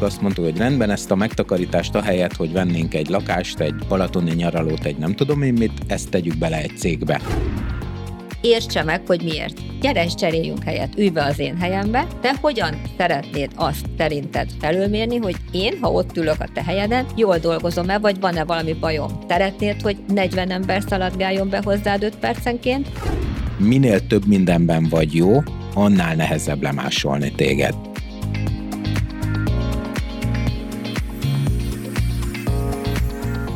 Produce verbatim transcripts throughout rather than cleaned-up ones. akkor azt mondtuk, hogy rendben, ezt a megtakarítást ahelyett, hogy vennénk egy lakást, egy balatoni nyaralót, egy nem tudom én mit, ezt tegyük bele egy cégbe. Értse meg, hogy miért. Gyere és cseréljünk helyet, ülj be az én helyembe, te hogyan szeretnéd azt szerinted felülmérni, hogy én, ha ott ülök a te helyeden, jól dolgozom-e, vagy van-e valami bajom? Szeretnéd, hogy negyven ember szaladgáljon be hozzád öt percenként? Minél több mindenben vagy jó, annál nehezebb lemásolni téged.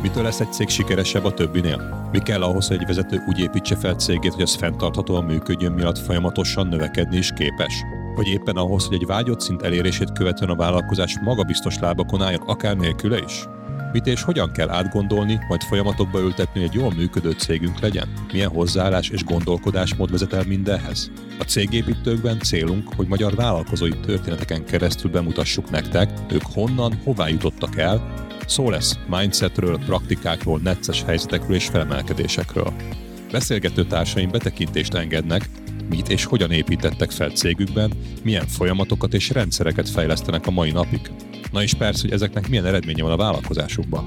Mitől lesz egy cég sikeresebb a többinél? Mi kell ahhoz, hogy egy vezető úgy építse fel cégét, hogy az fenntarthatóan működjön, miatt folyamatosan növekedni is képes? Vagy éppen ahhoz, hogy egy vágyott szint elérését követően a vállalkozás magabiztos lábakon álljon, akár nélküle is? Mit és hogyan kell átgondolni, majd folyamatokba ültetni, hogy egy jól működő cégünk legyen? Milyen hozzáállás és gondolkodásmód vezet el mindenhez? A Cégépítőkben célunk, hogy magyar vállalkozói történeteken keresztül bemutassuk nektek, ők honnan, hová jutottak el. Szó lesz mindsetről, praktikákról, necces helyzetekről és felemelkedésekről. Beszélgető társaim betekintést engednek, mit és hogyan építettek fel cégükben, milyen folyamatokat és rendszereket fejlesztenek a mai napig. Na és persze, hogy ezeknek milyen eredménye van a vállalkozásukban.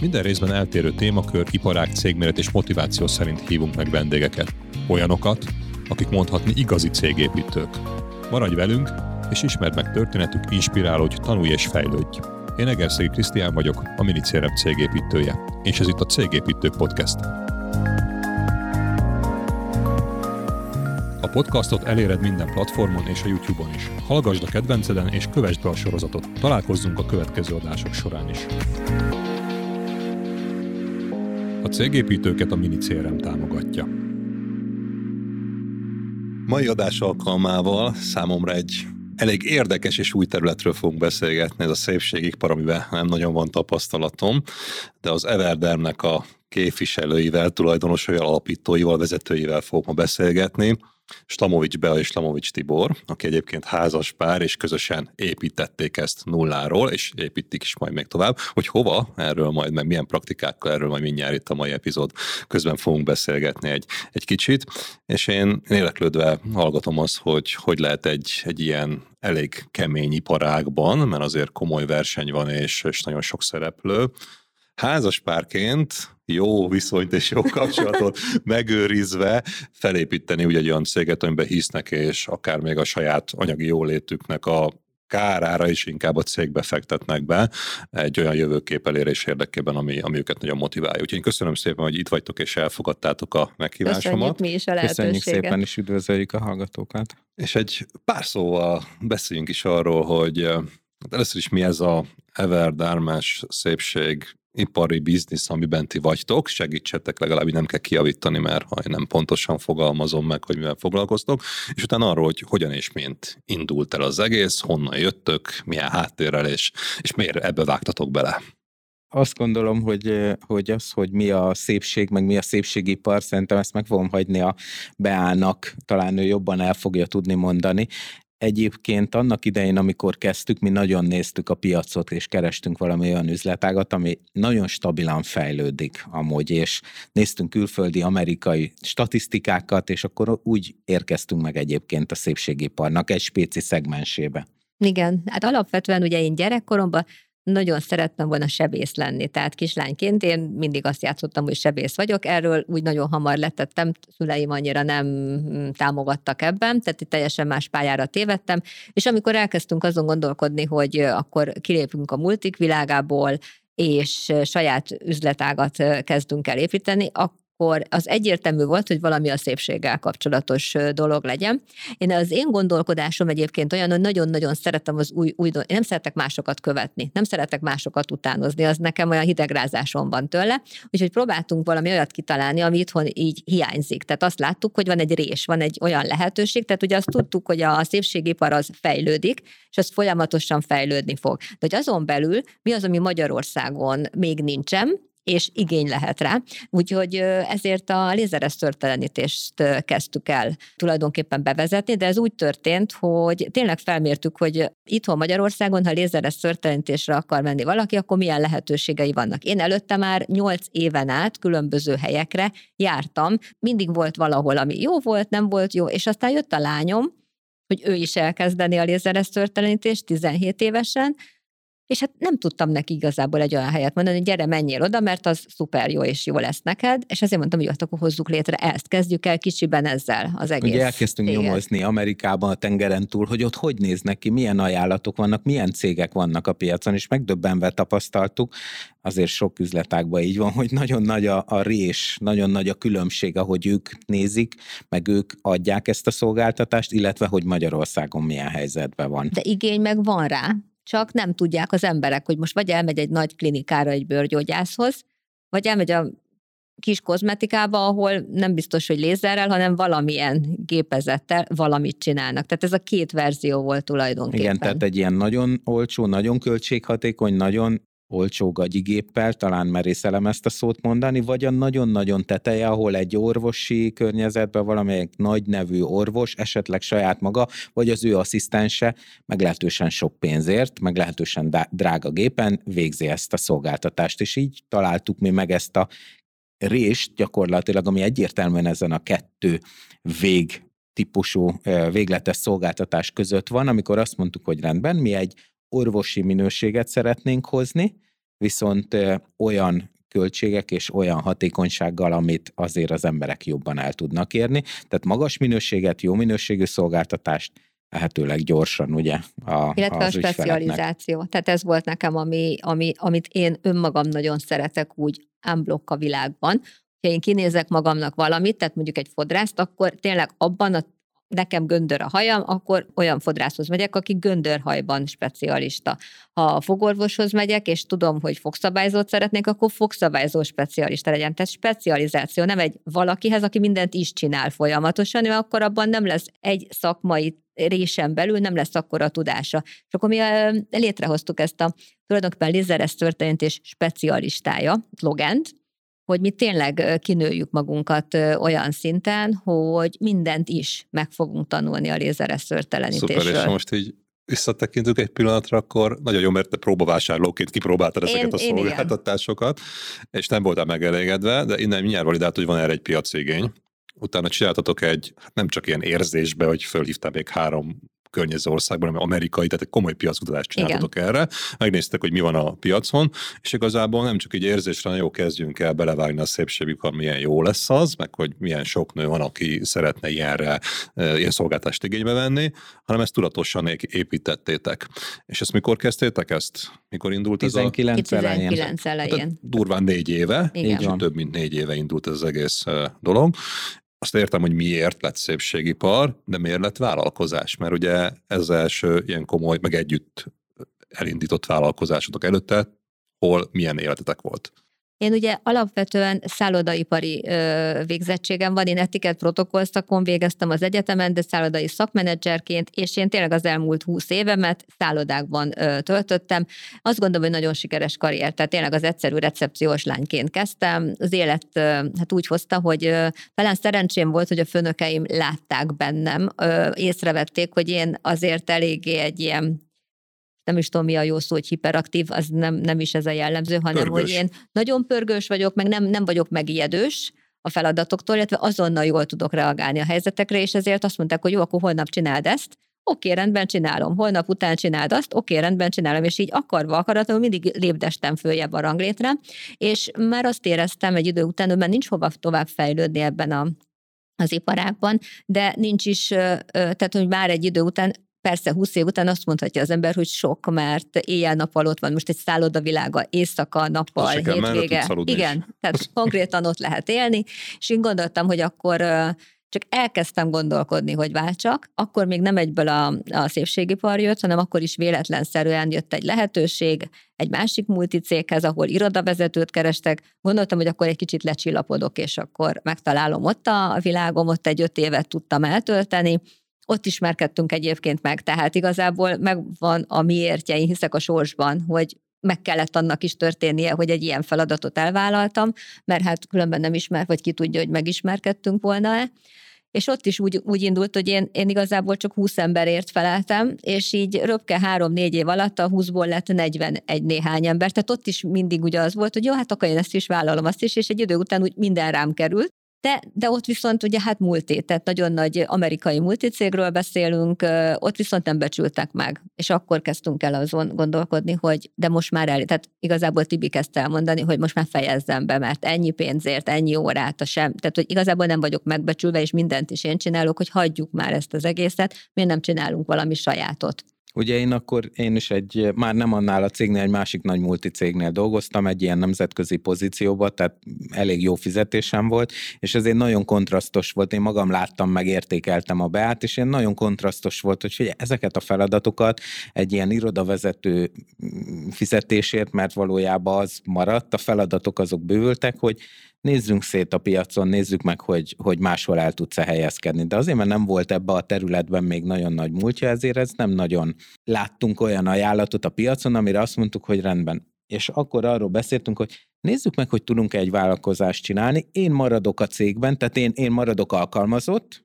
Minden részben eltérő témakör, iparág, cégméret és motiváció szerint hívunk meg vendégeket. Olyanokat, akik mondhatni igazi cégépítők. Maradj velünk, és ismerd meg történetük, inspirálódj, tanulj és fejlődj. Én Egerszegi Krisztián vagyok, a MINICÉREM cégépítője, és ez itt a Cégépítők Podcast. A podcastot eléred minden platformon és a YouTube-on is. Hallgasd a kedvenceden és kövesd be a sorozatot. Találkozzunk a következő adások során is. A Cégépítőket a MINICÉREM támogatja. Mai adás alkalmával számomra egy elég érdekes és új területről fogunk beszélgetni, ez a szépségipar, amiben nem nagyon van tapasztalatom, de az EverDermnek a képviselőivel, tulajdonosaival, alapítóival, vezetőivel fogok ma beszélgetni. Slamovits Bea és Slamovits Tibor, aki egyébként házas pár, és közösen építették ezt nulláról, és építik is majd még tovább, hogy hova, erről majd, meg milyen praktikákkal, erről majd mindjárt itt a mai epizód közben fogunk beszélgetni egy, egy kicsit, és én érdeklődve hallgatom azt, hogy hogy lehet egy, egy ilyen elég kemény iparágban, mert azért komoly verseny van, és, és nagyon sok szereplő, házaspárként jó viszonyt és jó kapcsolatot megőrizve felépíteni ugye egy olyan céget, amiben hisznek, és akár még a saját anyagi jólétüknek a kárára is inkább a cégbe fektetnek be egy olyan jövőkép elérés érdekében, ami, ami őket nagyon motiválja. Úgyhogy köszönöm szépen, hogy itt vagytok és elfogadtátok a meghívásomat. Köszönjük mi is a lehetőséget. Köszönjük szépen, és üdvözöljük a hallgatókat. És egy pár szóval beszéljünk is arról, hogy először is mi ez a EverDermes szépség ipari biznisz, amiben ti vagytok, segítsetek legalább, nem kell kijavítani, mert ha én nem pontosan fogalmazom meg, hogy mivel foglalkoztok, és utána arról, hogy hogyan és mint indult el az egész, honnan jöttök, milyen háttérrel, és, és miért ebbe vágtatok bele. Azt gondolom, hogy, hogy az, hogy mi a szépség, meg mi a szépségipar, szerintem ezt meg fogom hagyni a Beának, talán ő jobban el fogja tudni mondani. Egyébként annak idején, amikor kezdtük, mi nagyon néztük a piacot, és kerestünk valami olyan üzletágat, ami nagyon stabilan fejlődik amúgy, és néztünk külföldi, amerikai statisztikákat, és akkor úgy érkeztünk meg egyébként a szépségiparnak egy spéci szegmensébe. Igen, hát alapvetően ugye én gyerekkoromban nagyon szerettem volna sebész lenni, tehát kislányként én mindig azt játszottam, hogy sebész vagyok, erről úgy nagyon hamar letettem, szüleim annyira nem támogattak ebben, tehát teljesen más pályára tévedtem, és amikor elkezdtünk azon gondolkodni, hogy akkor kilépünk a multik világából, és saját üzletágat kezdünk el építeni, akkor az egyértelmű volt, hogy valami a szépséggel kapcsolatos dolog legyen. Én az én gondolkodásom egyébként olyan, hogy nagyon-nagyon szeretem az új, új én nem szeretek másokat követni, nem szeretek másokat utánozni, az nekem olyan hidegrázásom van tőle, úgyhogy próbáltunk valami olyat kitalálni, ami itthon így hiányzik. Tehát azt láttuk, hogy van egy rés, van egy olyan lehetőség, tehát ugye azt tudtuk, hogy a szépségipar az fejlődik, és az folyamatosan fejlődni fog. De hogy azon belül mi az, ami Magyarországon még nincsen, és igény lehet rá. Úgyhogy ezért a lézeres szőrtelenítést kezdtük el tulajdonképpen bevezetni, de ez úgy történt, hogy tényleg felmértük, hogy itthon Magyarországon, ha lézeres szőrtelenítésre akar menni valaki, akkor milyen lehetőségei vannak. Én előtte már nyolc éven át különböző helyekre jártam, mindig volt valahol, ami jó volt, nem volt jó, és aztán jött a lányom, hogy ő is elkezdeni a lézeres szőrtelenítést tizenhét évesen, és hát nem tudtam neki igazából egy olyan helyet mondani, hogy gyere, menjél oda, mert az szuper jó és jó lesz neked, és ezért mondtam, hogy akkor hozzuk létre ezt, kezdjük el kicsiben ezzel az egész. Ugye elkezdtünk téget. nyomozni Amerikában a tengeren túl, hogy ott hogy néznek ki, milyen ajánlatok vannak, milyen cégek vannak a piacon, és megdöbbenve tapasztaltuk, azért sok üzletágban így van, hogy nagyon nagy a, a rés, nagyon nagy a különbség, ahogy ők nézik, meg ők adják ezt a szolgáltatást, illetve hogy Magyarországon milyen helyzetben van. De igény meg van rá. Csak nem tudják az emberek, hogy most vagy elmegy egy nagy klinikára egy bőrgyógyászhoz, vagy elmegy a kis kozmetikába, ahol nem biztos, hogy lézerrel, hanem valamilyen gépezettel valamit csinálnak. Tehát ez a két verzió volt tulajdonképpen. Igen, tehát egy ilyen nagyon olcsó, nagyon költséghatékony, nagyon olcsó gagyigéppel, talán merészelem ezt a szót mondani, vagy a nagyon-nagyon teteje, ahol egy orvosi környezetben valamelyik nagy nevű orvos, esetleg saját maga, vagy az ő asszisztense meglehetősen sok pénzért, meglehetősen drága gépen végzi ezt a szolgáltatást, és így találtuk mi meg ezt a rést gyakorlatilag, ami egyértelműen ezen a kettő vég típusú végletes szolgáltatás között van, amikor azt mondtuk, hogy rendben, mi egy orvosi minőséget szeretnénk hozni, viszont olyan költségek és olyan hatékonysággal, amit azért az emberek jobban el tudnak érni. Tehát magas minőséget, jó minőségű szolgáltatást, lehetőleg gyorsan, ugye, a, illetve az a specializáció. Tehát ez volt nekem, ami, ami, amit én önmagam nagyon szeretek úgy unblock a világban. Ha én kinézek magamnak valamit, tehát mondjuk egy fodrászt, akkor tényleg abban a nekem göndör a hajam, akkor olyan fodrászhoz megyek, aki göndörhajban specialista. Ha a fogorvoshoz megyek, és tudom, hogy fogszabályzót szeretnék, akkor fogszabályzó specialista legyen. Tehát specializáció, nem egy valakihez, aki mindent is csinál folyamatosan, mert akkor abban nem lesz egy szakmai résen belül, nem lesz akkora tudása. És akkor mi létrehoztuk ezt a tulajdonképpen lézeres történetés specialistája, logent, hogy mi tényleg kinőjük magunkat olyan szinten, hogy mindent is meg fogunk tanulni a lézeres szőrtelenítésről. Szuper, és most így visszatekintünk egy pillanatra, akkor nagyon jó, mert te próbavásárlóként kipróbáltad ezeket én, a szolgáltatásokat, és nem voltál megelégedve, de innen mindjárt validált, hogy van erre egy piacigény. Utána csináltatok egy, hát nem csak ilyen érzésbe, hogy fölhívtál még három környező országban, ami amerikai, tehát egy komoly piackutatást csináltatok erre, megnéztek, hogy mi van a piacon, és igazából nem csak így érzésre, jó, kezdjünk el belevágni a szépségükön, milyen jó lesz az, meg hogy milyen sok nő van, aki szeretne ilyenre, ilyen szolgáltást igénybe venni, hanem ezt tudatosan építettétek. És ezt mikor kezdtétek ezt? Mikor indult ez a... tizenkilenc elején. Durván négy éve, és több mint négy éve indult ez az egész dolog. Azt értem, hogy miért lett szépségipar, de miért lett vállalkozás, mert ugye ez első ilyen komoly, meg együtt elindított vállalkozásotok előtte, hol milyen életetek volt? Én ugye alapvetően szállodaipari ö, végzettségem van, én etikett protokoll szakon végeztem az egyetemen, de szállodai szakmenedzserként, és én tényleg az elmúlt húsz évemet szállodákban ö, töltöttem. Azt gondolom, hogy nagyon sikeres karrier, tehát tényleg az egyszerű recepciós lányként kezdtem. Az élet ö, hát úgy hozta, hogy ö, talán szerencsém volt, hogy a főnökeim látták bennem, ö, észrevették, hogy én azért eléggé egy ilyen, nem is tudom, mi a jó szó, hogy hiperaktív, az nem, nem is ez a jellemző, hanem pörgős. Hogy én nagyon pörgős vagyok, meg nem, nem vagyok megijedős a feladatoktól, illetve azonnal jól tudok reagálni a helyzetekre, és ezért azt mondták, hogy jó, akkor holnap csináld ezt, oké, rendben csinálom, holnap után csináld azt, oké, rendben csinálom, és így akarva akaratlanul mindig lépdestem följebb a ranglétre, és már azt éreztem egy idő után, hogy már nincs hova tovább fejlődni ebben a, az iparágban, de nincs is, tehát hogy már egy idő után persze húsz év után azt mondhatja az ember, hogy sok, mert éjjel-nappal ott van most egy szállodavilága, éjszaka-nappal, hétvége. Igen, tehát konkrétan ott lehet élni, és én gondoltam, hogy akkor csak elkezdtem gondolkodni, hogy váltsak, akkor még nem egyből a, a szépségipar jött, hanem akkor is véletlenszerűen jött egy lehetőség egy másik multicéghez, ahol irodavezetőt kerestek, gondoltam, hogy akkor egy kicsit lecsillapodok, és akkor megtalálom ott a világom, ott egy öt évet tudtam eltölteni. Ott ismerkedtünk egyébként meg, tehát igazából megvan a miértje, én hiszek a sorsban, hogy meg kellett annak is történnie, hogy egy ilyen feladatot elvállaltam, mert hát különben nem ismer, vagy ki tudja, hogy megismerkedtünk volna-e. És ott is úgy, úgy indult, hogy én, én igazából csak húsz emberért feleltem, és így röpke három-négy év alatt a húszból lett negyvenegy néhány ember, tehát ott is mindig ugye az volt, hogy jó, hát akkor én ezt is vállalom, azt is, és egy idő után úgy minden rám került, De, de ott viszont ugye hát multi, tehát nagyon nagy amerikai multicégről beszélünk, ott viszont nem becsültek meg. És akkor kezdtünk el azon gondolkodni, hogy de most már el, tehát igazából Tibi kezdte elmondani, hogy most már fejezzem be, mert ennyi pénzért, ennyi órát, a sem, tehát hogy igazából nem vagyok megbecsülve, és mindent is én csinálok, hogy hagyjuk már ezt az egészet, miért nem csinálunk valami sajátot. Ugye én akkor, én is egy, már nem annál a cégnél, egy másik nagy multicégnél dolgoztam, egy ilyen nemzetközi pozícióban, tehát elég jó fizetésem volt, és ezért nagyon kontrasztos volt, én magam láttam, megértékeltem a Beát, és én nagyon kontrasztos volt, hogy figyelj, ezeket a feladatokat egy ilyen irodavezető fizetésért, mert valójában az maradt, a feladatok azok bővültek, hogy nézzünk szét a piacon, nézzük meg, hogy, hogy máshol el tudsz-e helyezkedni. De azért, mert nem volt ebbe a területben még nagyon nagy múltja, ezért ez nem nagyon láttunk olyan ajánlatot a piacon, amire azt mondtuk, hogy rendben. És akkor arról beszéltünk, hogy nézzük meg, hogy tudunk-e egy vállalkozást csinálni. Én maradok a cégben, tehát én, én maradok alkalmazott,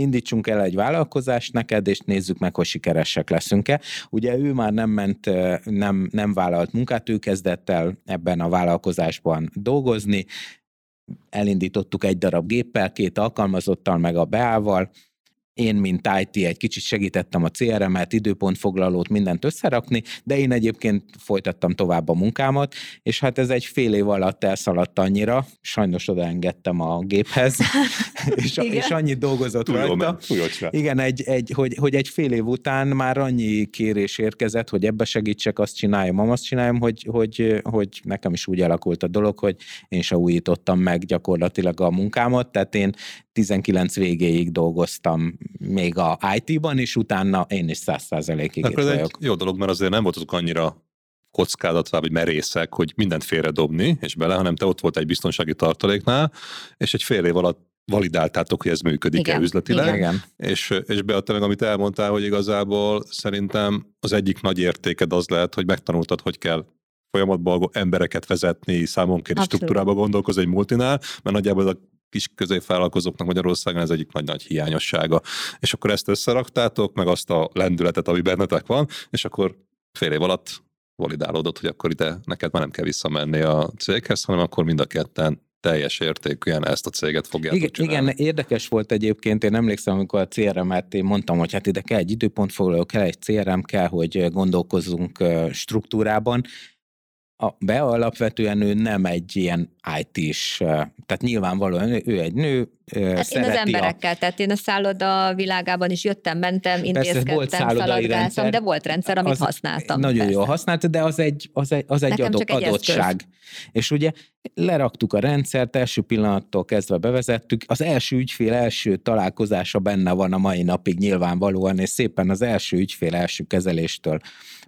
indítsunk el egy vállalkozást neked, és nézzük meg, hogy sikeresek leszünk-e. Ugye ő már nem ment, nem, nem vállalt munkát, ő kezdett el ebben a vállalkozásban dolgozni, elindítottuk egy darab géppel, két alkalmazottal, meg a Beával. Én, mint i té, egy kicsit segítettem a cé er emet, időpontfoglalót, mindent összerakni, de én egyébként folytattam tovább a munkámat, és hát ez egy fél év alatt elszaladt annyira, sajnos odaengedtem a géphez, és, és annyit dolgozott Túl rajta. Igen, egy, egy, hogy, hogy egy fél év után már annyi kérés érkezett, hogy ebbe segítsek, azt csináljam, azt csináljam, hogy, hogy, hogy nekem is úgy alakult a dolog, hogy én se újítottam meg gyakorlatilag a munkámat, tehát én tizenkilenc végéig dolgoztam még a i té-ban, és utána én is száz százalékig itt vagyok. Jó dolog, mert azért nem voltatok annyira kockázatvább, vagy merészek, hogy mindent félredobni, és bele, hanem te ott volt egy biztonsági tartaléknál, és egy fél év alatt validáltátok, hogy ez működik-e üzletileg. Igen. És, és Bea, te meg, amit elmondtál, hogy igazából szerintem az egyik nagy értéked az lehet, hogy megtanultad, hogy kell folyamatban embereket vezetni, számonkérni struktúrába gondolkozni egy multinál, mert nagyjából a kis középvállalkozóknak Magyarországon ez egyik nagy-nagy hiányossága. És akkor ezt összeraktátok, meg azt a lendületet, ami bennetek van, és akkor fél év alatt validálódott, hogy akkor ide neked már nem kell visszamenni a céghez, hanem akkor mind a ketten teljes értékűen ezt a céget fogjátok igen, csinálni. Igen, érdekes volt egyébként, én emlékszem, amikor a cé er emet én mondtam, hogy hát ide kell egy időpontfoglaló, kell egy cé er em, kell, hogy gondolkozzunk struktúrában. A Bea alapvetően ő nem egy ilyen i té-s, tehát nyilvánvalóan ő egy nő, hát szereti én az emberekkel, a... tehát én a szálloda világában is jöttem, mentem, intézkedtem, szaladgáltam, de volt rendszer, amit az használtam. Nagyon persze. Jól használt, de az egy, az egy, az egy, adó, egy adottság. Eszköz. És ugye leraktuk a rendszert, első pillanattól kezdve bevezettük, az első ügyfél első találkozása benne van a mai napig nyilvánvalóan, és szépen az első ügyfél első kezeléstől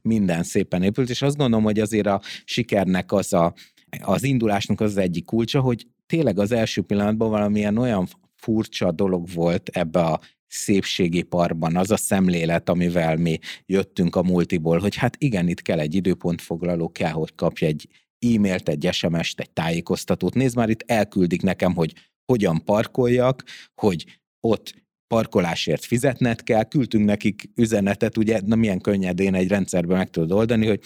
minden szépen épült, és azt gondolom, hogy azért a sikernek az a, az indulásnak az, az egyik kulcsa, hogy tényleg az első pillanatban valamilyen olyan furcsa dolog volt ebbe a szépségiparban, az a szemlélet, amivel mi jöttünk a multiból, hogy hát igen, itt kell egy időpontfoglaló, kell, hogy kapj egy e-mailt, egy es em es-t, egy tájékoztatót. Nézd már, itt elküldik nekem, hogy hogyan parkoljak, hogy ott parkolásért fizetned kell, küldtünk nekik üzenetet, ugye, na milyen könnyedén egy rendszerben meg tudod oldani, hogy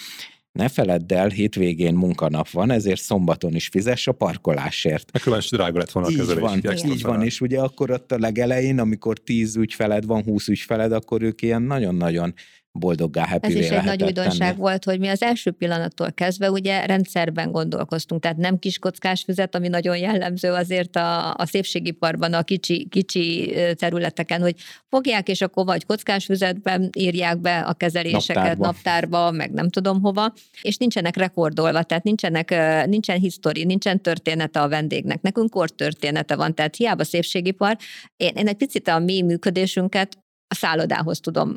ne feledd el, hétvégén munkanap van, ezért szombaton is fizess a parkolásért. Ekkor is drága lett volna a kezelés. Így van, így van, és ugye akkor ott a legelején, amikor tíz ügyfeled van, húsz ügyfeled, akkor ők ilyen nagyon-nagyon boldoggá, happy-vé lehetett tenni. Ez is egy nagy újdonság volt, hogy mi az első pillanattól kezdve ugye rendszerben gondolkoztunk, tehát nem kis kockás füzet, ami nagyon jellemző azért a, a szépségiparban, a kicsi, kicsi területeken, hogy fogják, és akkor vagy kockás füzetben írják be a kezeléseket naptárba, naptárba meg nem tudom hova, és nincsenek rekordolva, tehát nincsenek, nincsen history, nincsen története a vendégnek. Nekünk kortörténete van, tehát hiába szépségipar. Én, én egy picit a mi működésünket a szállodához tudom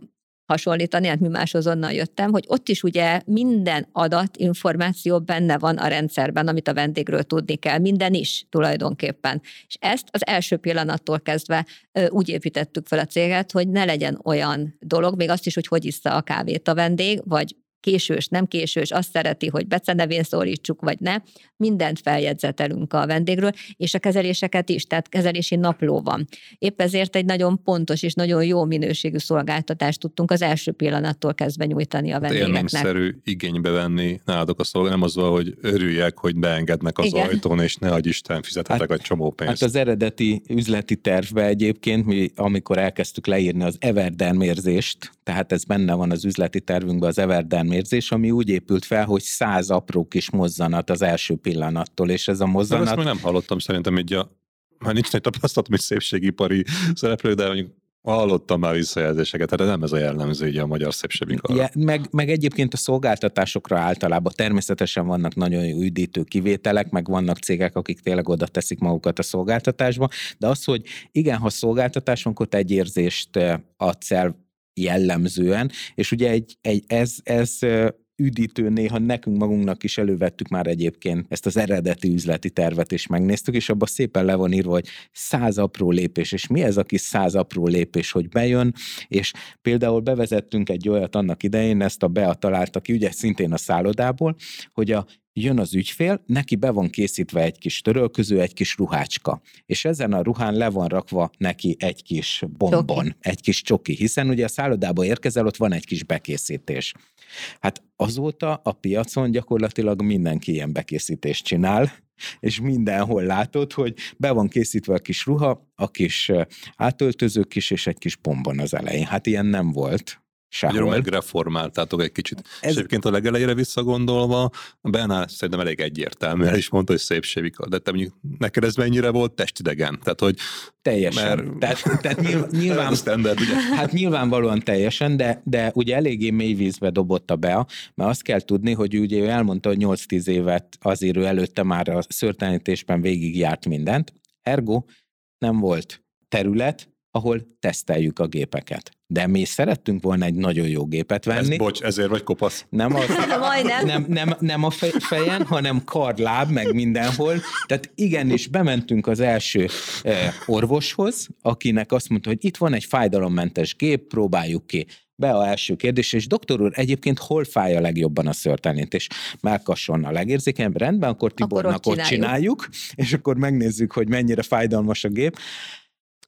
hasonlítani, hát mi máshoz onnan jöttem, hogy ott is ugye minden adat, információ benne van a rendszerben, amit a vendégről tudni kell, minden is tulajdonképpen. És ezt az első pillanattól kezdve úgy építettük fel a céget, hogy ne legyen olyan dolog, még azt is, hogy hogy issza a kávét a vendég, vagy késős, nem késős, azt szereti, hogy becenevén szólítsuk, vagy ne, mindent feljegyzetelünk a vendégről, és a kezeléseket is, tehát kezelési napló van. Épp ezért egy nagyon pontos és nagyon jó minőségű szolgáltatást tudtunk az első pillanattól kezdve nyújtani a vendégeknek. Élményszerű igénybe venni nálatok a szolgáltatást, nem azzal, hogy örüljek, hogy beengednek az Igen. ajtón, és ne adj Isten, fizetetek hát, a csomó pénzt. Hát az eredeti üzleti tervbe egyébként, mi amikor elkezdtük leírni az EverDerm érzést, tehát ez benne van az üzleti tervünkben, az EverDerm érzés, ami úgy épült fel, hogy száz apró kis mozzanat az első pillanattól, és ez a mozzanat... De ezt még nem hallottam, szerintem így a... Már nincs nagy tapasztalatom, hogy szépségipari szereplők, de mondjuk hallottam már visszajelzéseket, de nem ez a jellemző így a magyar szépségiparra. Ja, meg, meg egyébként a szolgáltatásokra általában természetesen vannak nagyon jó üdítő kivételek, meg vannak cégek, akik tényleg oda teszik magukat a szolgáltatásba, de az, hogy igen, ha szolgáltatás, akkor te egy érzést adsz el jellemzően, és ugye egy, egy, ez... ez üdítő, néha nekünk magunknak is elővettük már egyébként ezt az eredeti üzleti tervet, és megnéztük, és abban szépen le van írva, hogy száz apró lépés, és mi ez a kis száz apró lépés, hogy bejön, és például bevezettünk egy olyat annak idején, ezt a Bea találta ki, ugye szintén a szállodából, hogy a jön az ügyfél, neki be van készítve egy kis törölköző, egy kis ruhácska, és ezen a ruhán le van rakva neki egy kis bombon, csoki. egy kis csoki, hiszen ugye a szállodába érkezel, ott van egy kis bekészítés. Hát azóta a piacon gyakorlatilag mindenki ilyen bekészítést csinál, és mindenhol látod, hogy be van készítve a kis ruha, a kis átöltöző kis és egy kis bombon az elején. Hát ilyen nem volt. Sehol. Megreformáltátok egy kicsit. Ez... És egyébként a legelejére visszagondolva, Bea szerintem elég egyértelmű, el is mondta, hogy szépségipar, de te mondjuk neked ez mennyire volt testidegen? Tehát, hogy... Teljesen. Mert... Tehát, tehát nyilván, nyilván... standard, ugye? Hát nyilvánvalóan teljesen, de, de ugye eléggé mély vízbe dobott a Bea, mert azt kell tudni, hogy ugye ő elmondta, hogy nyolc-tíz évet azért ő előtte már a szőrtelenítésben végigjárt mindent, ergo nem volt terület, ahol teszteljük a gépeket. De mi szerettünk volna egy nagyon jó gépet venni. Ez, bocs, ezért vagy kopasz. Nem, az, nem, nem, nem a fejen, hanem karláb, meg mindenhol. Tehát igenis, bementünk az első eh, orvoshoz, akinek azt mondta, hogy itt van egy fájdalommentes gép, próbáljuk ki. Be a első kérdés, és doktor úr, egyébként hol fáj a legjobban a szőrtelenítés? Mellkason a legérzékenyebb, rendben, akkor Tibornak akkor ott, ott csináljuk, és akkor megnézzük, hogy mennyire fájdalmas a gép.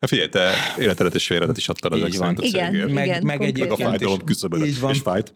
Figyelj, te életedet és véredet is adtad ezek szerint a cégért. Meg, igen, meg egyébként a fájdalom küszöbödet, és fájt.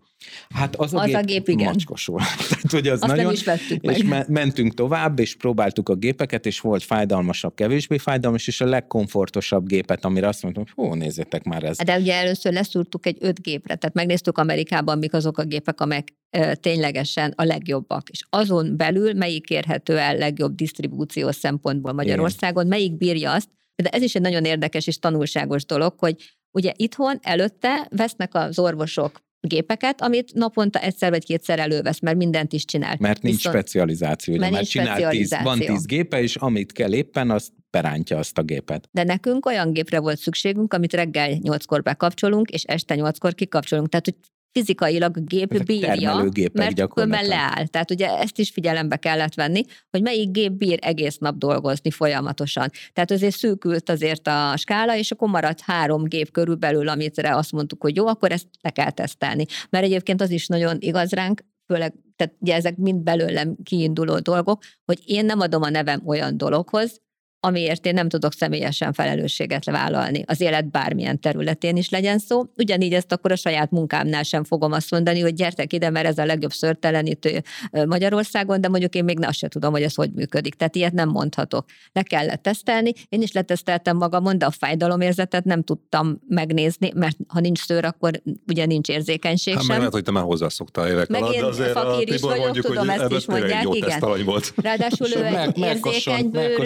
Hát az a az gép, a gép igen. Macskosul. Tehát, hogy az azt nagyon, nem is vettük meg. És me- mentünk tovább, és próbáltuk a gépeket, és volt fájdalmasabb, kevésbé fájdalmas, és a legkomfortosabb gépet, amire azt mondtam, hogy hú, nézzétek már ezt. De ugye először leszúrtuk egy öt gépre, tehát megnéztük Amerikában, mik azok a gépek, amelyek e, ténylegesen a legjobbak. És azon belül melyik érhető el legjobb disztribúciós szempontból Magyarországon, igen. Melyik bírja azt. De ez is egy nagyon érdekes és tanulságos dolog, hogy ugye itthon előtte vesznek az orvosok gépeket, amit naponta egyszer vagy kétszer elővesz, mert mindent is csinál. Mert nincs Viszont, specializáció, mert nincs csinál specializáció. Tíz, van tíz gépe, és amit kell éppen, azt berántja azt a gépet. De nekünk olyan gépre volt szükségünk, amit reggel nyolckor bekapcsolunk, és este nyolckor kikapcsolunk. Tehát, hogy fizikailag a gép ezek bírja, mert különben leáll. Tehát ugye ezt is figyelembe kellett venni, hogy melyik gép bír egész nap dolgozni folyamatosan. Tehát azért szűkült azért a skála, és akkor maradt három gép körülbelül, amire azt mondtuk, hogy jó, akkor ezt le kell tesztelni. Mert egyébként az is nagyon igaz ránk, főleg, tehát ugye ezek mind belőlem kiinduló dolgok, hogy én nem adom a nevem olyan dologhoz, amiért én nem tudok személyesen felelősséget vállalni. Az élet bármilyen területén is legyen szó. Ugyanígy ezt akkor a saját munkámnál sem fogom azt mondani, hogy gyertek ide, mert ez a legjobb szőrtelenítő Magyarországon, de mondjuk én még azt sem tudom, hogy ez hogy működik. Tehát ilyet nem mondhatok. Le kellett tesztelni. Én is leteszteltem magamon, de a fájdalomérzetet nem tudtam megnézni, mert ha nincs szőr, akkor ugye nincs érzékenység hát, sem. Hát meg lehet, hogy te már hozzászoktál évek alatt, de azért a Tibor mondjuk, tudom, hogy ezt tényleg jó tesztalany volt. Ráadásul ő egy érzékenybőrű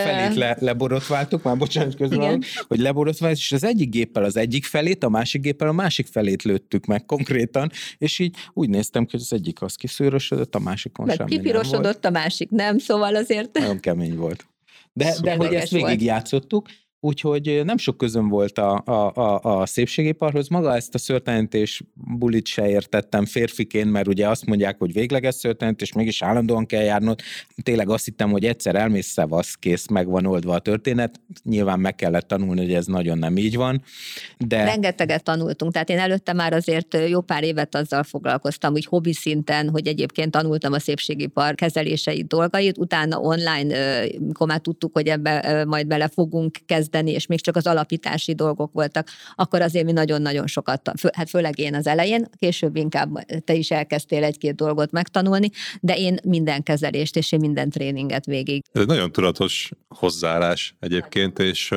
felét le, leborotváltuk, már bocsánat közben, hogy leborotváltuk, és az egyik géppel az egyik felét, a másik géppel a másik felét lőttük meg konkrétan, és így úgy néztem, hogy az egyik az kiszőrösödött, a másikon semmi nem volt. Kipirosodott, a másik nem, szóval azért... Nagyon kemény volt. De, de hogy ezt végigjátszottuk, Úgyhogy nem sok közöm volt a, a, a, a szépségiparhoz. Maga ezt a szőrtelenítés bulit se értettem férfiként, mert ugye azt mondják, hogy végleges szőrtelenítés, mégis állandóan kell járnod. Tényleg azt hittem, hogy egyszer elmész, szevasz, kész, meg van oldva a történet. Nyilván meg kellett tanulni, hogy ez nagyon nem így van. De... Rengeteget tanultunk, tehát én előtte már azért jó pár évet azzal foglalkoztam, úgy hobbi szinten, hogy egyébként tanultam a szépségipar kezeléseit, dolgait, utána online, mikor már tudtuk, hogy ebbe majd bele fogunk kezdeni, és még csak az alapítási dolgok voltak, akkor azért mi nagyon-nagyon sokat, hát főleg én az elején, később inkább te is elkezdtél egy-két dolgot megtanulni, de én minden kezelést és én minden tréninget végig. Ez egy nagyon tudatos hozzáállás egyébként, és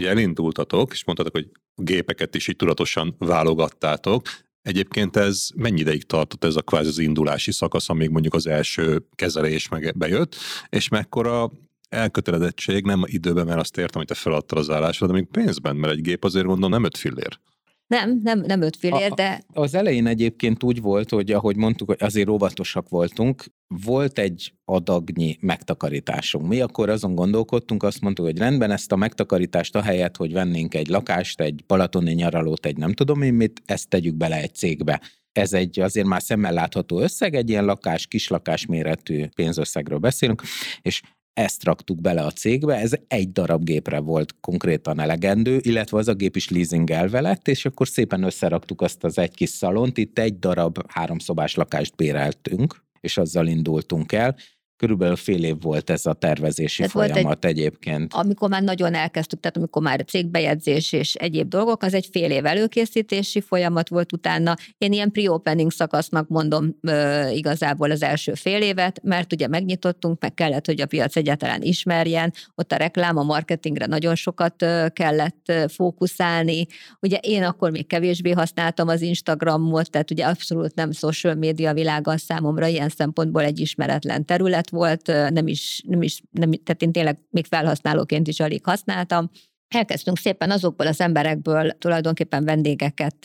ugye elindultatok, és mondtatok, hogy gépeket is így tudatosan válogattátok. Egyébként ez mennyi ideig tartott ez a kvázi az indulási szakasz, amíg mondjuk az első kezelés meg bejött, és mekkora elkötelezettség, nem időben, mert azt értem, hogy te feladtad az állásra, de még pénzben, mert egy gép azért gondolom nem öt fillér. Nem, nem, nem öt fillér, a, de... Az elején egyébként úgy volt, hogy ahogy mondtuk, hogy azért óvatosak voltunk, volt egy adagnyi megtakarításunk. Mi akkor azon gondolkodtunk, azt mondtuk, hogy rendben, ezt a megtakarítást ahelyett, hogy vennénk egy lakást, egy balatoni nyaralót, egy nem tudom én mit, ezt tegyük bele egy cégbe. Ez egy azért már szemmel látható összeg, egy ilyen lakás, kislakás méretű pénzösszegről beszélünk, és ezt raktuk bele a cégbe, ez egy darab gépre volt konkrétan elegendő, illetve az a gép is leasingelve lett, és akkor szépen összeraktuk azt az egy kis szalont, itt egy darab háromszobás lakást béreltünk, és azzal indultunk el. Körülbelül fél év volt ez a tervezési ez folyamat egy, egyébként. Amikor már nagyon elkezdtük, tehát amikor már cégbejegyzés és egyéb dolgok, az egy fél év előkészítési folyamat volt utána. Én ilyen pre-opening szakasznak mondom ö, igazából az első fél évet, mert ugye megnyitottunk, meg kellett, hogy a piac egyáltalán ismerjen, ott a reklám, a marketingre nagyon sokat kellett fókuszálni. Ugye én akkor még kevésbé használtam az Instagramot, tehát ugye abszolút nem social media világa számomra ilyen szempontból egy ismeretlen terület volt, nem is, nem is nem, tehát én tényleg még felhasználóként is alig használtam. Elkezdtünk szépen azokból az emberekből tulajdonképpen vendégeket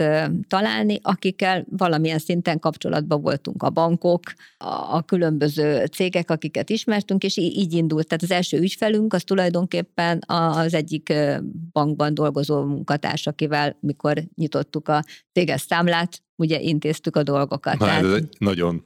találni, akikkel valamilyen szinten kapcsolatban voltunk, a bankok, a különböző cégek, akiket ismertünk, és így indult. Tehát az első ügyfelünk az tulajdonképpen az egyik bankban dolgozó munkatárs, akivel mikor nyitottuk a céges számlát, ugye intéztük a dolgokat. Na, tehát... ez nagyon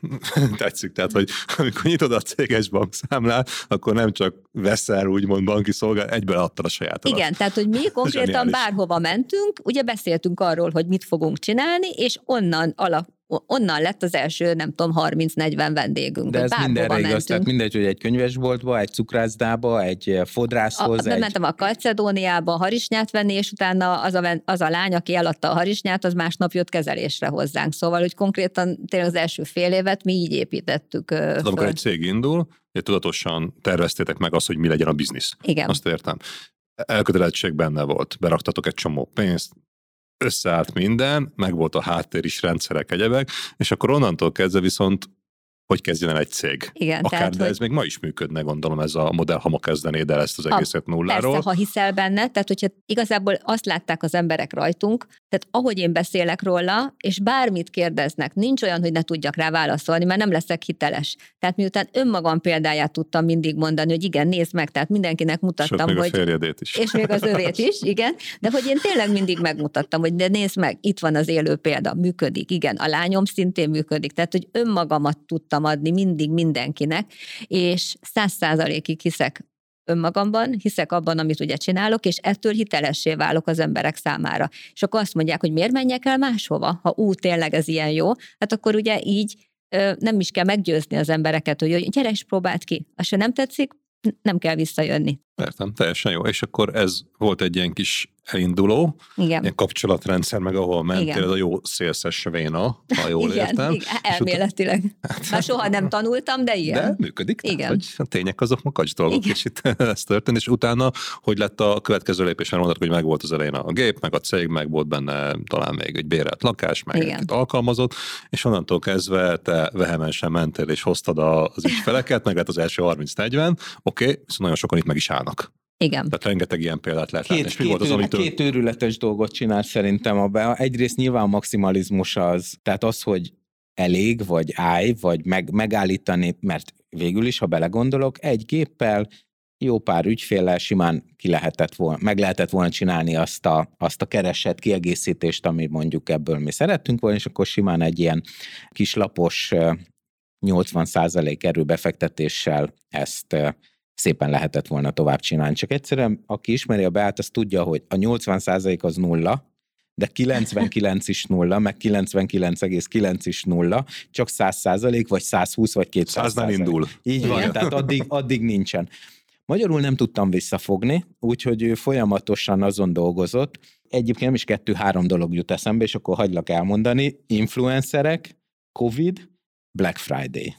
tetszik, tehát, hogy amikor nyitod a céges bankszámlát, akkor nem csak veszel úgymond banki szolgál, egyben adtad a sajátodat. Igen, tehát, hogy mi konkrétan zseniális. Bárhova mentünk, ugye beszéltünk arról, hogy mit fogunk csinálni, és onnan alap Onnan lett az első, nem tudom, harminc-negyven vendégünk. De ez mindenre igaz, tehát mindegy, hogy egy könyvesboltba, egy cukrászdába, egy fodrászhoz. Nem egy... mentem a Kalcedóniába harisnyát venni, és utána az a, az a lány, aki eladta a harisnyát, az másnap jött kezelésre hozzánk. Szóval, hogy konkrétan tényleg az első fél évet mi így építettük. Tehát amikor egy cég indul, tudatosan terveztétek meg azt, hogy mi legyen a biznisz. Igen. Azt értem. Elkötelezettség benne volt, beraktatok egy csomó pénzt, összeállt minden, meg volt a háttér is, rendszerek, egyebek, és akkor onnantól kezdve viszont, hogy kezdjen el egy cég. Igen, akár, tehát, de ez hogy... még ma is működne, gondolom, ez a modell, ha ma kezdenéd el ezt az egészet ha, nulláról. Persze, ha hiszel benne, tehát hogyha igazából azt látták az emberek rajtunk, tehát ahogy én beszélek róla, és bármit kérdeznek, nincs olyan, hogy ne tudjak rá válaszolni, mert nem leszek hiteles. Tehát miután önmagam példáját tudtam mindig mondani, hogy igen, nézd meg, tehát mindenkinek mutattam, hogy... Is. És még az övét is, igen. De hogy én tényleg mindig megmutattam, hogy de nézd meg, itt van az élő példa, működik, igen, a lányom szintén működik, tehát hogy önmagamat tudtam adni mindig mindenkinek, és száz százalékig hiszek önmagamban, hiszek abban, amit ugye csinálok, és ettől hitelessé válok az emberek számára. És akkor azt mondják, hogy miért menjek el máshova, ha ú, tényleg ez ilyen jó, hát akkor ugye így ö, nem is kell meggyőzni az embereket, hogy gyere és próbáld ki, ha se nem tetszik, nem kell visszajönni. Értem, teljesen jó. És akkor ez volt egy ilyen kis elinduló, igen. Ilyen kapcsolatrendszer, meg ahol mentél, igen. Ez a jó szélszes véna, ha jól igen, értem. Igen, elméletileg. Hát, már soha nem tanultam, de ilyen. De működik, igen. Tehát, hogy a tények azok makacs dolgok, igen. És itt ez történt, és utána, hogy lett a következő lépés, mert mondtad, hogy meg volt az elején a gép, meg a cég, meg volt benne talán még egy bérelt lakás, meg egy alkalmazott, és onnantól kezdve te vehemensen mentél, és hoztad az ügyfeleket, meg lett az első harminc-negyven, oké, okay, viszont nagyon sokan itt meg is állnak. Igen. Tehát rengeteg ilyen példát lehet látni. Két, két, az, két őrületes dolgot csinál szerintem a Bea. Egyrészt nyilván a maximalizmus az, tehát az, hogy elég, vagy állj, vagy meg, megállítani, mert végül is, ha belegondolok, egy géppel jó pár ügyféllel simán ki lehetett volna, meg lehetett volna csinálni azt a, azt a keresett kiegészítést, ami mondjuk ebből mi szerettünk volna, és akkor simán egy ilyen kislapos nyolcvan százalék erőbefektetéssel ezt szépen lehetett volna tovább csinálni. Csak egyszerűen, aki ismeri a Beát, az tudja, hogy a nyolcvan százalék az nulla, de kilencvenkilenc is nulla, meg kilencvenkilenc egész kilenc is nulla, csak száz százalék, vagy száz húsz, vagy kétszáz százalék. száz nem indul. Így van, tehát addig, addig nincsen. Magyarul nem tudtam visszafogni, úgyhogy ő folyamatosan azon dolgozott. Egyébként nem is kettő-három dolog jut eszembe, és akkor hagylak elmondani. Influencerek, Covid, Black Friday.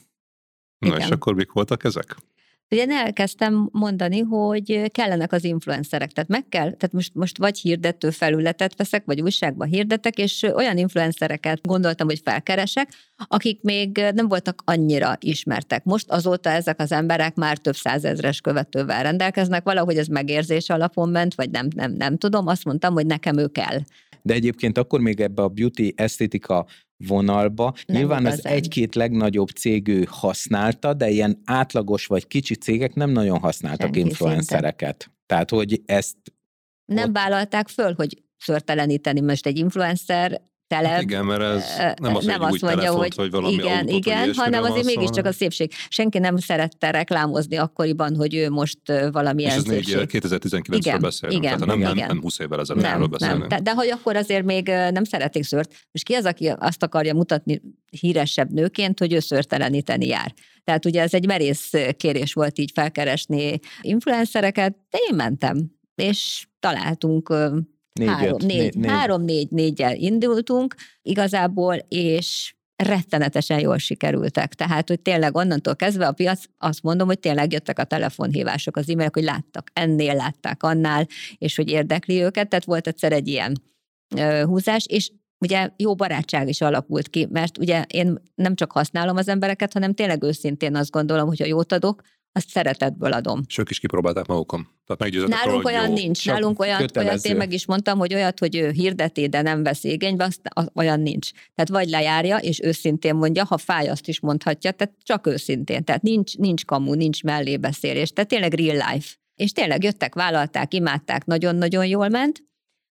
Na igen. És akkor mik voltak ezek? Ugye elkezdtem mondani, hogy kellenek az influencerek, tehát meg kell, tehát most, most vagy hirdető felületet veszek, vagy újságban hirdetek, és olyan influencereket gondoltam, hogy felkeresek, akik még nem voltak annyira ismertek. Most azóta ezek az emberek már több százezres követővel rendelkeznek, valahogy ez megérzés alapon ment, vagy nem, nem, nem tudom, azt mondtam, hogy nekem ő kell. De egyébként akkor még ebbe a beauty esztétika vonalba. Nem Nyilván igazán. Az egy-két legnagyobb cég ő használta, de ilyen átlagos vagy kicsi cégek nem nagyon használtak senki influencereket. Szinten. Tehát, hogy ezt... Nem ott... vállalták föl, hogy szörteleníteni most egy influencer telep. Igen, mert ez nem az, nem hogy azt mondja, hogy, hogy valami igen, igen, hanem azért mégiscsak a szépség. Senki nem szerette reklámozni akkoriban, hogy ő most valamilyen és szépség. És ez kétezer-tizenkilencről beszélünk, tehát nem, nem, nem húsz évvel ezelőtt erről beszélünk. De, de hogy akkor azért még nem szerették szőrt. Most ki az, aki azt akarja mutatni híresebb nőként, hogy ő szőrteleníteni jár. Tehát ugye ez egy merész kérés volt így felkeresni influencereket, de én mentem, és találtunk... három-négy-néggyel indultunk igazából, és rettenetesen jól sikerültek. Tehát, hogy tényleg onnantól kezdve a piac, azt mondom, hogy tényleg jöttek a telefonhívások, az e-mailek, hogy láttak ennél, látták annál, és hogy érdekli őket. Tehát volt egyszer egy ilyen ö, húzás, és ugye jó barátság is alakult ki, mert ugye én nem csak használom az embereket, hanem tényleg őszintén azt gondolom, hogyha jót adok, azt szeretetből adom. És ők is kipróbálták magukon. Tehát nálunk olyan jó, nincs, nálunk olyan, olyat én meg is mondtam, hogy olyat, hogy ő hirdeti, de nem vesz igénybe, azt, olyan nincs. Tehát vagy lejárja, és őszintén mondja, ha fáj, azt is mondhatja, tehát csak őszintén. Tehát nincs, nincs kamu, nincs mellébeszélés, tehát tényleg real life. És tényleg jöttek, vállalták, imádták, nagyon-nagyon jól ment.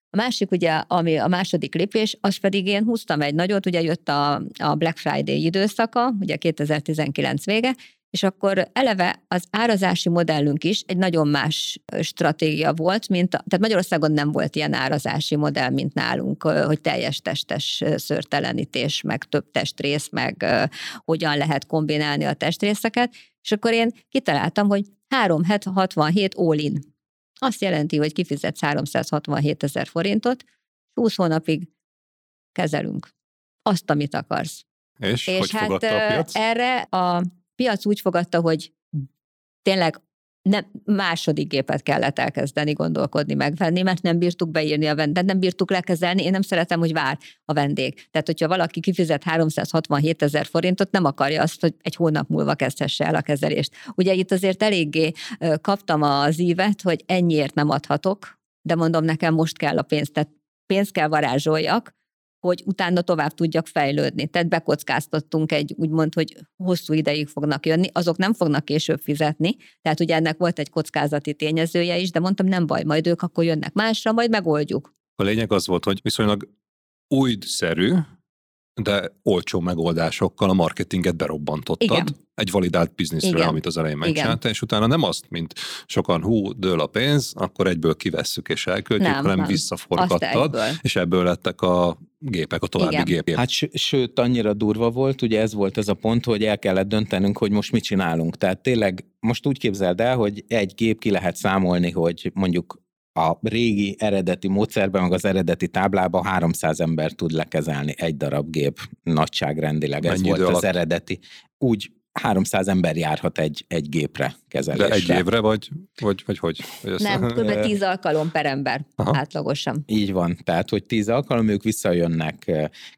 A másik ugye, ami a második lépés, az pedig én húztam egy nagyot, ugye jött a, a Black Friday időszaka, ugye kétezer-tizenkilenc vége, és akkor eleve az árazási modellünk is egy nagyon más stratégia volt, mint a, tehát Magyarországon nem volt ilyen árazási modell, mint nálunk, hogy teljes testes szőrtelenítés, meg több testrész, meg hogyan lehet kombinálni a testrészeket, és akkor én kitaláltam, hogy három hatvanhét all-in. Azt jelenti, hogy kifizetsz háromszázhatvanhétezer forintot, húsz hónapig kezelünk azt, amit akarsz. És, és hogy hát fogadta a piac? Erre a piac úgy fogadta, hogy tényleg nem, második gépet kellett elkezdeni gondolkodni, megvenni, mert nem bírtuk beírni a vendéget, nem bírtuk lekezelni, én nem szeretem, hogy vár a vendég. Tehát, hogyha valaki kifizet háromszázhatvanhétezer forintot, nem akarja azt, hogy egy hónap múlva kezdhesse el a kezelést. Ugye itt azért eléggé kaptam az ívet, hogy ennyiért nem adhatok, de mondom, nekem most kell a pénzt, tehát pénzt kell varázsoljak, hogy utána tovább tudjak fejlődni. Tehát bekockáztattunk egy, úgymond, hogy hosszú ideig fognak jönni, azok nem fognak később fizetni, tehát ugye ennek volt egy kockázati tényezője is, de mondtam, nem baj, majd ők akkor jönnek másra, majd megoldjuk. A lényeg az volt, hogy viszonylag újszerű, de olcsó megoldásokkal a marketinget berobbantottad. Igen. Egy validált bizniszről, amit az elején megcsinálta, és utána nem azt, mint sokan, hú, dől a pénz, akkor egyből kivesszük és elköltjük, nem, hanem nem. Visszaforgattad, és ebből lettek a gépek, a további igen. gépek. Hát sőt, annyira durva volt, ugye ez volt ez a pont, hogy el kellett döntenünk, hogy most mit csinálunk. Tehát tényleg most úgy képzeld el, hogy egy gép ki lehet számolni, hogy mondjuk a régi eredeti módszerben, meg az eredeti táblában háromszáz ember tud lekezelni egy darab gép nagyságrendileg. Mennyi ez volt alatt? Az eredeti. Úgy háromszáz ember járhat egy, egy gépre kezelésre. De egy évre, vagy, vagy, vagy hogy? Vagy nem, kb. tíz alkalom per ember aha. átlagosan. Így van, tehát, hogy tíz alkalom, ők visszajönnek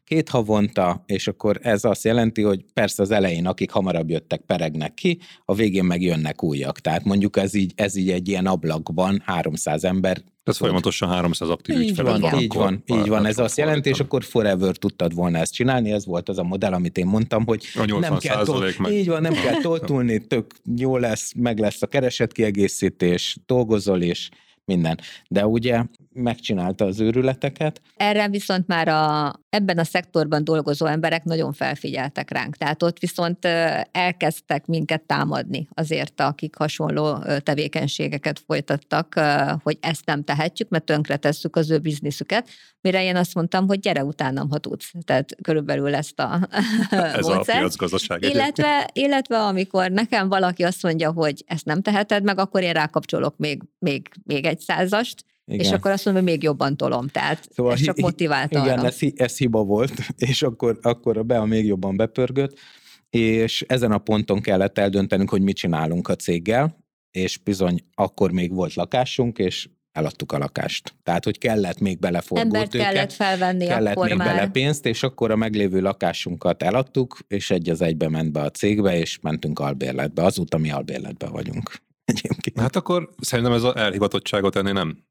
két havonta, és akkor ez azt jelenti, hogy persze az elején, akik hamarabb jöttek, peregnek ki, a végén meg jönnek újak. Tehát mondjuk ez így, ez így egy ilyen ablakban háromszáz ember. Ez folyamatosan háromszáz aktív ügyfeled van. Így van, így van, ez azt jelenti, és akkor forever tudtad volna ezt csinálni, ez volt az a modell, amit én mondtam, hogy nem kell, így van, nem kell toltulni, tök jó lesz, meg lesz a keresetkiegészítés, dolgozol és minden. De ugye megcsinálta az őrületeket. Erre viszont már a, ebben a szektorban dolgozó emberek nagyon felfigyeltek ránk. Tehát ott viszont elkezdtek minket támadni azért, akik hasonló tevékenységeket folytattak, hogy ezt nem tehetjük, mert tönkretesszük az ő bizniszüket. Mire én azt mondtam, hogy gyere utánam, ha tudsz. Tehát körülbelül ezt a ez a piacgazdaság. Illetve, illetve amikor nekem valaki azt mondja, hogy ezt nem teheted meg, akkor én rákapcsolok még, még, még egy százast, igen. És akkor azt mondom, hogy még jobban tolom, tehát szóval ez csak motivált arra. Igen, ez, ez hiba volt, és akkor, akkor a Bea még jobban bepörgött, és ezen a ponton kellett eldöntenünk, hogy mit csinálunk a céggel, és bizony akkor még volt lakásunk, és eladtuk a lakást. Tehát, hogy kellett még beleforgultőket. Embert kellett felvenni kellett akkor még már. Bele pénzt, és akkor a meglévő lakásunkat eladtuk, és egy az egybe ment be a cégbe, és mentünk albérletbe. Azóta mi albérletbe vagyunk. Egyébként. Hát akkor szerintem ez az elhivatottságot ennél nem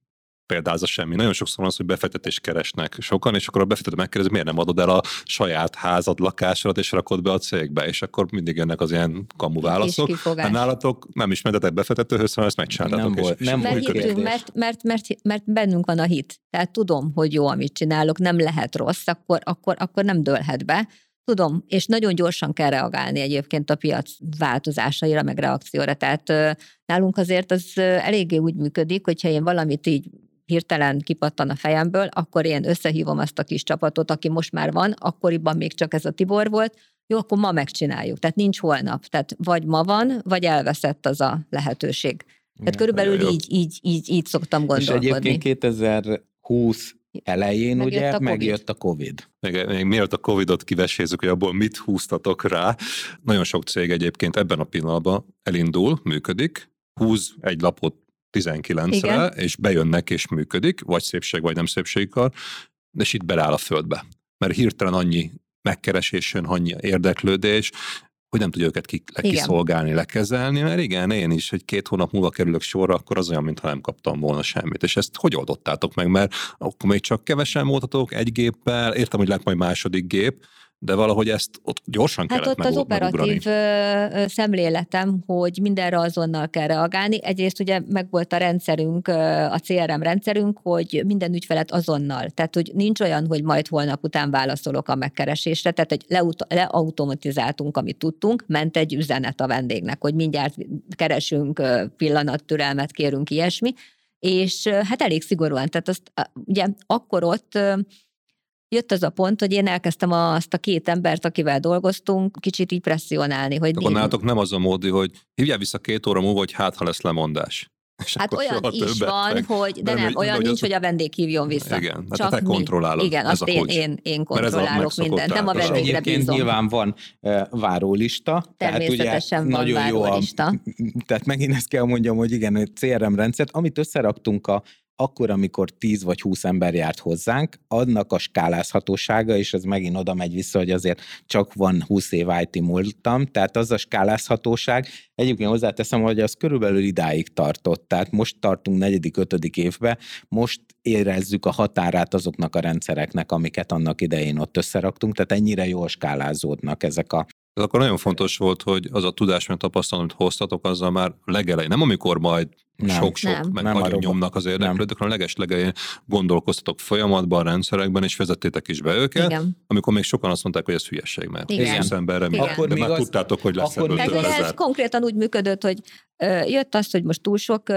példázza semmi. Nagyon sokszor van az, hogy befektetést keresnek sokan, és akkor a befektető megkérdezi, miért nem adod el a saját házad, lakásodat, és rakod be a cégbe, és akkor mindig jönnek az ilyen kamu válaszok. Hát nálatok nem is mentetek befektetőhöz, hanem ezt megcsináltatok. Nem volt, és, nem és volt hittünk, mert, mert, mert, mert bennünk van a hit. Tehát tudom, hogy jó, amit csinálok, nem lehet rossz, akkor, akkor, akkor nem dőlhet be. Tudom, és nagyon gyorsan kell reagálni egyébként a piac változásaira, meg reakcióra. Tehát nálunk azért az eléggé úgy működik, hogyha én valamit így hirtelen kipattan a fejemből, akkor én összehívom azt a kis csapatot, aki most már van, akkoriban még csak ez a Tibor volt, jó, akkor ma megcsináljuk, tehát nincs holnap, tehát vagy ma van, vagy elveszett az a lehetőség. Tehát ja, körülbelül így, így, így, így szoktam gondolkodni. És egyébként kétezer-húsz elején megjött ugye a megjött a Covid. Még, még mielőtt a Covidot kivesézzük, hogy abból mit húztatok rá. Nagyon sok cég egyébként ebben a pillanatban elindul, működik, húz egy lapot tizenkilencre, és bejönnek, és működik, vagy szépség, vagy nem szépségkar, és itt beláll a földbe. Mert hirtelen annyi megkeresés jön, annyi érdeklődés, hogy nem tudja őket ki, le, kiszolgálni, lekezelni, mert igen, én is, hogy két hónap múlva kerülök sorra, akkor az olyan, mintha nem kaptam volna semmit. És ezt hogy oldottátok meg? Mert akkor még csak kevesen voltatok, egy géppel, értem, hogy lát majd második gép, de valahogy ezt ott gyorsan hát kellett megugrani. Hát ott meg, az operatív megugrani. Szemléletem, hogy mindenre azonnal kell reagálni. Egyrészt ugye megvolt a rendszerünk, a cé er em rendszerünk, hogy minden ügyfelet azonnal. Tehát, hogy nincs olyan, hogy majd holnap után válaszolok a megkeresésre. Tehát, hogy leut- leautomatizáltunk, amit tudtunk, ment egy üzenet a vendégnek, hogy mindjárt keresünk, pillanattürelmet kérünk, ilyesmi. És hát elég szigorúan. Tehát azt ugye akkor ott jött az a pont, hogy én elkezdtem azt a két embert, akivel dolgoztunk, kicsit így presszionálni. Hogy akkor nálatok nem az a módi, hogy hívjál vissza két óra múlva, hogy hát, ha lesz lemondás. És hát olyan is van, meg, hogy, de nem, nem olyan nincs, az... hogy a vendég hívjon vissza. Igen, csak te kontrollálod. Igen, azt én, én, én kontrollálok mindent, nem a vendégre bízom. Nyilván van e, várólista. Természetesen tehát ugye van nagyon várólista. Jó a, tehát megint ezt kell mondjam, hogy igen, a cé er em rendszert, amit összeraktunk a akkor, amikor tíz vagy húsz ember járt hozzánk, annak a skálázhatósága, és ez megint oda megy vissza, hogy azért csak van húsz év i té múltam, tehát az a skálázhatóság, egyébként hozzáteszem, hogy az körülbelül idáig tartott, tehát most tartunk negyedik, ötödik évbe, most érezzük a határát azoknak a rendszereknek, amiket annak idején ott összeraktunk, tehát ennyire jól skálázódnak ezek a... Ez akkor nagyon fontos volt, hogy az a tudás, mert tapasztalat, amit hoztatok, azzal már legelején, nem amikor majd Nem, sok-sok, nem, meg nem nagyon arra nyomnak az érdeklődők, hanem legeslegelején gondolkoztatok folyamatban, a rendszerekben, és vezettétek is be őket, igen. Amikor még sokan azt mondták, hogy ez hülyeség, mert az emberre mi, akkor de még már az... tudtátok, hogy lesz ebből több ezer. Ez konkrétan úgy működött, hogy ö, jött az, hogy most túl sok ö,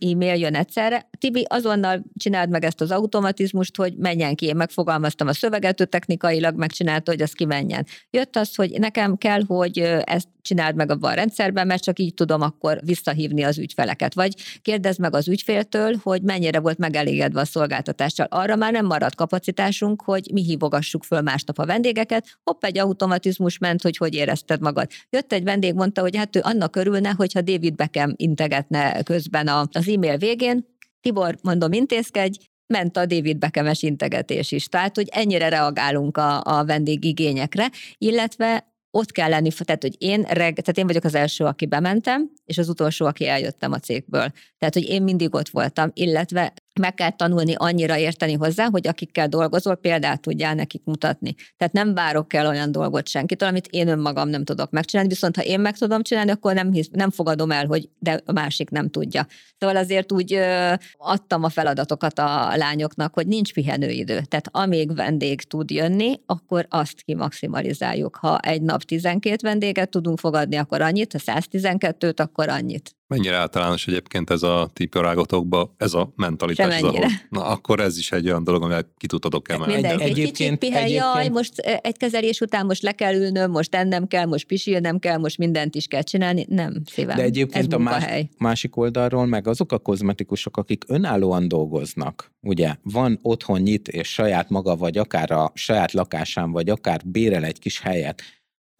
e-mail jön egyszerre. Tibi, azonnal csináld meg ezt az automatizmust, hogy menjen ki. Én megfogalmaztam a szöveget, ő technikailag megcsinálta, hogy az kimenjen. Jött az, hogy nekem kell, hogy ö, ezt csináld meg abban a rendszerben, mert csak így tudom akkor visszahívni az ügyfeleket. Vagy kérdezd meg az ügyféltől, hogy mennyire volt megelégedve a szolgáltatással. Arra már nem maradt kapacitásunk, hogy mi hívogassuk föl másnap a vendégeket. Hopp, egy automatizmus ment, hogy hogy érezted magad. Jött egy vendég, mondta, hogy hát ő annak örülne, hogyha David Beckham integetne közben az e-mail végén. Tibor, mondom, intézkedj, ment a David Beckhames integetés is. Tehát, hogy ennyire reagálunk a, a vendég igényekre, illetve ott kell lenni, tehát, hogy én, reg, tehát én vagyok az első, aki bementem, és az utolsó, aki eljöttem a cégből. Tehát, hogy én mindig ott voltam, illetve meg kell tanulni annyira érteni hozzá, hogy akikkel dolgozol, példát tudjál nekik mutatni. Tehát nem várok el olyan dolgot senkitől, amit én önmagam nem tudok megcsinálni, viszont ha én meg tudom csinálni, akkor nem, hisz, nem fogadom el, hogy de a másik nem tudja. Szóval azért úgy ö, adtam a feladatokat a lányoknak, hogy nincs pihenőidő. Tehát amíg vendég tud jönni, akkor azt kimaximalizáljuk. Ha egy nap tizenkét vendéget tudunk fogadni, akkor annyit, ha száztizenkettőt, akkor annyit. Mennyire általános egyébként ez a ti iparágatokban, ez a mentalitás? Ez a, na, akkor ez is egy olyan dolog, amivel ki tudtatok emelni. Mindenki egyébként, kicsit pihen, egyébként. Jaj, most egy kezelés után most le kell ülnöm, most ennem kell, most pisilnem kell, most mindent is kell csinálni. Nem, szívem. De egyébként a más, másik oldalról meg azok a kozmetikusok, akik önállóan dolgoznak, ugye, van otthon nyit, és saját maga vagy akár a saját lakásán, vagy akár bérel egy kis helyet,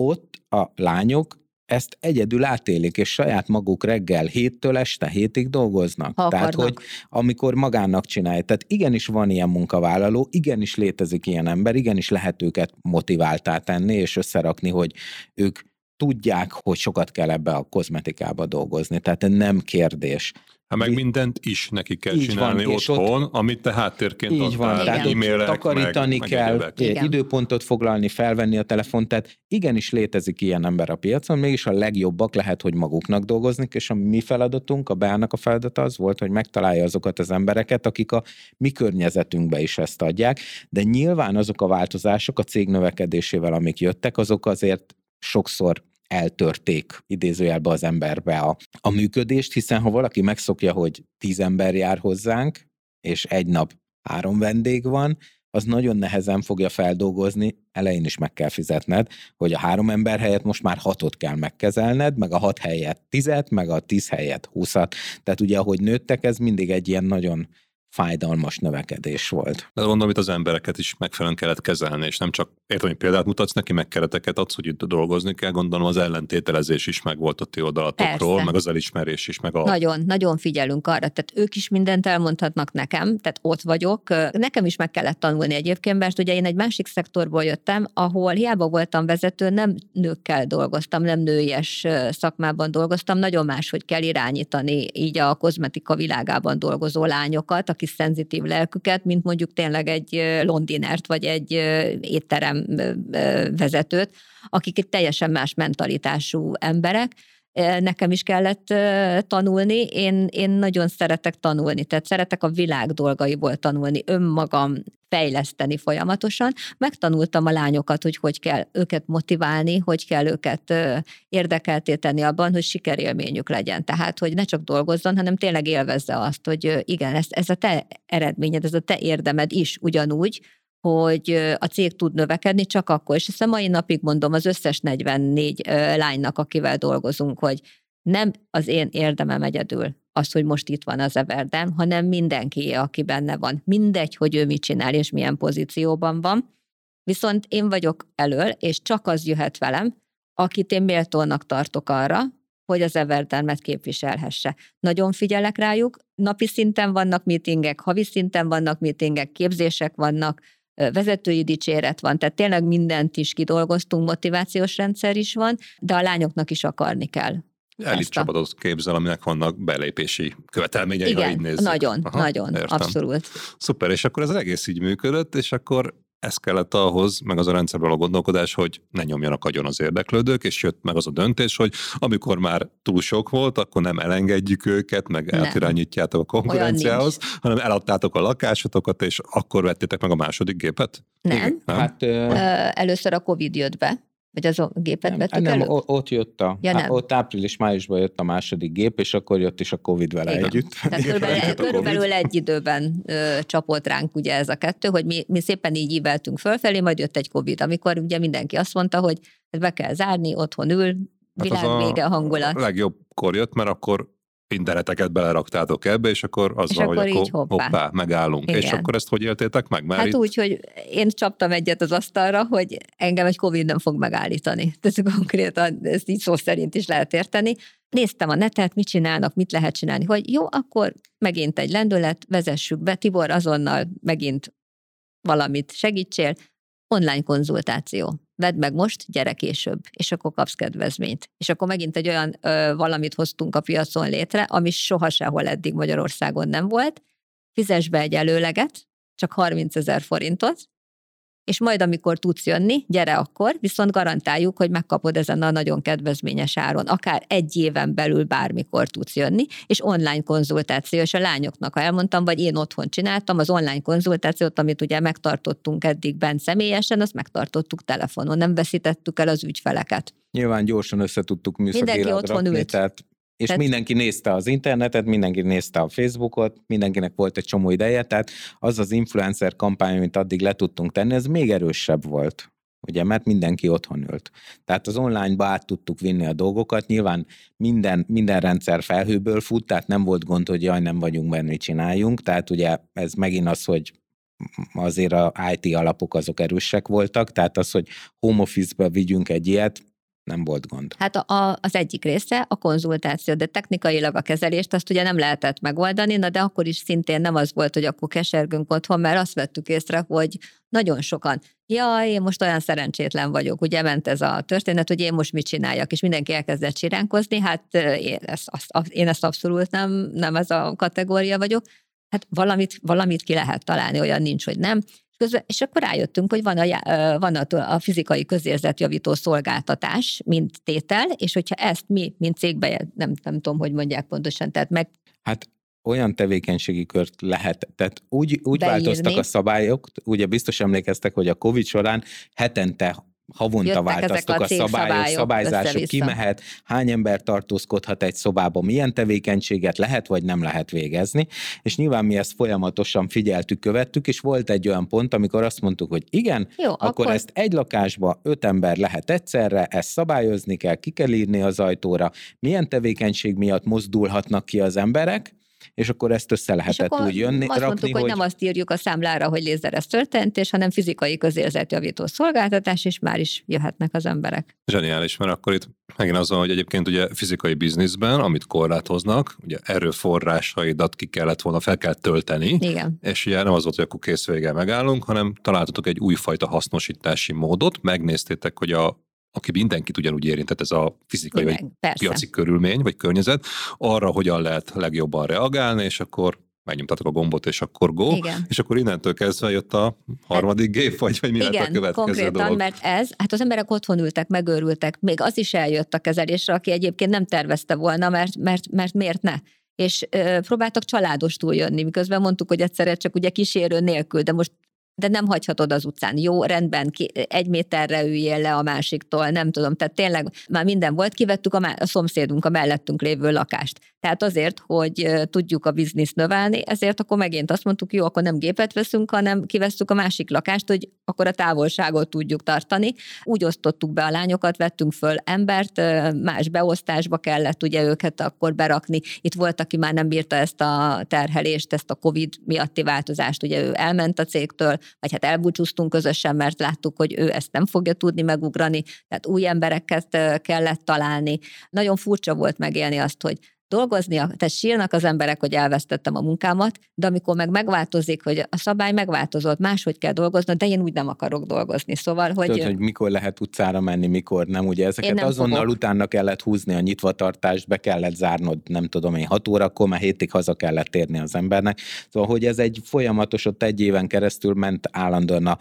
ott a lányok ezt egyedül átélik, és saját maguk reggel héttől este hétig dolgoznak. Ha tehát, akarnak. Hogy amikor magának csinálja. Tehát igenis van ilyen munkavállaló, igenis létezik ilyen ember, igenis lehet őket motiváltá tenni, és összerakni, hogy ők tudják, hogy sokat kell ebbe a kozmetikába dolgozni. Tehát nem kérdés. Hát meg mindent is neki kell így csinálni van, otthon, ott, amit te háttérként így adtál, van, tehát e-mailek, takarítani meg, kell, meg időpontot foglalni, felvenni a telefont, tehát igenis létezik ilyen ember a piacon, mégis a legjobbak lehet, hogy maguknak dolgoznak, és a mi feladatunk, a Beának a feladata az volt, hogy megtalálja azokat az embereket, akik a mi környezetünkbe is ezt adják, de nyilván azok a változások a cég növekedésével, amik jöttek, azok azért sokszor eltörték idézőjelbe az emberbe a, a működést, hiszen ha valaki megszokja, hogy tíz ember jár hozzánk, és egy nap három vendég van, az nagyon nehezen fogja feldolgozni, elején is meg kell fizetned, hogy a három ember helyett most már hatot kell megkezelned, meg a hat helyett tizet, meg a tíz helyett húszat. Tehát ugye, ahogy nőttek, ez mindig egy ilyen nagyon fájdalmas növekedés volt. De gondolom, itt az embereket is megfelelően kellett kezelni, és nem csak értem, hogy példát mutatsz neki, meg kereteket adsz, hogy itt dolgozni kell, gondolom az ellentételezés is meg volt a ti oldalatokról, persze. Meg az elismerés is. Meg a... Nagyon, nagyon figyelünk arra, tehát ők is mindent elmondhatnak nekem, tehát ott vagyok. Nekem is meg kellett tanulni egyébként, mert ugye én egy másik szektorból jöttem, ahol hiába voltam vezető, nem nőkkel dolgoztam, nem nőies szakmában dolgoztam, nagyon más, hogy kell irányítani így a kozmetika világában dolgozó lányokat, aki szenzitív lelküket, mint mondjuk tényleg egy londinert, vagy egy étterem vezetőt, akik egy teljesen más mentalitású emberek. Nekem is kellett tanulni, én, én nagyon szeretek tanulni, tehát szeretek a világ dolgaiból tanulni, önmagam fejleszteni folyamatosan. Megtanultam a lányokat, hogy hogy kell őket motiválni, hogy kell őket érdekelté tenni abban, hogy sikerélményük legyen. Tehát, hogy ne csak dolgozzon, hanem tényleg élvezze azt, hogy igen, ez, ez a te eredményed, ez a te érdemed is ugyanúgy, hogy a cég tud növekedni csak akkor. És ezt a mai napig mondom az összes negyvennégy lánynak, akivel dolgozunk, hogy nem az én érdemem egyedül az, hogy most itt van az EverDerm, hanem mindenki, aki benne van. Mindegy, hogy ő mit csinál és milyen pozícióban van. Viszont én vagyok elől, és csak az jöhet velem, akit én méltónak tartok arra, hogy az EverDermet képviselhesse. Nagyon figyelek rájuk, napi szinten vannak meetingek, havi szinten vannak meetingek, képzések vannak, vezetői dicséret van, tehát tényleg mindent is kidolgoztunk, motivációs rendszer is van, de a lányoknak is akarni kell. Elit csapatot képzel, aminek vannak belépési követelményei, igen, ha így nézzük. Nagyon, aha, nagyon, értem. Abszolút. Szuper, és akkor ez az egész így működött, és akkor ez kellett ahhoz, meg az a rendszerben a gondolkodás, hogy ne nyomjanak agyon az érdeklődők, és jött meg az a döntés, hogy amikor már túl sok volt, akkor nem elengedjük őket, meg nem eltirányítjátok a konkurenciához, hanem eladtátok a lakásotokat, és akkor vettétek meg a második gépet? Nem. nem? Hát, ö... Először a Covid jött be, vagy az a gépet vettük nem, előtt? Ott jött a, ja, nem. Ott április-májusban jött a második gép, és akkor jött is a Covid vele igen. együtt. Tehát körülbelül, körülbelül egy időben ö, csapott ránk ugye ez a kettő, hogy mi, mi szépen így íveltünk fölfelé, majd jött egy Covid, amikor ugye mindenki azt mondta, hogy be kell zárni, otthon ül, világ hát vége a hangulat. A legjobbkor jött, mert akkor mindeneteket beleraktátok ebbe, és akkor az és van, akkor hogy akkor hoppá. hoppá, megállunk. Igen. És akkor ezt hogy éltétek meg? Már hát itt... úgy, hogy én csaptam egyet az asztalra, hogy engem egy Covid nem fog megállítani. Ez konkrétan, ezt így szó szerint is lehet érteni. Néztem a netet, mit csinálnak, mit lehet csinálni, hogy jó, akkor megint egy lendület, vezessük be, Tibor, azonnal megint valamit segítsél, online konzultáció. Vedd meg most, gyere később, és akkor kapsz kedvezményt. És akkor megint egy olyan ö, valamit hoztunk a piacon létre, ami soha sehol eddig Magyarországon nem volt, fizess be egy előleget, csak harmincezer forintot, és majd amikor tudsz jönni, gyere akkor, viszont garantáljuk, hogy megkapod ezen a nagyon kedvezményes áron, akár egy éven belül bármikor tudsz jönni, és online konzultáció, és a lányoknak, ha elmondtam, vagy én otthon csináltam, az online konzultációt, amit ugye megtartottunk eddig bent személyesen, azt megtartottuk telefonon, nem veszítettük el az ügyfeleket. Nyilván gyorsan összetudtuk műszakéra rakni, tehát, és tehát... mindenki nézte az internetet, mindenki nézte a Facebookot, mindenkinek volt egy csomó ideje, tehát az az influencer kampány, amit addig le tudtunk tenni, ez még erősebb volt, ugye, mert mindenki otthon ült. Tehát az online-ba át tudtuk vinni a dolgokat, nyilván minden, minden rendszer felhőből fut, tehát nem volt gond, hogy jaj, nem vagyunk benne, mit csináljunk, tehát ugye ez megint az, hogy azért a i té alapok azok erősek voltak, tehát az, hogy home office-be vigyünk egy ilyet, nem volt gond. Hát a, a, az egyik része a konzultáció, de technikailag a kezelést azt ugye nem lehetett megoldani, na de akkor is szintén nem az volt, hogy akkor kesergünk otthon, mert azt vettük észre, hogy nagyon sokan, jaj, én most olyan szerencsétlen vagyok, ugye ment ez a történet, hogy én most mit csináljak, és mindenki elkezdett csiránkozni, hát én ezt, azt, én ezt abszolút nem, nem ez a kategória vagyok, hát valamit, valamit ki lehet találni, olyan nincs, hogy nem. Közben, és akkor rájöttünk, hogy van a, van a, a fizikai közérzetjavító szolgáltatás, mint tétel, és hogyha ezt mi, mint cégbe, nem, nem tudom, hogy mondják pontosan, tehát meg... Hát olyan tevékenységi kört lehet, tehát úgy, úgy változtak a szabályok, ugye biztos emlékeztek, hogy a Covid során hetente, havonta jöttek változtak a, a szabályok, szabályok szabályzások, ki mehet, hány ember tartózkodhat egy szobában, milyen tevékenységet lehet vagy nem lehet végezni, és nyilván mi ezt folyamatosan figyeltük, követtük, és volt egy olyan pont, amikor azt mondtuk, hogy igen, jó, akkor, akkor ezt egy lakásba öt ember lehet egyszerre, ezt szabályozni kell, ki kell írni az ajtóra, milyen tevékenység miatt mozdulhatnak ki az emberek, és akkor ezt össze lehetett úgy jönni. És azt rakni, mondtuk, hogy, hogy nem azt írjuk a számlára, hogy lézeres történtés, hanem fizikai közérzetjavító szolgáltatás, és már is jöhetnek az emberek. Zseniális, mert akkor itt megint az van, hogy egyébként ugye fizikai bizniszben, amit korlátoznak, ugye erőforrásaidat ki kellett volna, fel kell tölteni, igen. És ugye nem az volt, hogy akkor kész vége megállunk, hanem találtatok egy újfajta hasznosítási módot, megnéztétek, hogy a aki mindenkit ugyanúgy érintett, ez a fizikai igen, vagy persze. Piaci körülmény, vagy környezet, arra hogyan lehet legjobban reagálni, és akkor megnyomtatok a gombot, és akkor go, igen. És akkor innentől kezdve jött a harmadik gép, vagy, vagy mi igen, lett a következő konkrétan, dolog. Igen, mert ez, hát az emberek otthon ültek, megőrültek, még az is eljött a kezelésre, aki egyébként nem tervezte volna, mert, mert, mert miért ne? És ö, próbáltak családostul jönni, miközben mondtuk, hogy egyszerre csak ugye kísérő nélkül, de most de nem hagyhatod az utcán. Jó, rendben, ki, egy méterre üljél le a másiktól, nem tudom. Tehát tényleg már minden volt, kivettük a, má- a szomszédunk, a mellettünk lévő lakást. Tehát azért, hogy tudjuk a bizniszt növelni, ezért akkor megint azt mondtuk, jó, akkor nem gépet veszünk, hanem kivesszük a másik lakást, hogy akkor a távolságot tudjuk tartani. Úgy osztottuk be a lányokat, vettünk föl embert, más beosztásba kellett ugye őket akkor berakni. Itt volt, aki már nem bírta ezt a terhelést, ezt a Covid miatti változást, ugye ő elment a cégtől, vagy hát elbúcsúztunk közösen, mert láttuk, hogy ő ezt nem fogja tudni megugrani, tehát új embereket kellett találni. Nagyon furcsa volt megélni azt, hogy dolgozni, tehát sírnak az emberek, hogy elvesztettem a munkámat, de amikor meg megváltozik, hogy a szabály megváltozott, máshogy kell dolgoznod, de én úgy nem akarok dolgozni. Szóval, hogy... Tudod, hogy mikor lehet utcára menni, mikor nem, ugye ezeket nem azonnal fogok. Utána kellett húzni a nyitvatartást, be kellett zárnod, nem tudom én, hat órakor, mert hétig haza kellett térni az embernek. Szóval, hogy ez egy folyamatos, ott egy éven keresztül ment állandóan a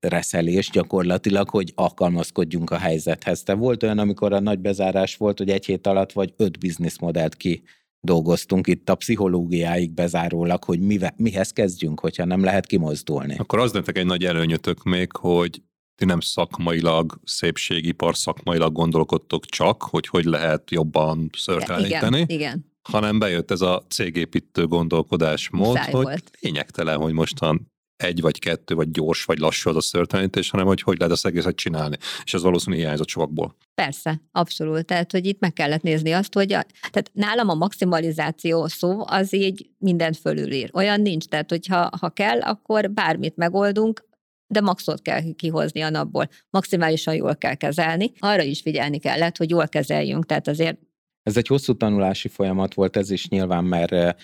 reszelés gyakorlatilag, hogy alkalmazkodjunk a helyzethez. Te volt olyan, amikor a nagy bezárás volt, hogy egy hét alatt vagy öt bizniszmodellt ki dolgoztunk itt a pszichológiáig bezárólag, hogy mive, mihez kezdjünk, hogyha nem lehet kimozdulni. Akkor az nektek egy nagy előnyötök még, hogy ti nem szakmailag, szépségipar szakmailag gondolkodtok csak, hogy hogy lehet jobban szörteleníteni. Igen, igen. Hanem bejött ez a cégépítő gondolkodásmód, hogy lényegtelen, hogy mostan egy vagy kettő, vagy gyors, vagy lassú az a szörtelenítés, hanem hogy hogy lehet az egészet csinálni. És ez valószínűleg hiányzott sokakból. Persze, abszolút. Tehát, hogy itt meg kellett nézni azt, hogy a, tehát nálam a maximalizáció szó az így mindent fölülír. Olyan nincs, tehát, hogyha ha kell, akkor bármit megoldunk, de maxot kell kihozni a napból. Maximálisan jól kell kezelni. Arra is figyelni kellett, hogy jól kezeljünk. Tehát azért... Ez egy hosszú tanulási folyamat volt, ez is nyilván, mert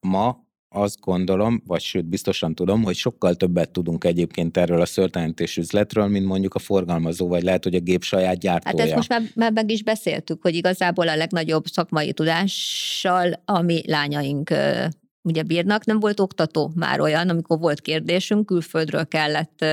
ma azt gondolom, vagy sőt, biztosan tudom, hogy sokkal többet tudunk egyébként erről a szörtelenítés üzletről, mint mondjuk a forgalmazó, vagy lehet, hogy a gép saját gyártója. Hát ezt most már, már meg is beszéltük, hogy igazából a legnagyobb szakmai tudással a mi lányaink ugye bírnak, nem volt oktató már olyan, amikor volt kérdésünk, külföldről kellett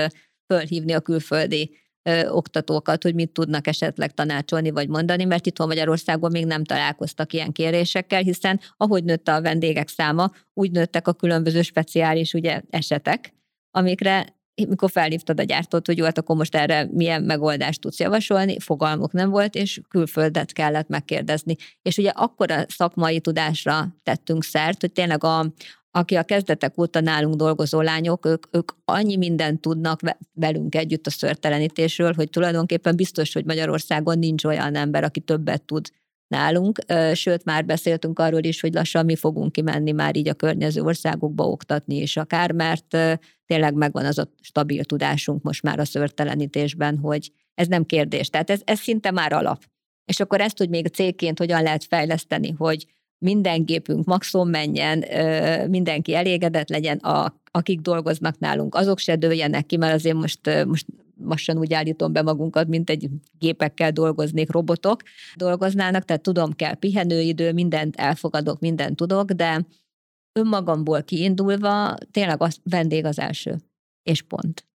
fölhívni a külföldi oktatókat, hogy mit tudnak esetleg tanácsolni vagy mondani, mert itthon Magyarországon még nem találkoztak ilyen kérésekkel, hiszen ahogy nőtt a vendégek száma, úgy nőttek a különböző speciális ugye, esetek, amikre, mikor felhívtad a gyártót, hogy jó, hát akkor most erre milyen megoldást tudsz javasolni, fogalmuk nem volt, és külföldet kellett megkérdezni. És ugye akkora szakmai tudásra tettünk szert, hogy tényleg a aki a kezdetek óta nálunk dolgozó lányok, ők, ők annyi mindent tudnak velünk együtt a szőrtelenítésről, hogy tulajdonképpen biztos, hogy Magyarországon nincs olyan ember, aki többet tud nálunk, sőt már beszéltünk arról is, hogy lassan mi fogunk kimenni már így a környező országokba oktatni is akár, mert tényleg megvan az a stabil tudásunk most már a szőrtelenítésben, hogy ez nem kérdés, tehát ez, ez szinte már alap. És akkor ezt, hogy még cégként hogyan lehet fejleszteni, hogy minden gépünk maxon menjen, mindenki elégedett legyen, a, akik dolgoznak nálunk, azok se dőljenek ki, mert azért most, most lassan úgy állítom be magunkat, mint egy gépekkel dolgoznék, robotok dolgoznának, tehát tudom, kell pihenőidő, mindent elfogadok, mindent tudok, de önmagamból kiindulva tényleg az, vendég az első, és pont.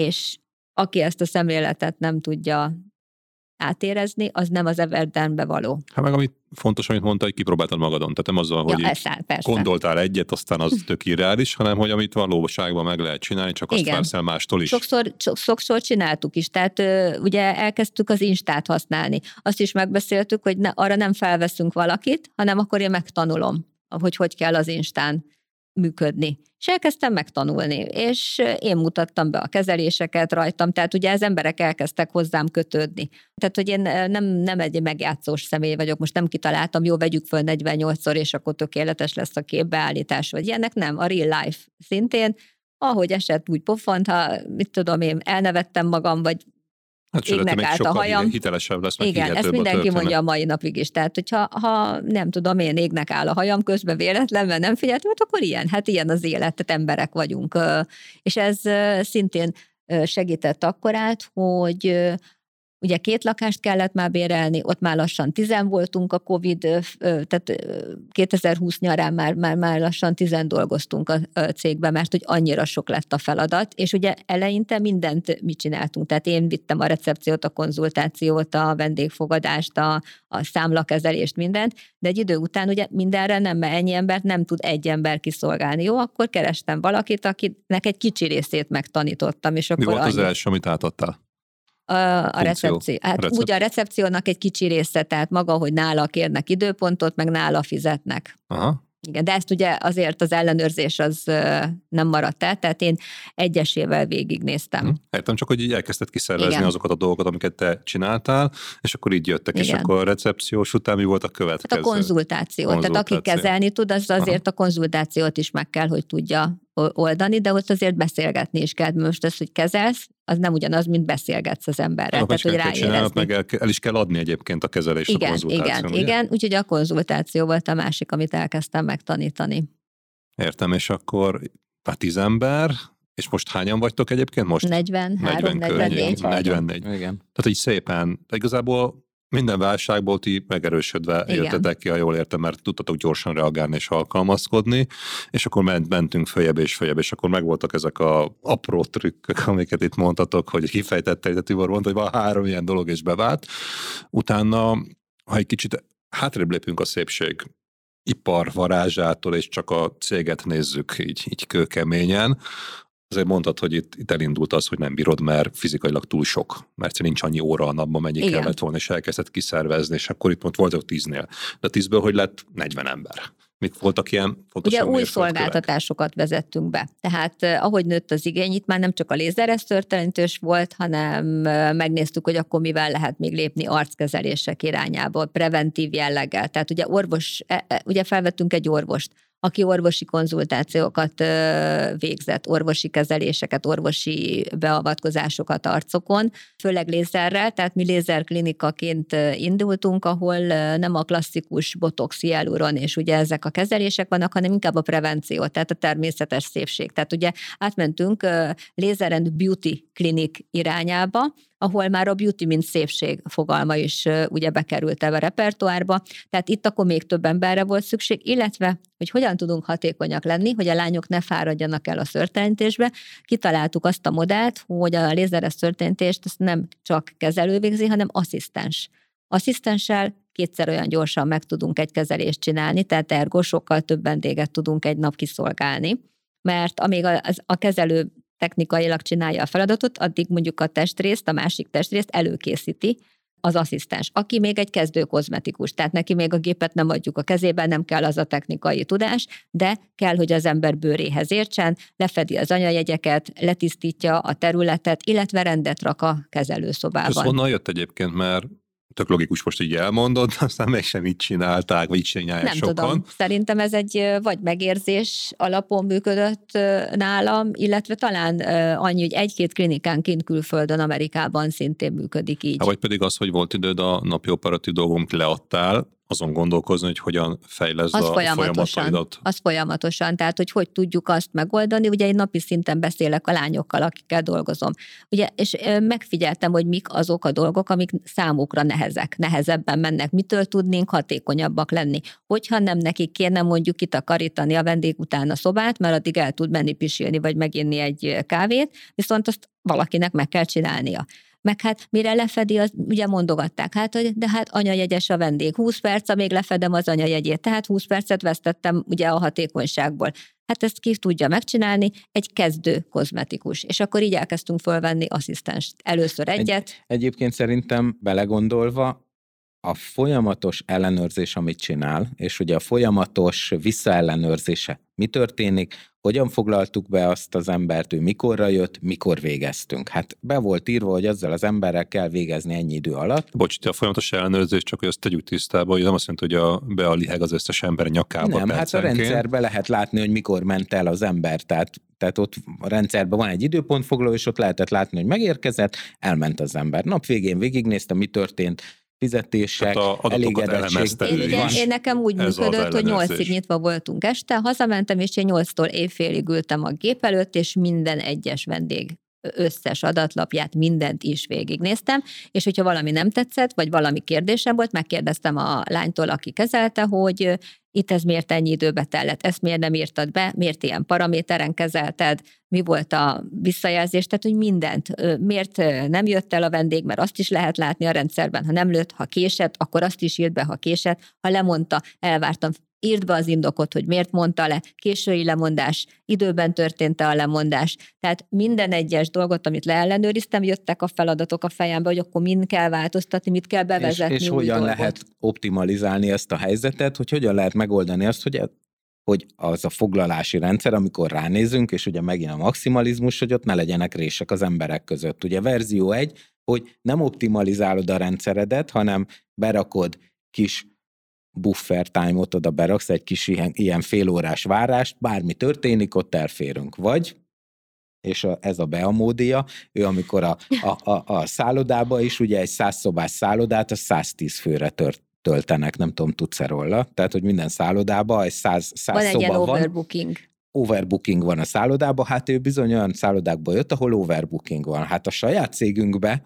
És aki ezt a szemléletet nem tudja átérezni, az nem az EverDermbe való. Hát meg ami fontos, amit mondta, hogy kipróbáltad magadon. Tehát nem azzal, hogy ja, áll, gondoltál egyet, aztán az tök irreális, hanem hogy amit valóságban meg lehet csinálni, csak azt vársz el mástól is. Sokszor, sokszor csináltuk is, tehát ugye elkezdtük az Instát használni. Azt is megbeszéltük, hogy ne, arra nem felveszünk valakit, hanem akkor én megtanulom, hogy hogy kell az Instán működni. És elkezdtem megtanulni, és én mutattam be a kezeléseket rajtam, tehát ugye az emberek elkezdtek hozzám kötődni. Tehát, hogy én nem, nem egy megjátszós személy vagyok, most nem kitaláltam, jó, vegyük föl negyvennyolcszor, és akkor tökéletes lesz a képbeállítás, vagy ilyenek, nem, a real life szintén, ahogy esett, úgy pofont, ha mit tudom én, elnevettem magam, vagy hát égnek állt a hajam. Hitelesebb lesz, meg igen, ezt mindenki mondja a mai napig is. Tehát, hogyha ha nem tudom, én égnek áll a hajam, közben véletlenben nem figyeltem, hát akkor ilyen, hát ilyen az élet, tehát emberek vagyunk. És ez szintén segített akkorát, hogy ugye két lakást kellett már bérelni, ott már lassan tizen voltunk a Covid, tehát kétezer-húsz nyarán már, már, már lassan tizen dolgoztunk a cégben, mert hogy annyira sok lett a feladat, és ugye eleinte mindent mi csináltunk, tehát én vittem a recepciót, a konzultációt, a vendégfogadást, a, a számlakezelést, mindent, de egy idő után ugye mindenre nem, mert ennyi embert nem tud egy ember kiszolgálni. Jó, akkor kerestem valakit, akinek egy kicsi részét megtanítottam, és akkor mi volt annyi... az első, amit átadtál? A, a recepció. Hát Recep. Úgy a recepciónak egy kicsi része, tehát maga, hogy nála kérnek időpontot, meg nála fizetnek. Aha. Igen, de ezt ugye azért az ellenőrzés az nem maradt el, tehát én egyesével végignéztem. Értem, csak hogy így elkezdted kiszervezni igen. azokat a dolgokat, amiket te csináltál, és akkor így jöttek, igen. és akkor a recepciós után mi volt a következő? Hát a konzultáció. konzultáció. Tehát aki kezelni tud, az azért aha. a konzultációt is meg kell, hogy tudja oldani, de ott azért beszélgetni is kell. Most az, hogy kezelsz, az nem ugyanaz, mint beszélgetsz az emberrel. Annak tehát, hogy ráérezni. Meg el, el is kell adni egyébként a kezelést igen, a konzultáción. Igen, igen, úgyhogy a konzultáció volt a másik, amit elkezdtem megtanítani. Értem, és akkor a tíz ember, és most hányan vagytok egyébként most? negyvenhárom, negyvennégy. Igen. Tehát így szépen, igazából minden válságból ti megerősödve igen. jöttetek ki, ha jól értem, mert tudtatok gyorsan reagálni és alkalmazkodni, és akkor ment, mentünk följebb és följebb, és akkor megvoltak ezek a apró trükkök, amiket itt mondtatok, hogy kifejtette, itt a Tibor mondta, hogy van három ilyen dolog, és bevált. Utána, ha egy kicsit hátrébb lépünk a szépség ipar varázsától, és csak a céget nézzük így, így kőkeményen, azért mondtad, hogy itt, itt elindult az, hogy nem bírod, mert fizikailag túl sok, mert nincs annyi óra a napban, mennyi igen. kellett volna, és elkezdett kiszervezni, és akkor itt mondtad, voltak tíznél. De tízből hogy lett negyven ember? Mik voltak ilyen fontos? Ugye új szolgáltatásokat vezettünk be. Tehát eh, ahogy nőtt az igény, itt már nem csak a lézeres szőrtelenítős volt, hanem eh, megnéztük, hogy akkor mivel lehet még lépni arckezelések irányába, preventív jelleggel. Tehát ugye orvos, eh, eh, ugye felvettünk egy orvost, aki orvosi konzultációkat végzett, orvosi kezeléseket, orvosi beavatkozásokat arcokon, főleg lézerrel, tehát mi lézerklinikaként indultunk, ahol nem a klasszikus botox, hialuron, és ugye ezek a kezelések vannak, hanem inkább a prevenció, tehát a természetes szépség. Tehát ugye átmentünk lézer and beauty klinik irányába, ahol már a beauty, mint szépség fogalma is ugye bekerült ebbe a repertoárba, tehát itt akkor még több emberre volt szükség, illetve, hogy hogyan tudunk hatékonyak lenni, hogy a lányok ne fáradjanak el a szőrtelenítésbe. Kitaláltuk azt a modellt, hogy a lézeres szőrtelenítést ezt nem csak kezelő végzi, hanem asszisztens. Asszisztenssel kétszer olyan gyorsan meg tudunk egy kezelést csinálni, tehát ergo sokkal több vendéget tudunk egy nap kiszolgálni, mert amíg a, a kezelő technikailag csinálja a feladatot, addig mondjuk a testrészt, a másik testrészt előkészíti az asszisztens, aki még egy kezdő kozmetikus, tehát neki még a gépet nem adjuk a kezébe, nem kell az a technikai tudás, de kell, hogy az ember bőréhez értsen, lefedi az anyajegyeket, letisztítja a területet, illetve rendet rak a kezelőszobában. Ez honnan jött egyébként, mert tök logikus most így elmondod, aztán meg sem így csinálták, vagy így csinálják sokan. Nem tudom, szerintem ez egy vagy megérzés alapon működött nálam, illetve talán annyi, hogy egy-két klinikán kint külföldön, Amerikában szintén működik így. Há, vagy pedig az, hogy volt időd a napi operatív dolgunk, leadtál, azon gondolkozni, hogy hogyan fejleszd az a folyamataidat. Az folyamatosan, tehát hogy hogy tudjuk azt megoldani, ugye én napi szinten beszélek a lányokkal, akikkel dolgozom. Ugye, és megfigyeltem, hogy mik azok a dolgok, amik számukra nehezek, nehezebben mennek, mitől tudnénk hatékonyabbak lenni. Hogyha nem nekik kéne mondjuk kitakarítani a vendég után a szobát, mert addig el tud menni pisilni, vagy meginni egy kávét, viszont azt valakinek meg kell csinálnia. Meg hát mire lefedi, az, ugye mondogatták, hát, hogy de hát anyajegyes a vendég, húsz perc, amíg lefedem az anyajegyét, tehát húsz percet vesztettem ugye a hatékonyságból. Hát ezt ki tudja megcsinálni, egy kezdő kozmetikus. És akkor így elkezdtünk fölvenni asszisztenst. Először egyet. Egy, egyébként szerintem belegondolva, a folyamatos ellenőrzés, amit csinál, és ugye a folyamatos visszaellenőrzése, mi történik, hogyan foglaltuk be azt az embert, ő mikorra jött, mikor végeztünk. Hát be volt írva, hogy ezzel az emberrel kell végezni ennyi idő alatt. Bocs, te a folyamatos ellenőrzés, csak hogy azt tegyük tisztába, hogy nem azt jelenti, hogy a Bea liheg az összes ember nyakába. Nem, hát a rendszerbe lehet látni, hogy mikor ment el az ember, tehát Tehát ott a rendszerben van egy időpontfoglaló, és ott lehetett látni, hogy megérkezett, elment az ember. Nap végén végignéztem, mi történt, fizetések, elégedettség. Én, igen, én nekem úgy ez működött, hogy nyolcig nyitva voltunk este, hazamentem, és én nyolctól éjfélig ültem a gép előtt, és minden egyes vendég összes adatlapját, mindent is végignéztem, és hogyha valami nem tetszett, vagy valami kérdésem volt, megkérdeztem a lánytól, aki kezelte, hogy itt ez miért ennyi időbe tellett, ezt miért nem írtad be, miért ilyen paraméteren kezelted, mi volt a visszajelzés, tehát hogy mindent, miért nem jött el a vendég, mert azt is lehet látni a rendszerben, ha nem lőtt, ha késett, akkor azt is írt be, ha késett, ha lemondta, elvártam, írd be az indokot, hogy miért mondta le, késői lemondás, időben történt-e a lemondás. Tehát minden egyes dolgot, amit leellenőriztem, jöttek a feladatok a fejembe, hogy akkor mind kell változtatni, mit kell bevezetni. És, és hogyan dolgot. Lehet optimalizálni ezt a helyzetet, hogy hogyan lehet megoldani azt, hogy, hogy az a foglalási rendszer, amikor ránézünk, és ugye megint a maximalizmus, hogy ott ne legyenek rések az emberek között. Ugye verzió egy, hogy nem optimalizálod a rendszeredet, hanem berakod kis buffer time-ot oda beraksz, egy kis ilyen, ilyen félórás várást, bármi történik, ott elférünk. Vagy, és a, ez a Bea módja, ő amikor a, a, a, a szállodába is, ugye egy százszobás szállodát, a száztíz főre tört, töltenek, nem tudom, tudsz-e róla? Tehát, hogy minden szállodában egy száz, száz szoba van. Van egy ilyen overbooking. Overbooking van a szállodában, hát ő bizony olyan szállodákból jött, ahol overbooking van. Hát a saját cégünkbe,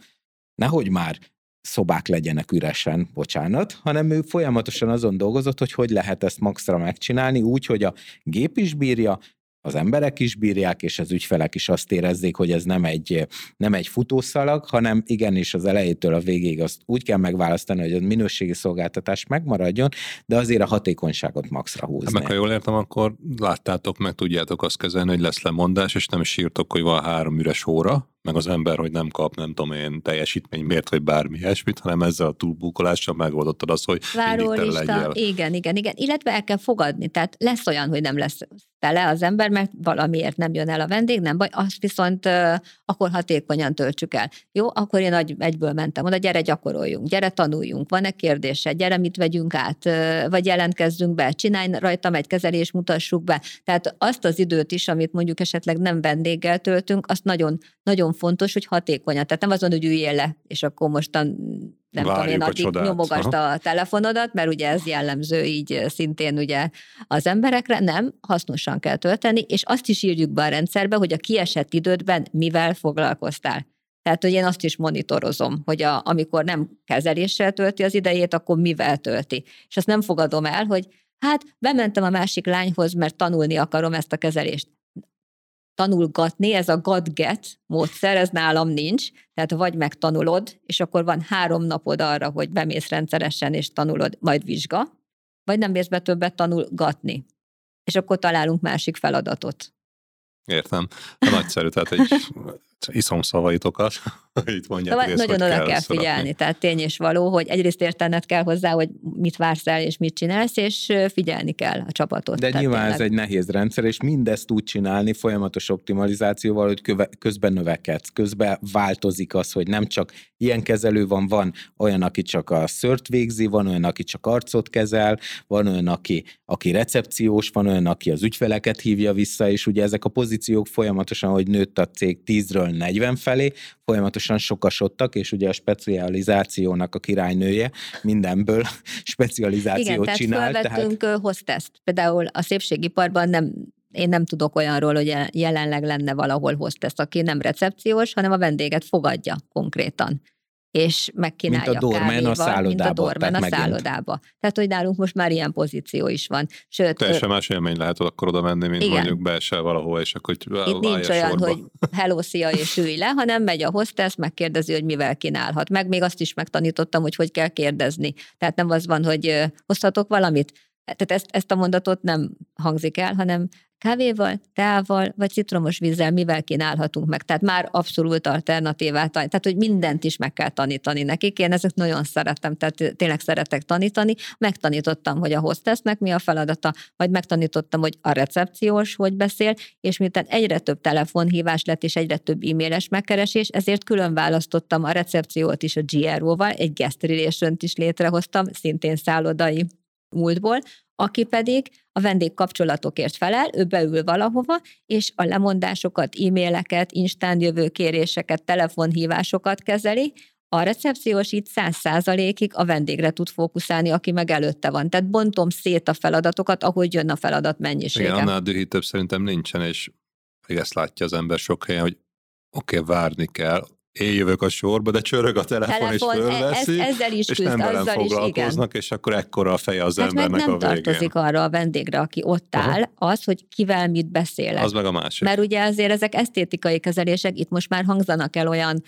nehogy már szobák legyenek üresen, bocsánat, hanem ő folyamatosan azon dolgozott, hogy hogy lehet ezt maxra megcsinálni, úgy, hogy a gép is bírja, az emberek is bírják, és az ügyfelek is azt érezzék, hogy ez nem egy, nem egy futószalag, hanem igenis az elejétől a végéig azt úgy kell megválasztani, hogy a minőségi szolgáltatás megmaradjon, de azért a hatékonyságot maxra húzni. Hát meg ha jól értem, akkor láttátok, meg tudjátok azt kezelni, hogy lesz lemondás, és nem is írtok, hogy van három üres óra, meg az ember, hogy nem kap, nem tudom én, teljesítménymért, vagy bármi ilyesmit, hanem ezzel a túlbúkolással megoldottad azt, hogy mindig tele legyél. Igen, igen, igen. Illetve el kell fogadni, tehát lesz olyan, hogy nem lesz tele az ember, mert valamiért nem jön el a vendég, nem baj, azt viszont uh, akkor hatékonyan töltsük el. Jó, akkor én egyből mentem oda, gyere gyakoroljunk, gyere tanuljunk, van-e kérdése, gyere mit vegyünk át, vagy jelentkezzünk be, csinálj rajtam egy kezelést, mutassuk be. Tehát azt az időt is, amit mondjuk esetleg nem vendéggel töltünk, azt nagyon, nagyon fontos, hogy hatékonyan. Tehát nem azon, hogy üljél le, és akkor mostan nem várjuk tudom én, addig nyomogasd a telefonodat, mert ugye ez jellemző így szintén ugye az emberekre, nem, hasznosan kell tölteni, és azt is írjuk be a rendszerbe, hogy a kiesett idődben mivel foglalkoztál. Tehát, hogy én azt is monitorozom, hogy a, amikor nem kezeléssel tölti az idejét, akkor mivel tölti. És azt nem fogadom el, hogy hát bementem a másik lányhoz, mert tanulni akarom ezt a kezelést. Tanulgatni, ez a gadget módszer, ez nálam nincs, tehát vagy megtanulod, és akkor van három napod arra, hogy bemész rendszeresen, és tanulod, majd vizsga, vagy nem mész be többet tanulgatni. És akkor találunk másik feladatot. Értem. Nagyszerű, tehát egy iszom szavaitokat, itt mondják. Szóval rész, nagyon oda kell, kell figyelni, tehát tény és való, hogy egyrészt értened kell hozzá, hogy mit vársz el és mit csinálsz, és figyelni kell a csapatot. De tehát nyilván tényleg ez egy nehéz rendszer, és mindezt úgy csinálni folyamatos optimalizációval, hogy köve, közben növekedsz, közben változik az, hogy nem csak ilyen kezelő van, van olyan, aki csak a szört végzi, van olyan, aki csak arcot kezel, van olyan, aki, aki recepciós, van olyan, aki az ügyfeleket hívja vissza, és ugye ezek a pozíciók folyamatosan, hogy nőtt a cég tízről negyven felé, folyamatosan sokasodtak, és ugye a specializációnak a királynője mindenből specializációt igen, tehát csinál. Igen, tehát felvettünk hosteszt. Például a szépségiparban nem, én nem tudok olyanról, hogy jelenleg lenne valahol hostess, aki nem recepciós, hanem a vendéget fogadja konkrétan. És megkínálja mint a dormen a szállodába. Tehát, tehát, hogy nálunk most már ilyen pozíció is van. Sőt, teljesen más élmény lehet akkor oda menni, mint igen. mondjuk beesel valahol, és akkor itt nincs olyan, sorba. Hogy hello, szia, és ülj le, hanem megy a hostess, megkérdezi, hogy mivel kínálhat. Meg még azt is megtanítottam, hogy hogy kell kérdezni. Tehát nem az van, hogy hozhatok valamit. Tehát ezt, ezt a mondatot nem hangzik el, hanem kávéval, teával, vagy citromos vízzel mivel kínálhatunk meg. Tehát már abszolút alternatívát, tehát hogy mindent is meg kell tanítani nekik. Én ezeket nagyon szerettem, tehát tényleg szeretek tanítani. Megtanítottam, hogy a hostessnek mi a feladata, vagy megtanítottam, hogy a recepciós hogy beszél, és miután egyre több telefonhívás lett, és egyre több e-mailes megkeresés, ezért külön választottam a recepciót is a gé er ó-val, egy guest relation-t is létrehoztam, szintén szállodai múltból, aki pedig a vendégkapcsolatokért felel, ő beül valahova, és a lemondásokat, e-maileket, instán jövőkéréseket, telefonhívásokat kezeli, a recepciós itt száz százalékig a vendégre tud fókuszálni, aki meg előtte van. Tehát bontom szét a feladatokat, ahogy jön a feladat mennyisége. Igen, annál dühítőbb szerintem nincsen, és ezt látja az ember sok helyen, hogy oké, okay, várni kell, én jövök a sorba, de csörög a telefon, telefon és fölveszi, ez, és küzd, nem velem foglalkoznak, is, és akkor ekkora a feje az hát embernek a végén. Nem tartozik arra a vendégre, aki ott áll, aha. az, hogy kivel mit beszélek. Az meg a másik. Mert ugye azért ezek esztétikai kezelések, itt most már hangzanak el olyan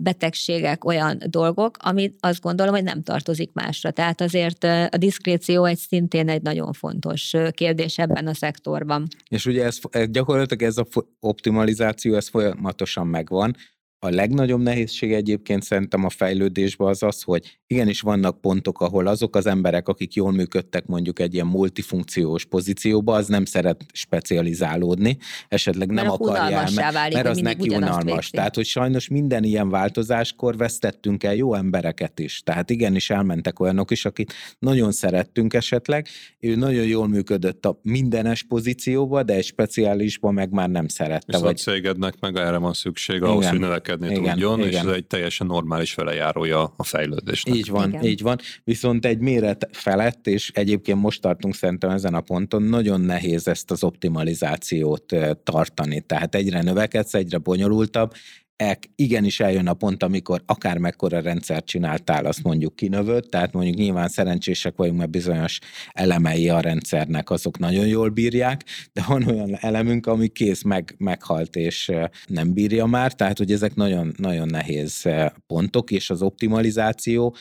betegségek, olyan dolgok, amit azt gondolom, hogy nem tartozik másra. Tehát azért a diszkréció egy szintén egy nagyon fontos kérdés ebben a szektorban. És ugye ez, gyakorlatilag ez a optimalizáció, ez folyamatosan megvan. A legnagyobb nehézség egyébként szerintem a fejlődésben az az, hogy igenis vannak pontok, ahol azok az emberek, akik jól működtek mondjuk egy ilyen multifunkciós pozícióba, az nem szeret specializálódni, esetleg mert nem akarja el, válik, mert az neki unalmas. Tehát, hogy sajnos minden ilyen változáskor vesztettünk el jó embereket is. Tehát igenis elmentek olyanok is, akit nagyon szerettünk esetleg, ő nagyon jól működött a mindenes pozícióba, de egy speciálisba meg már nem szerette. Viszont vagy... cégednek meg erre van szükség ahhoz, igen. hogy növekedni Igen, tudjon, igen. és ez egy teljesen normális velejárója a fejlődésnek. Így van, igen. így van. Viszont egy méret felett, és egyébként most tartunk szerintem ezen a ponton, nagyon nehéz ezt az optimalizációt tartani. Tehát egyre növekedsz, egyre bonyolultabb. E, igenis eljön a pont, amikor akármekkora rendszert csináltál, azt mondjuk kinövöd, tehát mondjuk nyilván szerencsések vagyunk, mert bizonyos elemei a rendszernek, azok nagyon jól bírják, de van olyan elemünk, ami kész meg, meghalt, és nem bírja már, tehát hogy ezek nagyon, nagyon nehéz pontok, és az optimalizáció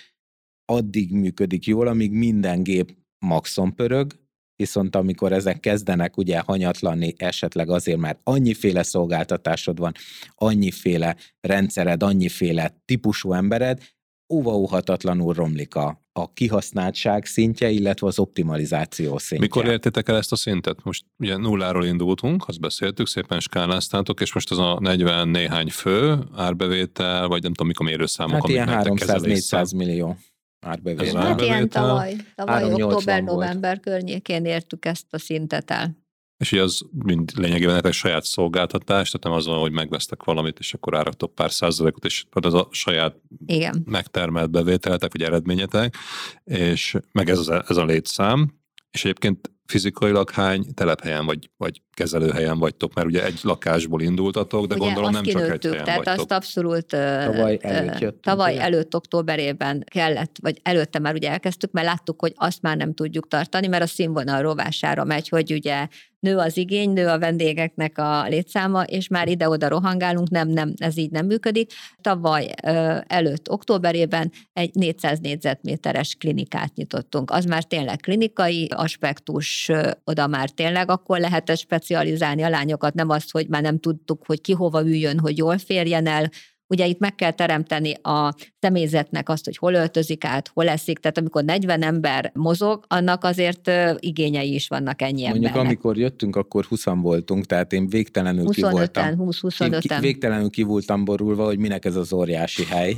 addig működik jól, amíg minden gép maxon pörög, viszont amikor ezek kezdenek ugye hanyatlani, esetleg azért már annyiféle szolgáltatásod van, annyiféle rendszered, annyiféle típusú embered, óvaóhatatlanul romlik a, a kihasználtság szintje, illetve az optimalizáció szintje. Mikor értétek el ezt a szintet? Most ugye nulláról indultunk, azt beszéltük, szépen skáláztátok, és most az a negyven néhány fő árbevétel, vagy nem tudom, mik a mérőszámok, hát amik nektek kezelésszel. Hát ilyen háromszáz-négyszáz millió. Árbevétel. Hát ilyen tavaly, tavaly október-november környékén értük ezt a szintet el. És ugye az mind lényegében egy saját szolgáltatás, tehát nem az van, hogy megvesztek valamit, és akkor áraktok pár százalékot, és az a saját igen. megtermelt bevételetek, vagy eredményetek, és meg ez, az, ez a létszám. És egyébként fizikailag hány telephelyen vagy, vagy kezelőhelyen vagytok? Mert ugye egy lakásból indultatok, de ugye gondolom nem csak egy helyen tehát vagytok. Azt abszolút tavaly előtt, jöttünk, tavaly előtt októberében kellett, vagy előtte már ugye elkezdtük, mert láttuk, hogy azt már nem tudjuk tartani, mert a színvonal rovására megy, hogy ugye nő az igény, nő a vendégeknek a létszáma, és már ide-oda rohangálunk, nem, nem, ez így nem működik. Tavaly előtt októberében egy négyszáz négyzetméteres klinikát nyitottunk. Az már tényleg klinikai aspektus, oda már tényleg akkor lehetett specializálni a lányokat, nem azt, hogy már nem tudtuk, hogy ki hova üljön, hogy jól férjen el. Ugye itt meg kell teremteni a személyzetnek azt, hogy hol öltözik át, hol eszik, tehát amikor negyven ember mozog, annak azért igényei is vannak ennyi embernek. Mondjuk amikor jöttünk, akkor húszan voltunk, tehát én végtelenül ki voltam. huszonöten, húsz, huszonöten. Végtelenül ki voltam borulva, hogy minek ez az óriási hely.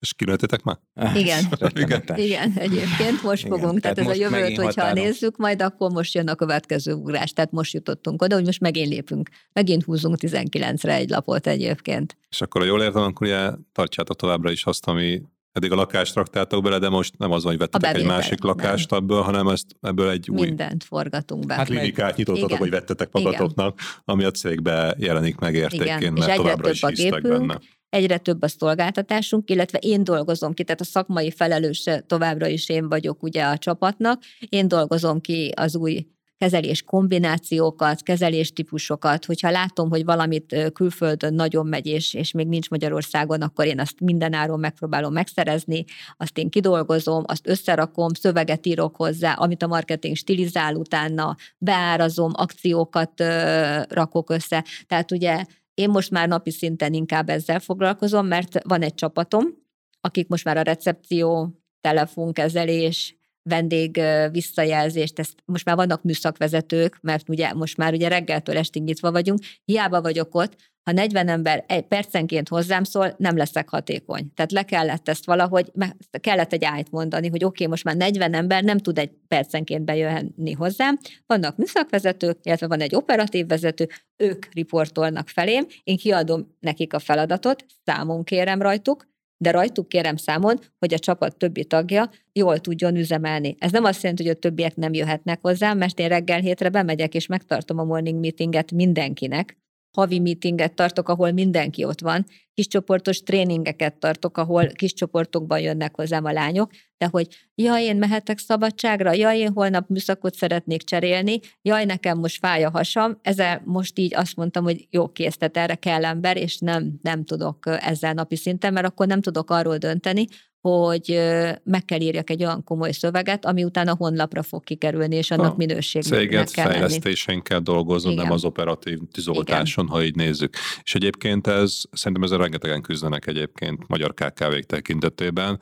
És kinőttetek már? Igen. Igen. Igen, egyébként most Igen. fogunk. Tehát, tehát ez a jövőt, hogyha határon nézzük, majd akkor most jön a következő ugrás. Tehát most jutottunk oda, hogy most megint lépünk. Megint húzunk tizenkilencre egy lapot egyébként. És akkor, ha jól értem, akkor ilyen tartsátok továbbra is azt, ami eddig a lakást raktátok bele, de most nem az van, hogy vettetek bevétel, egy másik lakást nem. ebből, hanem ezt, ebből egy új... Mindent forgatunk be. Hát klinikát nyitottatok, Igen. hogy vettetek magatoknak, Igen. ami a cégbe jelenik meg értékként, mert továbbra is hisztek benne. Egyre több a szolgáltatásunk, illetve én dolgozom ki, tehát a szakmai felelős továbbra is én vagyok ugye a csapatnak, én dolgozom ki az új kezelés kombinációkat, kezelés típusokat, hogyha látom, hogy valamit külföldön nagyon megy, és, és még nincs Magyarországon, akkor én azt mindenáron megpróbálom megszerezni, azt én kidolgozom, azt összerakom, szöveget írok hozzá, amit a marketing stilizál utána, beárazom, akciókat ö, rakok össze, tehát ugye én most már napi szinten inkább ezzel foglalkozom, mert van egy csapatom, akik most már a recepció, telefonkezelés, vendég visszajelzést, ezt most már vannak műszakvezetők, mert ugye most már ugye reggeltől estig nyitva vagyunk, hiába vagyok ott, ha negyven ember egy percenként hozzám szól, nem leszek hatékony. Tehát le kellett ezt valahogy, kellett egy ájt mondani, hogy oké, okay, most már negyven ember nem tud egy percenként bejönni hozzám. Vannak műszakvezetők, illetve van egy operatív vezető, ők riportolnak felém, én kiadom nekik a feladatot, számon kérem rajtuk, de rajtuk kérem számon, hogy a csapat többi tagja jól tudjon üzemelni. Ez nem azt jelenti, hogy a többiek nem jöhetnek hozzám, mert én reggel hétre bemegyek, és megtartom a morning meetinget mindenkinek. Havi meetinget tartok, ahol mindenki ott van, kiscsoportos tréningeket tartok, ahol kiscsoportokban jönnek hozzám a lányok, de hogy jaj, én mehetek szabadságra, jaj, én holnap műszakot szeretnék cserélni, jaj, nekem most fáj a hasam, ezzel most így azt mondtam, hogy jó, kész, tehát erre kell ember, és nem, nem tudok ezzel napi szinten, mert akkor nem tudok arról dönteni, hogy meg kell írjak egy olyan komoly szöveget, ami utána a honlapra fog kikerülni, és annak minőségnek kell lenni. Céget fejlesztésen kell dolgozni, nem az operatív tűzoltáson, Igen. ha így nézzük. És egyébként ez, szerintem ezzel rengetegen küzdenek egyébként magyar ká ká vék tekintetében.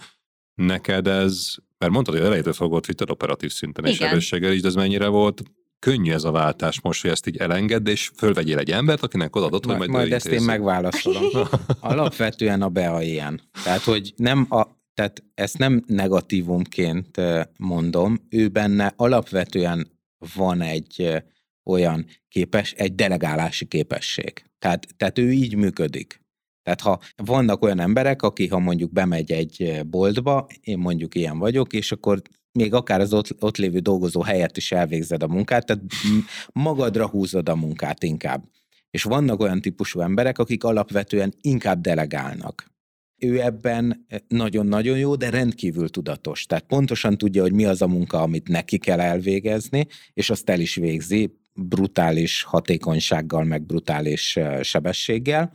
Neked ez, mert mondtad, hogy elejétől fogva ott vitted operatív szinten és erősséggel is, de ez mennyire volt könnyű ez a váltás most, hogy ezt így elengedd, és fölvegyél egy embert, akinek odaadod, hogy majd Majd ezt én megválaszolom. Alapvetően a Bea ilyen. Tehát, hogy nem a Tehát ezt nem negatívumként mondom, ő benne alapvetően van egy olyan képes, egy delegálási képesség. Tehát, tehát ő így működik. Tehát ha vannak olyan emberek, aki ha mondjuk bemegy egy boltba, én mondjuk ilyen vagyok, és akkor még akár az ott, ott lévő dolgozó helyett is elvégzed a munkát, tehát magadra húzod a munkát inkább. És vannak olyan típusú emberek, akik alapvetően inkább delegálnak. Ő ebben nagyon-nagyon jó, de rendkívül tudatos. Tehát pontosan tudja, hogy mi az a munka, amit neki kell elvégezni, és azt el is végzi brutális hatékonysággal, meg brutális sebességgel.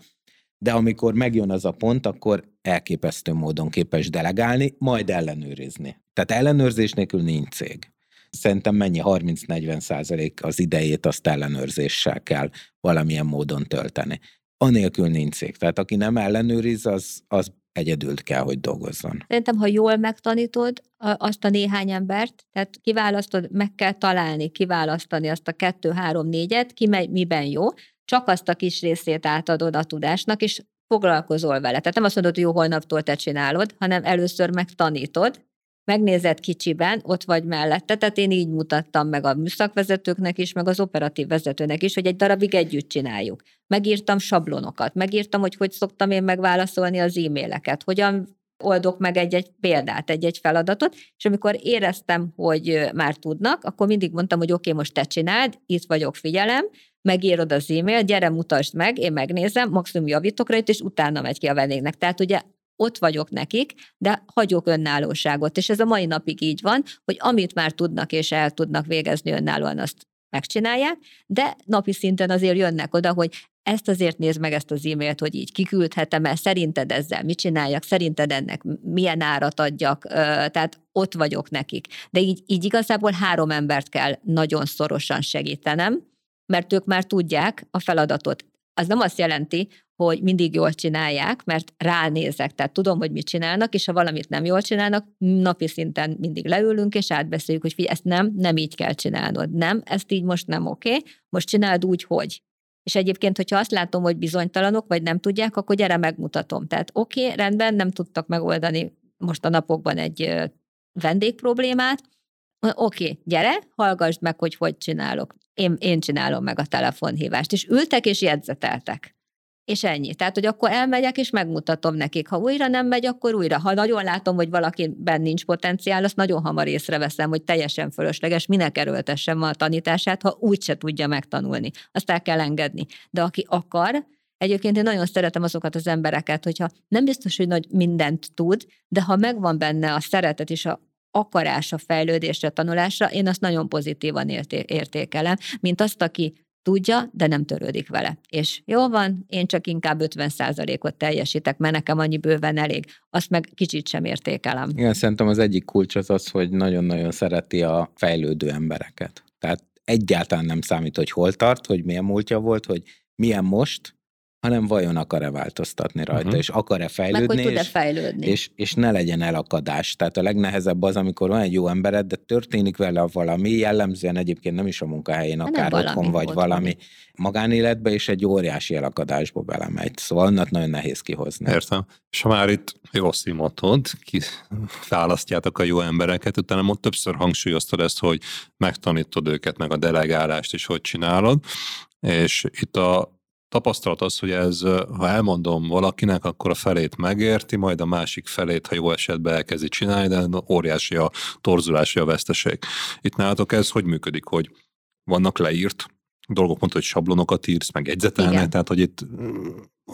De amikor megjön az a pont, akkor elképesztő módon képes delegálni, majd ellenőrizni. Tehát ellenőrzés nélkül nincs cég. Szerintem mennyi harminc-negyven százalék az idejét azt ellenőrzéssel kell valamilyen módon tölteni. Anélkül nincs cég. Tehát aki nem ellenőriz, az, az egyedül kell, hogy dolgozzon. Szerintem, ha jól megtanítod azt a néhány embert, tehát kiválasztod, meg kell találni, kiválasztani azt a kettő, három, négyet, ki mely, miben jó, csak azt a kis részét átadod a tudásnak, és foglalkozol vele. Tehát nem azt mondod, hogy jó, holnaptól te csinálod, hanem először megtanítod, megnézed kicsiben, ott vagy mellette, tehát én így mutattam meg a műszakvezetőknek is, meg az operatív vezetőnek is, hogy egy darabig együtt csináljuk. Megírtam sablonokat, megírtam, hogy hogy szoktam én megválaszolni az e-maileket, hogyan oldok meg egy-egy példát, egy-egy feladatot, és amikor éreztem, hogy már tudnak, akkor mindig mondtam, hogy oké, okay, most te csináld, itt vagyok, figyelem, megírod az e-mail, gyere, mutasd meg, én megnézem, maximum javítok rajta, és utána megy ki a vendégnek. Tehát ugye ott vagyok nekik, de hagyok önállóságot, és ez a mai napig így van, hogy amit már tudnak és el tudnak végezni önállóan, azt megcsinálják, de napi szinten azért jönnek oda, hogy ezt azért nézd meg ezt az e-mailt, hogy így kiküldhetem el, szerinted ezzel mit csináljak, szerinted ennek milyen árat adjak, tehát ott vagyok nekik. De így, így igazából három embert kell nagyon szorosan segítenem, mert ők már tudják a feladatot. Az nem azt jelenti, hogy mindig jól csinálják, mert ránézek, tehát tudom, hogy mit csinálnak, és ha valamit nem jól csinálnak, napi szinten mindig leülünk, és átbeszéljük, hogy figyelj, ezt nem, nem így kell csinálnod, nem, ezt így most nem oké, okay, most csináld úgy, hogy. És egyébként, hogyha azt látom, hogy bizonytalanok, vagy nem tudják, akkor gyere, megmutatom. Tehát oké, okay, rendben, nem tudtak megoldani most a napokban egy vendégproblémát, oké, okay, gyere, hallgassd meg, hogy hogy csinálok. Én, én csinálom meg a telefonhívást. És ültek, és jegyzeteltek. És ennyi. Tehát, hogy akkor elmegyek, és megmutatom nekik. Ha újra nem megy, akkor újra. Ha nagyon látom, hogy valakiben nincs potenciál, azt nagyon hamar észreveszem, hogy teljesen fölösleges, minek erőltessem a tanítását, ha úgyse tudja megtanulni. Azt el kell engedni. De aki akar, egyébként én nagyon szeretem azokat az embereket, hogyha nem biztos, hogy nagy mindent tud, de ha megvan benne a szeretet és a akarás a fejlődésre, a tanulásra, én azt nagyon pozitívan értékelem, mint azt, aki tudja, de nem törődik vele. És jól van, én csak inkább ötven százalékot teljesítek, mert nekem annyi bőven elég. Azt meg kicsit sem értékelem. Igen, szerintem az egyik kulcs az az, hogy nagyon-nagyon szereti a fejlődő embereket. Tehát egyáltalán nem számít, hogy hol tart, hogy milyen múltja volt, hogy milyen most, hanem vajon akar-e változtatni rajta, uh-huh. és akar-e fejlődni, meg, hogy tud-e fejlődni. És, és, és ne legyen elakadás. Tehát a legnehezebb az, amikor van egy jó embered, de történik vele valami, jellemzően egyébként nem is a munkahelyén, akár otthon valami vagy valami magánéletbe, és egy óriási elakadásba belemegy. Szóval annak nagyon nehéz kihozni. Értem. És ha már itt rossz imotod, kiválasztjátok a jó embereket, utána ott többször hangsúlyoztad ezt, hogy megtanítod őket, meg a delegálást, és hogy csinálod. És itt a tapasztalat az, hogy ez, ha elmondom valakinek, akkor a felét megérti, majd a másik felét, ha jó esetben elkezdi csinálni, de óriási a torzulási a veszteség. Itt nálatok ez hogy működik, hogy vannak leírt dolgok, mondta, hogy sablonokat írsz, meg jegyzetelnek, tehát hogy itt,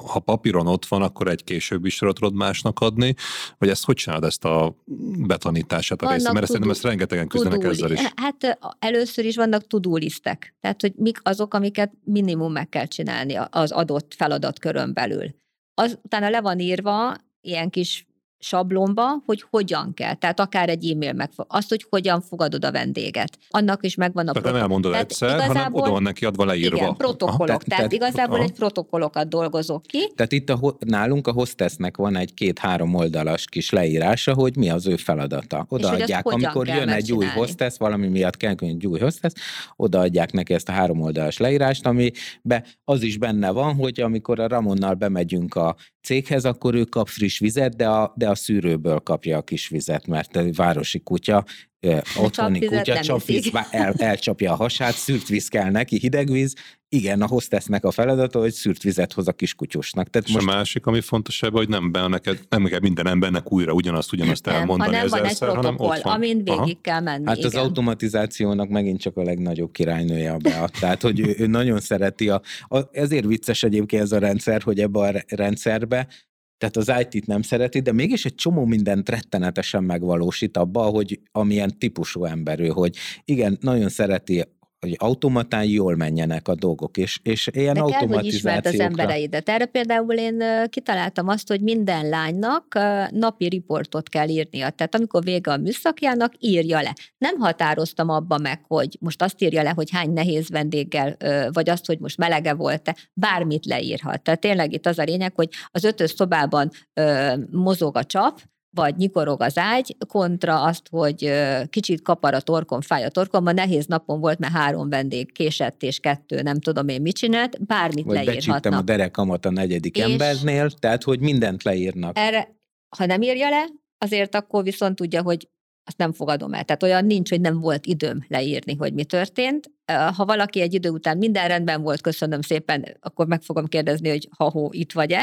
ha papíron ott van, akkor egy később is tudod másnak adni, vagy ezt hogy csinálod, ezt a betanítását a részt? Mert szerintem ezt rengetegen küzdenek ezzel is. Hát először is vannak to-do-listek, tehát hogy mik azok, amiket minimum meg kell csinálni az adott feladatkörön belül. Az, utána le van írva ilyen kis sablonba, hogy hogyan kell. Tehát akár egy e-mail meg azt, hogy hogyan fogadod a vendéget. Annak is megvan a protokoll. Tehát nem elmondod tehát egyszer, hanem oda van neki adva leírva. Igen, protokollok. Ah, tehát, tehát, tehát igazából ah. egy protokollokat dolgozok ki. Tehát itt a, nálunk a hostessnek van egy két-három oldalas kis leírása, hogy mi az ő feladata. Odaadják, amikor jön egy új hostess, valami miatt kell egy új hostess, odaadják neki ezt a három oldalas leírást, ami be, az is benne van, hogy amikor a Ramonnal bemegyünk a céghez, akkor ő kap friss vizet, de a, de a szűrőből kapja a kis vizet, mert a városi kutya, ö, otthoni csapvizet kutya, csapvíz, el, elcsapja a hasát, szűrt víz kell neki, hideg víz. Igen, a hostessnek a feladata, hogy szűrt vizet hoz a kiskutyusnak. Tehát és most... a másik, ami fontosabb, hogy nem, be neked, nem kell minden embernek újra ugyanazt, ugyanazt elmondani. Nem, hanem van egy protokoll, amin végig Aha. kell menni. Hát igen. Az automatizációnak megint csak a legnagyobb királynője a Bea. Tehát, hogy ő, ő nagyon szereti. A, a, ezért vicces egyébként ez a rendszer, hogy ebbe a rendszerbe tehát az i té-t nem szereti, de mégis egy csomó mindent rettenetesen megvalósít abba, hogy amilyen típusú ember ő, hogy igen, nagyon szereti, hogy automatán jól menjenek a dolgok, és, és ilyen de automatizációkra. De kell, hogy ismert az embereidet. Erre például én kitaláltam azt, hogy minden lánynak napi riportot kell írnia. Tehát amikor vége a műszakjának, írja le. Nem határoztam abba meg, hogy most azt írja le, hogy hány nehéz vendéggel, vagy azt, hogy most melege volt-e, bármit leírhat. Tehát tényleg itt az a lényeg, hogy az ötös szobában mozog a csap, vagy nyikorog az ágy, kontra azt, hogy kicsit kapar a torkom, fáj a torkom, ma nehéz napom volt, mert három vendég késett, és kettő nem tudom én mit csinált, bármit vagy leírhatnak. Vagy becsíptem a derekamat a negyedik és embernél, tehát hogy mindent leírnak. Erre, ha nem írja le, azért akkor viszont tudja, hogy azt nem fogadom el. Tehát olyan nincs, hogy nem volt időm leírni, hogy mi történt. Ha valaki egy idő után minden rendben volt, köszönöm szépen, akkor meg fogom kérdezni, hogy ha-hó, itt vagy-e?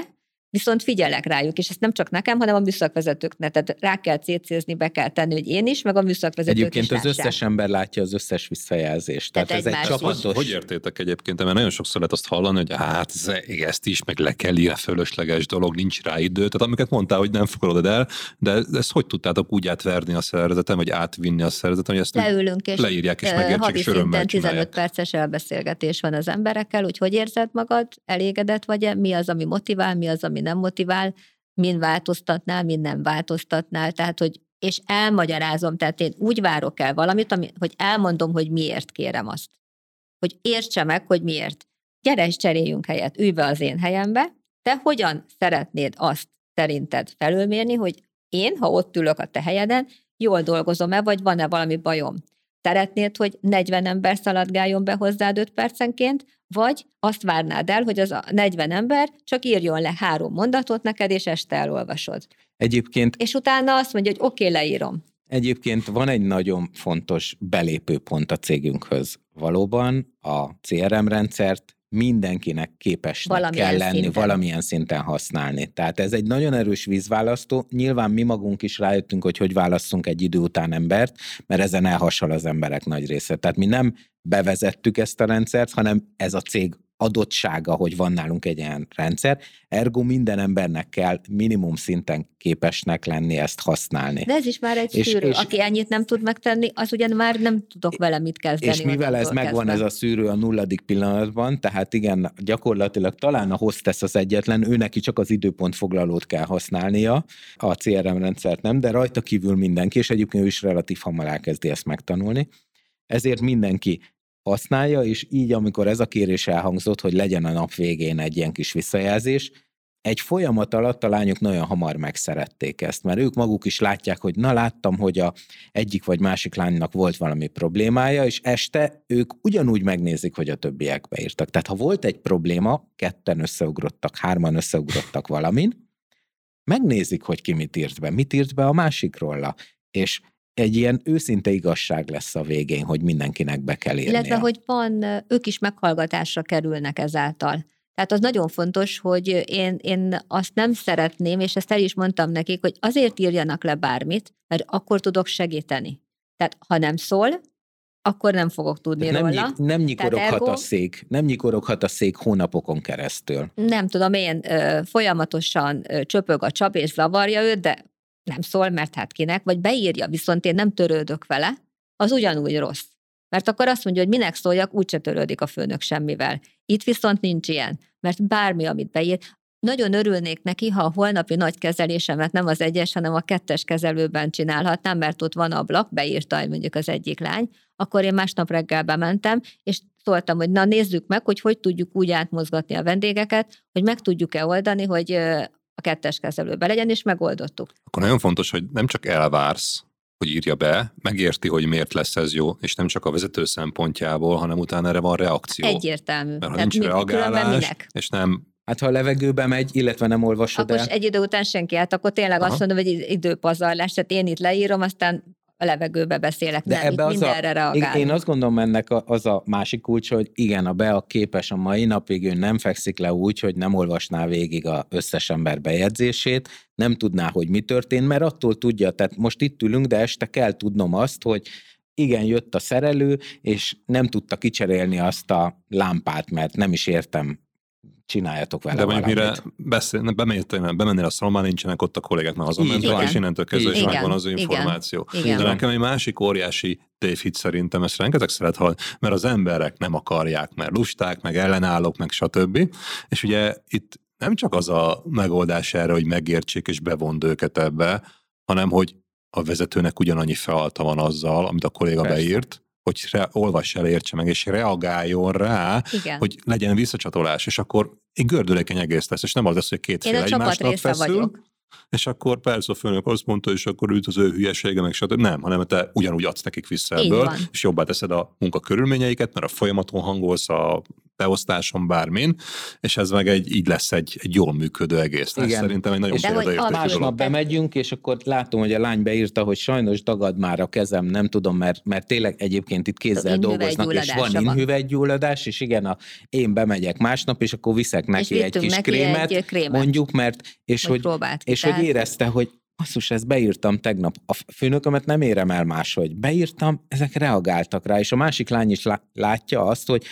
viszont figyelek rájuk, és ezt nem csak nekem, hanem a műszakvezetőknek. Tehát rá kell cécézni, be kell tenni, hogy én is, meg a műszakvezetők is lássák. Egyébként az összes ember látja az összes visszajelzést. Tehát, Tehát ez egy csapatos. Hogy értétek egyébként? Mert nagyon sokszor lehet azt hallani, hogy hát ezt is, meg le kell írni, fölösleges dolog, nincs rá idő. Tehát amiket mondtál, hogy nem fogadod el, de ezt hogy tudtátok úgy átverni a szervezetem, vagy átvinni a szervezetem, hogy ezt leülünk és leírják és megértsék, és örömmel csinálják. tizenöt perces elbeszélgetés van az emberekkel, hogy hogy érzed magad, elégedett vagy, mi az, ami motivál, mi az, ami nem motivál, min változtatnál, min nem változtatnál, tehát hogy, és elmagyarázom, tehát én úgy várok el valamit, ami, hogy elmondom, hogy miért kérem azt. Hogy értse meg, hogy miért. Gyere és cseréljünk helyet, ülj be az én helyembe, te hogyan szeretnéd azt szerinted felülmérni, hogy én, ha ott ülök a te helyeden, jól dolgozom-e, vagy van-e valami bajom? Szeretnéd, hogy negyven ember szaladgáljon be hozzád öt percenként, vagy azt várnád el, hogy az a negyven ember csak írjon le három mondatot neked, és este elolvasod. Egyébként... És utána azt mondja, hogy oké, okay, leírom. Egyébként van egy nagyon fontos belépőpont a cégünkhöz. Valóban a cé er em rendszert mindenkinek képesnek valamilyen kell lenni, szinten. valamilyen szinten használni. Tehát ez egy nagyon erős vízválasztó. Nyilván mi magunk is rájöttünk, hogy hogy válasszunk egy idő után embert, mert ezen elhassal az emberek nagy része. Tehát mi nem bevezettük ezt a rendszert, hanem ez a cég adottsága, hogy van nálunk egy ilyen rendszer, ergo minden embernek kell minimum szinten képesnek lenni ezt használni. De ez is már egy és, szűrő. És, aki ennyit nem tud megtenni, az ugyan már nem tudok vele mit kezdeni. És mivel ez megvan kezdve. Ez a szűrő a nulladik pillanatban, tehát igen, gyakorlatilag talán a hostess az egyetlen, ő neki csak az időpontfoglalót kell használnia, a cé er em rendszert nem, de rajta kívül mindenki, és egyébként ő is relatív hamar elkezdi ezt megtanulni. Ezért mindenki használja, és így, amikor ez a kérés elhangzott, hogy legyen a nap végén egy ilyen kis visszajelzés, egy folyamat alatt a lányok nagyon hamar megszerették ezt, mert ők maguk is látják, hogy na láttam, hogy a egyik vagy másik lánynak volt valami problémája, és este ők ugyanúgy megnézik, hogy a többiek beírtak. Tehát ha volt egy probléma, ketten összeugrottak, hárman összeugrottak valamin, megnézik, hogy ki mit írt be, mit írt be a másik róla, és egy ilyen őszinte igazság lesz a végén, hogy mindenkinek be kell érnie. Illetve, hogy van, ők is meghallgatásra kerülnek ezáltal. Tehát az nagyon fontos, hogy én, én azt nem szeretném, és ezt el is mondtam nekik, hogy azért írjanak le bármit, mert akkor tudok segíteni. Tehát ha nem szól, akkor nem fogok tudni nem róla. Nyik, nem, nyikoroghat ergo, a szék, nem nyikoroghat a szék hónapokon keresztül. Nem tudom, én ö, folyamatosan ö, csöpög a csap és zavarja őt, de nem szól, mert hát kinek, vagy beírja, viszont én nem törődök vele, az ugyanúgy rossz. Mert akkor azt mondja, hogy minek szóljak, úgyse törődik a főnök semmivel. Itt viszont nincs ilyen, mert bármi, amit beír, nagyon örülnék neki, ha a holnapi nagy kezelésemet nem az egyes, hanem a kettes kezelőben csinálhatnám, mert ott van ablak, beírta mondjuk az egyik lány, akkor én másnap reggel bementem, és szóltam, hogy na nézzük meg, hogy hogy tudjuk úgy átmozgatni a vendégeket, hogy meg tudjuk-e oldani, hogy a kettes kezelőbe legyen, és megoldottuk. Akkor nagyon fontos, hogy nem csak elvársz, hogy írja be, megérti, hogy miért lesz ez jó, és nem csak a vezető szempontjából, hanem utána erre van reakció. Egyértelmű. Mert ha nincs reagálás, és nem... Hát ha a levegőbe megy, illetve nem olvasod el... Akkor egy idő után senki át, akkor tényleg Aha. azt mondom, hogy időpazarlás, tehát én itt leírom, aztán a levegőbe beszélek, de nem, itt mindenre a, reagálunk. Én azt gondolom, ennek a, az a másik kulcs, hogy igen, a Bea képes a mai napig, ő nem fekszik le úgy, hogy nem olvasná végig az összes ember bejegyzését, nem tudná, hogy mi történt, mert attól tudja, tehát most itt ülünk, de este kell tudnom azt, hogy igen, jött a szerelő, és nem tudta kicserélni azt a lámpát, mert nem is értem, csináljatok vele. De mondjuk mire bemennél a szalomban, nincsenek ott a kollégák, mert azon mentek, és innentől kezdve is megvan az információ. Igen. Igen. De nekem egy másik óriási tévhit szerintem, ezt rengeteg szeret hallani, mert az emberek nem akarják, mert lusták, meg ellenállók, meg stb. És ugye itt nem csak az a megoldás erre, hogy megértsék és bevond őket ebbe, hanem hogy a vezetőnek ugyanannyi feladata van azzal, amit a kolléga Persze. beírt, hogy re- olvass el, értse meg, és reagáljon rá, Igen. hogy legyen visszacsatolás, és akkor egy gördülékeny egész lesz, és nem az lesz, hogy kétféle egymásnak feszül, vagyok. És akkor persze a főnök azt mondta, és akkor üt az ő hülyesége, meg stb. Nem, hanem te ugyanúgy adsz nekik vissza ebből, és jobbá teszed a munkakörülményeiket, mert a folyamaton hangolsz a beosztáson, bármin, és ez meg egy, így lesz egy, egy jól működő egész. Ez szerintem egy nagyon példaértékű dolog. Másnap bemegyünk, és akkor látom, hogy a lány beírta, hogy sajnos dagad már a kezem, nem tudom, mert, mert tényleg egyébként itt kézzel dolgoznak, és van inhüvelygyulladás, és igen, a, én bemegyek másnap, és akkor viszek neki egy kis neki krémet, egy krémet, mondjuk, mert, és, hogy, és hogy érezte, hogy basszus, ezt beírtam tegnap. A főnökömet nem érem el máshogy. Beírtam, ezek reagáltak rá, és a másik lány is látja azt, hogy,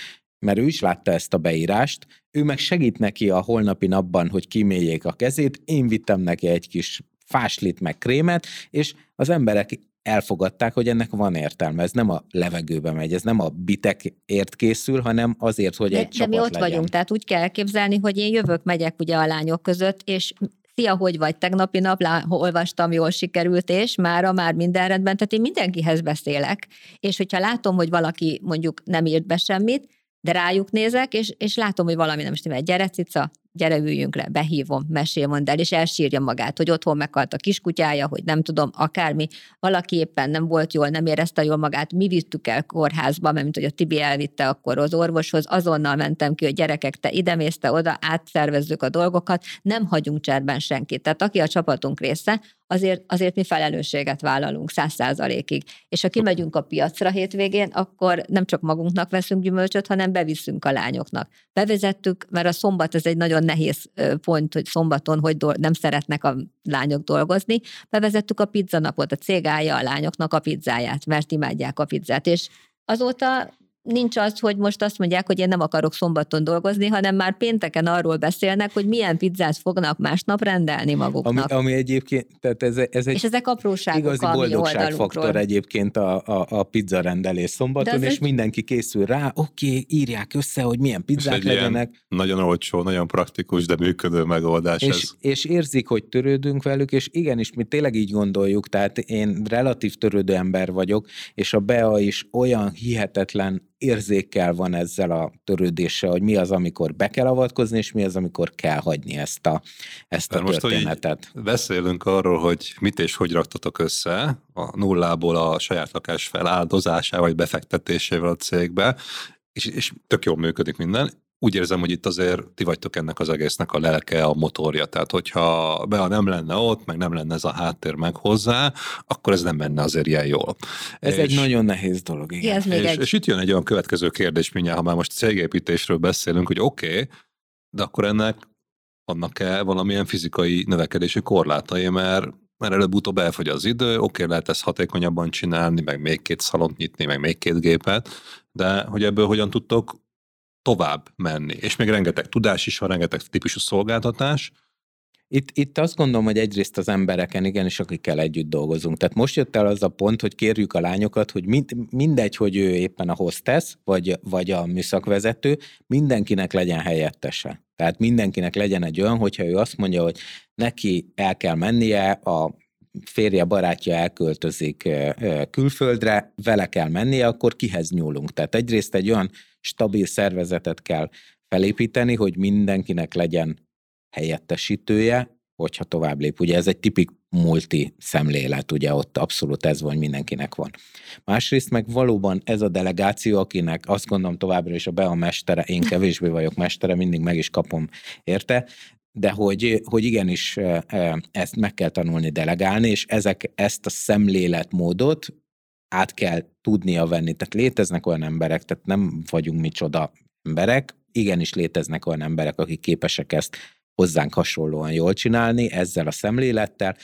mert ő is látta ezt a beírást, ő meg segít neki a holnapi napban, hogy kíméljék a kezét, én vittem neki egy kis fáslit meg krémet, és az emberek elfogadták, hogy ennek van értelme. Ez nem a levegőbe megy, ez nem a bitekért készül, hanem azért, hogy de, egy de csapat legyen. De mi ott legyen. Vagyunk, tehát úgy kell elképzelni, hogy én jövök, megyek ugye a lányok között, és szia, hogy vagy, tegnapi nap lá, olvastam, jól sikerült, és mára már minden rendben, tehát én mindenkihez beszélek, és hogyha látom, hogy valaki mondjuk nem írt be semmit, de rájuk nézek, és, és látom, hogy valami nem stimmel. Gyere, cica, gyere, üljünk le, behívom, mesél, mondd el, és elsírja magát, hogy otthon meghalt a kiskutyája, hogy nem tudom, akármi, valaki éppen nem volt jól, nem érezte jól magát, mi vittük el kórházba, mert mint hogy a Tibi elvitte akkor az orvoshoz, azonnal mentem ki, hogy gyerekek, te ide mész, te oda, átszervezzük a dolgokat, nem hagyunk cserben senkit. Tehát aki a csapatunk része, azért, azért mi felelősséget vállalunk száz százalékig. És ha kimegyünk a piacra hétvégén, akkor nem csak magunknak veszünk gyümölcsöt, hanem beviszünk a lányoknak. Bevezettük, mert a szombat ez egy nagyon nehéz pont, hogy szombaton, hogy do- nem szeretnek a lányok dolgozni. Bevezettük a pizzanapot, a cég állja a lányoknak a pizzáját, mert imádják a pizzát. És azóta nincs az, hogy most azt mondják, hogy én nem akarok szombaton dolgozni, hanem már pénteken arról beszélnek, hogy milyen pizzát fognak másnap rendelni maguknak. Ami, ami egyébként, tehát ez, ez egy és ezek apróságok, igazi boldogságfaktor egyébként a, a, a pizza rendelés szombaton, és egy... mindenki készül rá, oké, okay, írják össze, hogy milyen pizzák legyenek. Nagyon olcsó, nagyon praktikus, de működő megoldás és, ez. És érzik, hogy törődünk velük, és igenis, mi tényleg így gondoljuk, tehát én relatív törődő ember vagyok, és a Bea is olyan hihetetlen érzékkel van ezzel a törődéssel, hogy mi az, amikor be kell avatkozni, és mi az, amikor kell hagyni ezt a, ezt a most, történetet. Beszélünk arról, hogy mit és hogy raktatok össze a nullából a saját lakás feláldozásával, vagy befektetésével a cégbe, és, és tök jól működik minden. Úgy érzem, hogy itt azért ti vagytok ennek az egésznek a lelke, a motorja. Tehát, hogyha Bea nem lenne ott, meg nem lenne ez a háttér meg hozzá, akkor ez nem menne azért ilyen jól. Ez és, egy nagyon nehéz dolog, igen. És, egy... és itt jön egy olyan következő kérdés mindjárt, ha már most cégépítésről beszélünk, hogy oké, okay, de akkor ennek vannak-e valamilyen fizikai növekedési korlátai, mert mert előbb-utóbb elfogy az idő, oké, lehet ezt hatékonyabban csinálni, meg még két szalont nyitni, meg még két gépet, de hogy ebből hogyan tudtok tovább menni. És még rengeteg tudás is van, rengeteg típusú szolgáltatás. Itt, itt azt gondolom, hogy egyrészt az embereken, igenis, akikkel együtt dolgozunk. Tehát most jött el az a pont, hogy kérjük a lányokat, hogy mind, mindegy, hogy ő éppen a hostess, vagy, vagy a műszakvezető, mindenkinek legyen helyettese. Tehát mindenkinek legyen egy olyan, hogyha ő azt mondja, hogy neki el kell mennie, a férje, barátja elköltözik külföldre, vele kell mennie, akkor kihez nyúlunk. Tehát egyrészt egy olyan stabil szervezetet kell felépíteni, hogy mindenkinek legyen helyettesítője, hogyha tovább lép. Ugye ez egy tipik multi szemlélet, ugye ott abszolút ez van, mindenkinek van. Másrészt meg valóban ez a delegáció, akinek azt gondolom továbbra is a Bea mestere, én kevésbé vagyok mestere, mindig meg is kapom érte, de hogy, hogy igenis ezt meg kell tanulni delegálni, és ezek, ezt a szemléletmódot át kell tudnia venni. Tehát léteznek olyan emberek, tehát nem vagyunk micsoda emberek, igenis léteznek olyan emberek, akik képesek ezt hozzánk hasonlóan jól csinálni, ezzel a szemlélettel.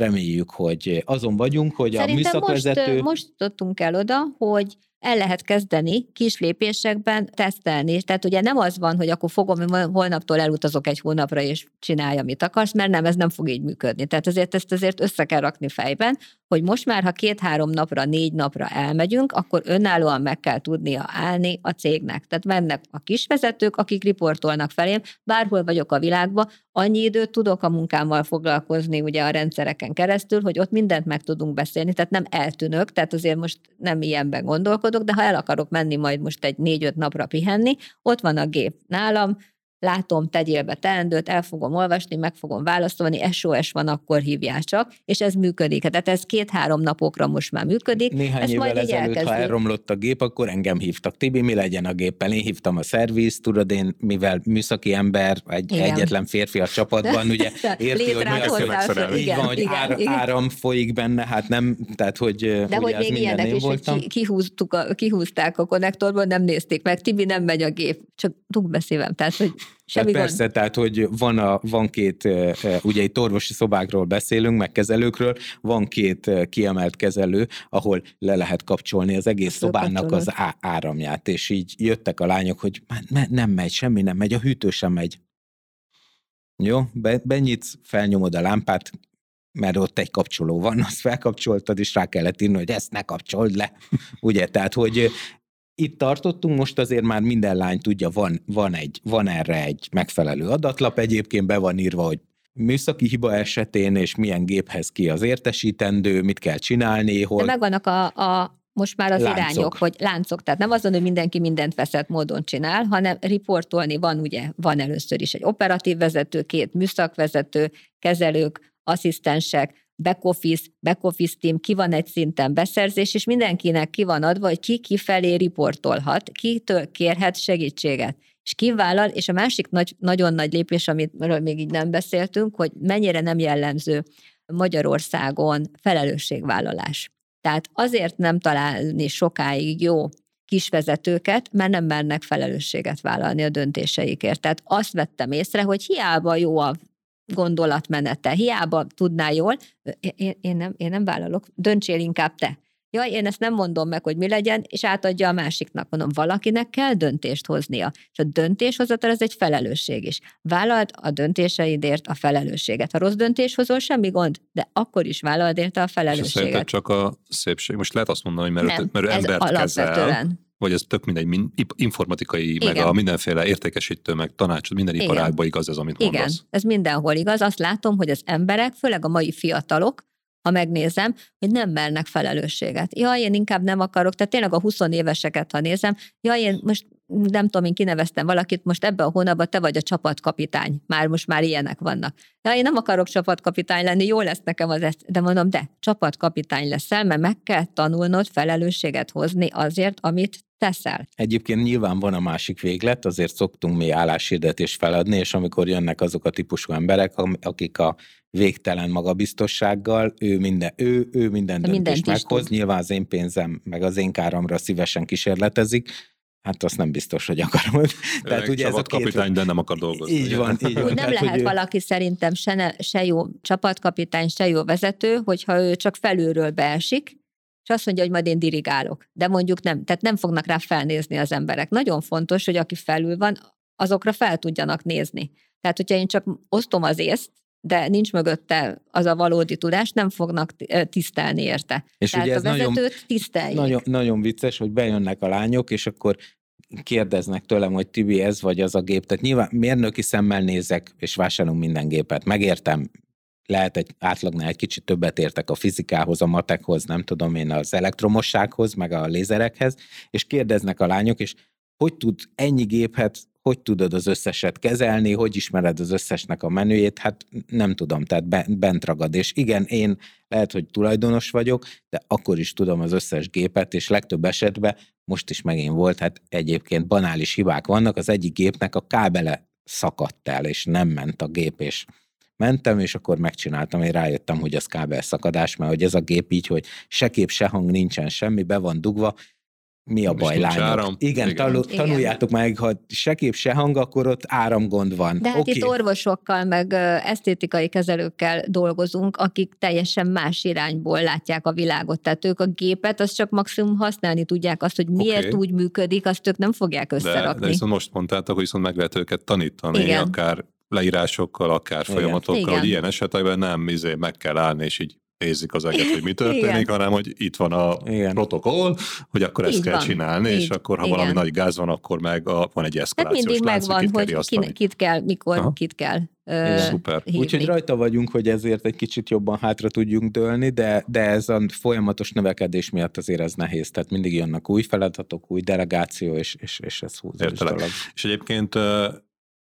Reméljük, hogy azon vagyunk, hogy szerintem a műszakvezető... Szerintem most, most tudtunk el oda, hogy el lehet kezdeni kis lépésekben tesztelni. Tehát ugye nem az van, hogy akkor fogom, hogy holnaptól elutazok egy hónapra, és csinálj, amit akarsz, mert nem, ez nem fog így működni. Tehát ezért ezt azért össze kell rakni fejben, hogy most már, ha két-három napra, négy napra elmegyünk, akkor önállóan meg kell tudnia állni a cégnek. Tehát mennek a kisvezetők, akik riportolnak felém, bárhol vagyok a világban, annyi időt tudok a munkámmal foglalkozni ugye a rendszereken keresztül, hogy ott mindent meg tudunk beszélni, tehát nem eltűnök, tehát azért most nem ilyenben gondolkodom, de ha el akarok menni majd most egy négy-öt napra pihenni, ott van a gép nálam, látom, tegyél be teendőt, el fogom olvasni, meg fogom válaszolni, es o es van, akkor hívjál csak, és ez működik. Tehát ez két-három napokra most már működik. Néhány ezt évvel ezelőtt, elkezdjük. Ha elromlott a gép, akkor engem hívtak. Tibi, mi legyen a géppel? Én hívtam a szervizt, tudod, én, mivel műszaki ember, egy igen. egyetlen férfi a csapatban, ugye érti, Létrát, hogy mi az, hogy megszerelni. Így van, hogy igen, ára, igen. áram folyik benne, hát nem, tehát hogy de hogy még ilyenek is, voltam. Hogy kihúztuk a, kihúzták a konnektorból, nem nézték meg, Tibi, nem megy a gép, csak dugd be szívem, tehát hogy semmi persze, gond. Tehát, hogy van, a, van két, ugye itt orvosi szobákról beszélünk, meg kezelőkről, van két kiemelt kezelő, ahol le lehet kapcsolni az egész szobának az á, áramját, és így jöttek a lányok, hogy nem megy, semmi nem megy, a hűtő sem megy. Jó, be, benyitsz, felnyomod a lámpát, mert ott egy kapcsoló van, azt felkapcsoltad, és rá kellett írni, hogy ezt ne kapcsold le. Ugye, tehát, hogy itt tartottunk, most azért már minden lány tudja, van, van, egy, van erre egy megfelelő adatlap, egyébként be van írva, hogy műszaki hiba esetén, és milyen géphez ki az értesítendő, mit kell csinálni, hol... De megvannak a, a most már az láncok. Irányok, hogy láncok, tehát nem azon, hogy mindenki mindent veszett módon csinál, hanem riportolni van, ugye, van először is egy operatív vezető, két műszakvezető, kezelők, asszisztensek, back office, back office team, ki van egy szinten beszerzés, és mindenkinek ki van adva, hogy ki kifelé riportolhat, kitől kérhet segítséget, és ki vállal, és a másik nagy, nagyon nagy lépés, amiről még így nem beszéltünk, hogy mennyire nem jellemző Magyarországon felelősségvállalás. Tehát azért nem találni sokáig jó kisvezetőket, mert nem mernek felelősséget vállalni a döntéseikért. Tehát azt vettem észre, hogy hiába jó a gondolatmenete. Hiába tudná jól, én, én, nem, én nem vállalok, döntsél inkább te. Jaj, én ezt nem mondom meg, hogy mi legyen, és átadja a másiknak. Mondom, valakinek kell döntést hoznia. És a döntéshozatal ez egy felelősség is. Vállald a döntéseidért a felelősséget. Ha rossz döntés hozol, semmi gond, de akkor is vállald érte a felelősséget. És csak a szépség. Most lehet azt mondani, hogy mert, nem, mert embert kezel, vagy ez tök mindegy, informatikai, igen. meg a mindenféle értékesítő, meg tanácsod, minden igen. iparágban igaz ez, amit mondasz. Igen, ez mindenhol igaz. Azt látom, hogy az emberek, főleg a mai fiatalok, ha megnézem, hogy nem mernek felelősséget. Jaj, én inkább nem akarok, tehát tényleg a huszonéveseket, ha nézem, jaj, én most nem tudom, én kineveztem valakit, most ebben a hónapban te vagy a csapatkapitány, már most már ilyenek vannak. Ja, én nem akarok csapatkapitány lenni, jó lesz nekem az ezt, de mondom, de csapatkapitány leszel, mert meg kell tanulnod felelősséget hozni azért, amit teszel. Egyébként nyilván van a másik véglet, azért szoktunk mi álláshirdetést feladni, és amikor jönnek azok a típusú emberek, akik a végtelen magabiztossággal, ő minden, ő, ő minden döntést meghoz, tud. Nyilván az én pénzem, meg az én káramra szívesen kísérletezik, hát azt nem biztos, hogy akarom. Tehát ugye ez a két... kapitány, de nem akar dolgozni. Így van, így van. Nem tehát, lehet hogy... valaki szerintem se, ne, se jó csapatkapitány, se jó vezető, hogyha ő csak felülről beesik, és azt mondja, hogy majd én dirigálok. De mondjuk nem, tehát nem fognak rá felnézni az emberek. Nagyon fontos, hogy aki felül van, azokra fel tudjanak nézni. Tehát, hogyha én csak osztom az észt, de nincs mögötte az a valódi tudás, nem fognak tisztelni érte. És tehát ugye ez a vezetőt tiszteljék. Nagyon, nagyon vicces, hogy bejönnek a lányok, és akkor kérdeznek tőlem, hogy Tibi, ez vagy az a gép. Tehát nyilván mérnöki szemmel nézek, és vásárolunk minden gépet. Megértem, lehet egy átlagnál egy kicsit többet értek a fizikához, a matekhoz, nem tudom én, az elektromossághoz, meg a lézerekhez, és kérdeznek a lányok, és hogy tud ennyi gépet, hogy tudod az összeset kezelni, hogy ismered az összesnek a menüjét, hát nem tudom, tehát bent ragad. És igen, én lehet, hogy tulajdonos vagyok, de akkor is tudom az összes gépet, és legtöbb esetben, most is megint volt, hát egyébként banális hibák vannak, az egyik gépnek a kábele szakadt el, és nem ment a gép, és mentem, és akkor megcsináltam, én rájöttem, hogy az kábelszakadás, mert hogy ez a gép így, hogy se kép, se hang, nincsen semmi, be van dugva, mi a baj, lányok? Igen, igen. Tanul, tanuljátok igen. meg, ha se kép, se hang, akkor ott áramgond van. De hát okay. itt orvosokkal, meg esztétikai kezelőkkel dolgozunk, akik teljesen más irányból látják a világot. Tehát ők a gépet, azt csak maximum használni tudják, azt, hogy miért okay. úgy működik, azt ők nem fogják összerakni. De, de viszont most mondtátok, hogy viszont meg lehet őket tanítani, igen. akár leírásokkal, akár igen. folyamatokkal, igen. hogy ilyen esetekben nem izé, meg kell állni, és így nézzük az egész, hogy mi történik, igen. hanem, hogy itt van a igen. protokoll, hogy akkor így ezt kell van. Csinálni, így. És akkor, ha igen. valami nagy gáz van, akkor meg a, van egy eszkalációs lánc, hogy kit kell ki, kit kell, mikor, aha. kit kell uh, szuper. Úgyhogy rajta vagyunk, hogy ezért egy kicsit jobban hátra tudjunk dőlni, de, de ez a folyamatos növekedés miatt azért ez nehéz, tehát mindig jönnek új feladatok, új delegáció, és, és, és ez húzós dolog. És egyébként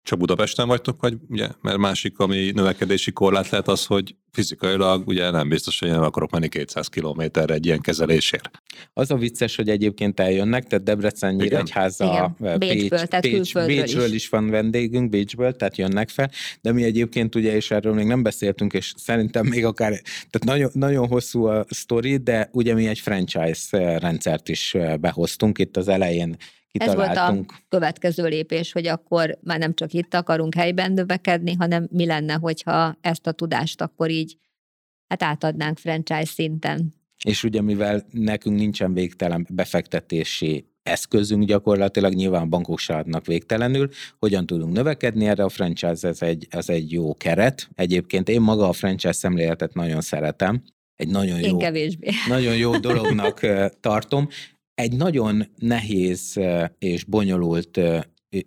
Csak Budapesten vagytok, vagy ugye? Mert másik, ami növekedési korlát lehet az, hogy fizikailag ugye nem biztos, hogy nem akarok menni kétszáz kilométerre egy ilyen kezelésért. Az a vicces, hogy egyébként eljönnek, tehát Debrecen, Nyíregyháza, Pécs, Pécs, Bécsről is. is van vendégünk, Bécsből, tehát jönnek fel, de mi egyébként ugye, és erről még nem beszéltünk, és szerintem még akár, tehát nagyon, nagyon hosszú a sztori, de ugye mi egy franchise rendszert is behoztunk itt az elején. Ez volt a következő lépés, hogy akkor már nem csak itt akarunk helyben növekedni, hanem mi lenne, hogyha ezt a tudást akkor így hát átadnánk franchise szinten. És ugye mivel nekünk nincsen végtelen befektetési eszközünk gyakorlatilag, nyilván bankok se adnak végtelenül, hogyan tudunk növekedni erre, a franchise ez egy, ez egy jó keret. Egyébként én maga a franchise szemléletet nagyon szeretem. Egy nagyon jó, nagyon jó dolognak tartom. Egy nagyon nehéz és bonyolult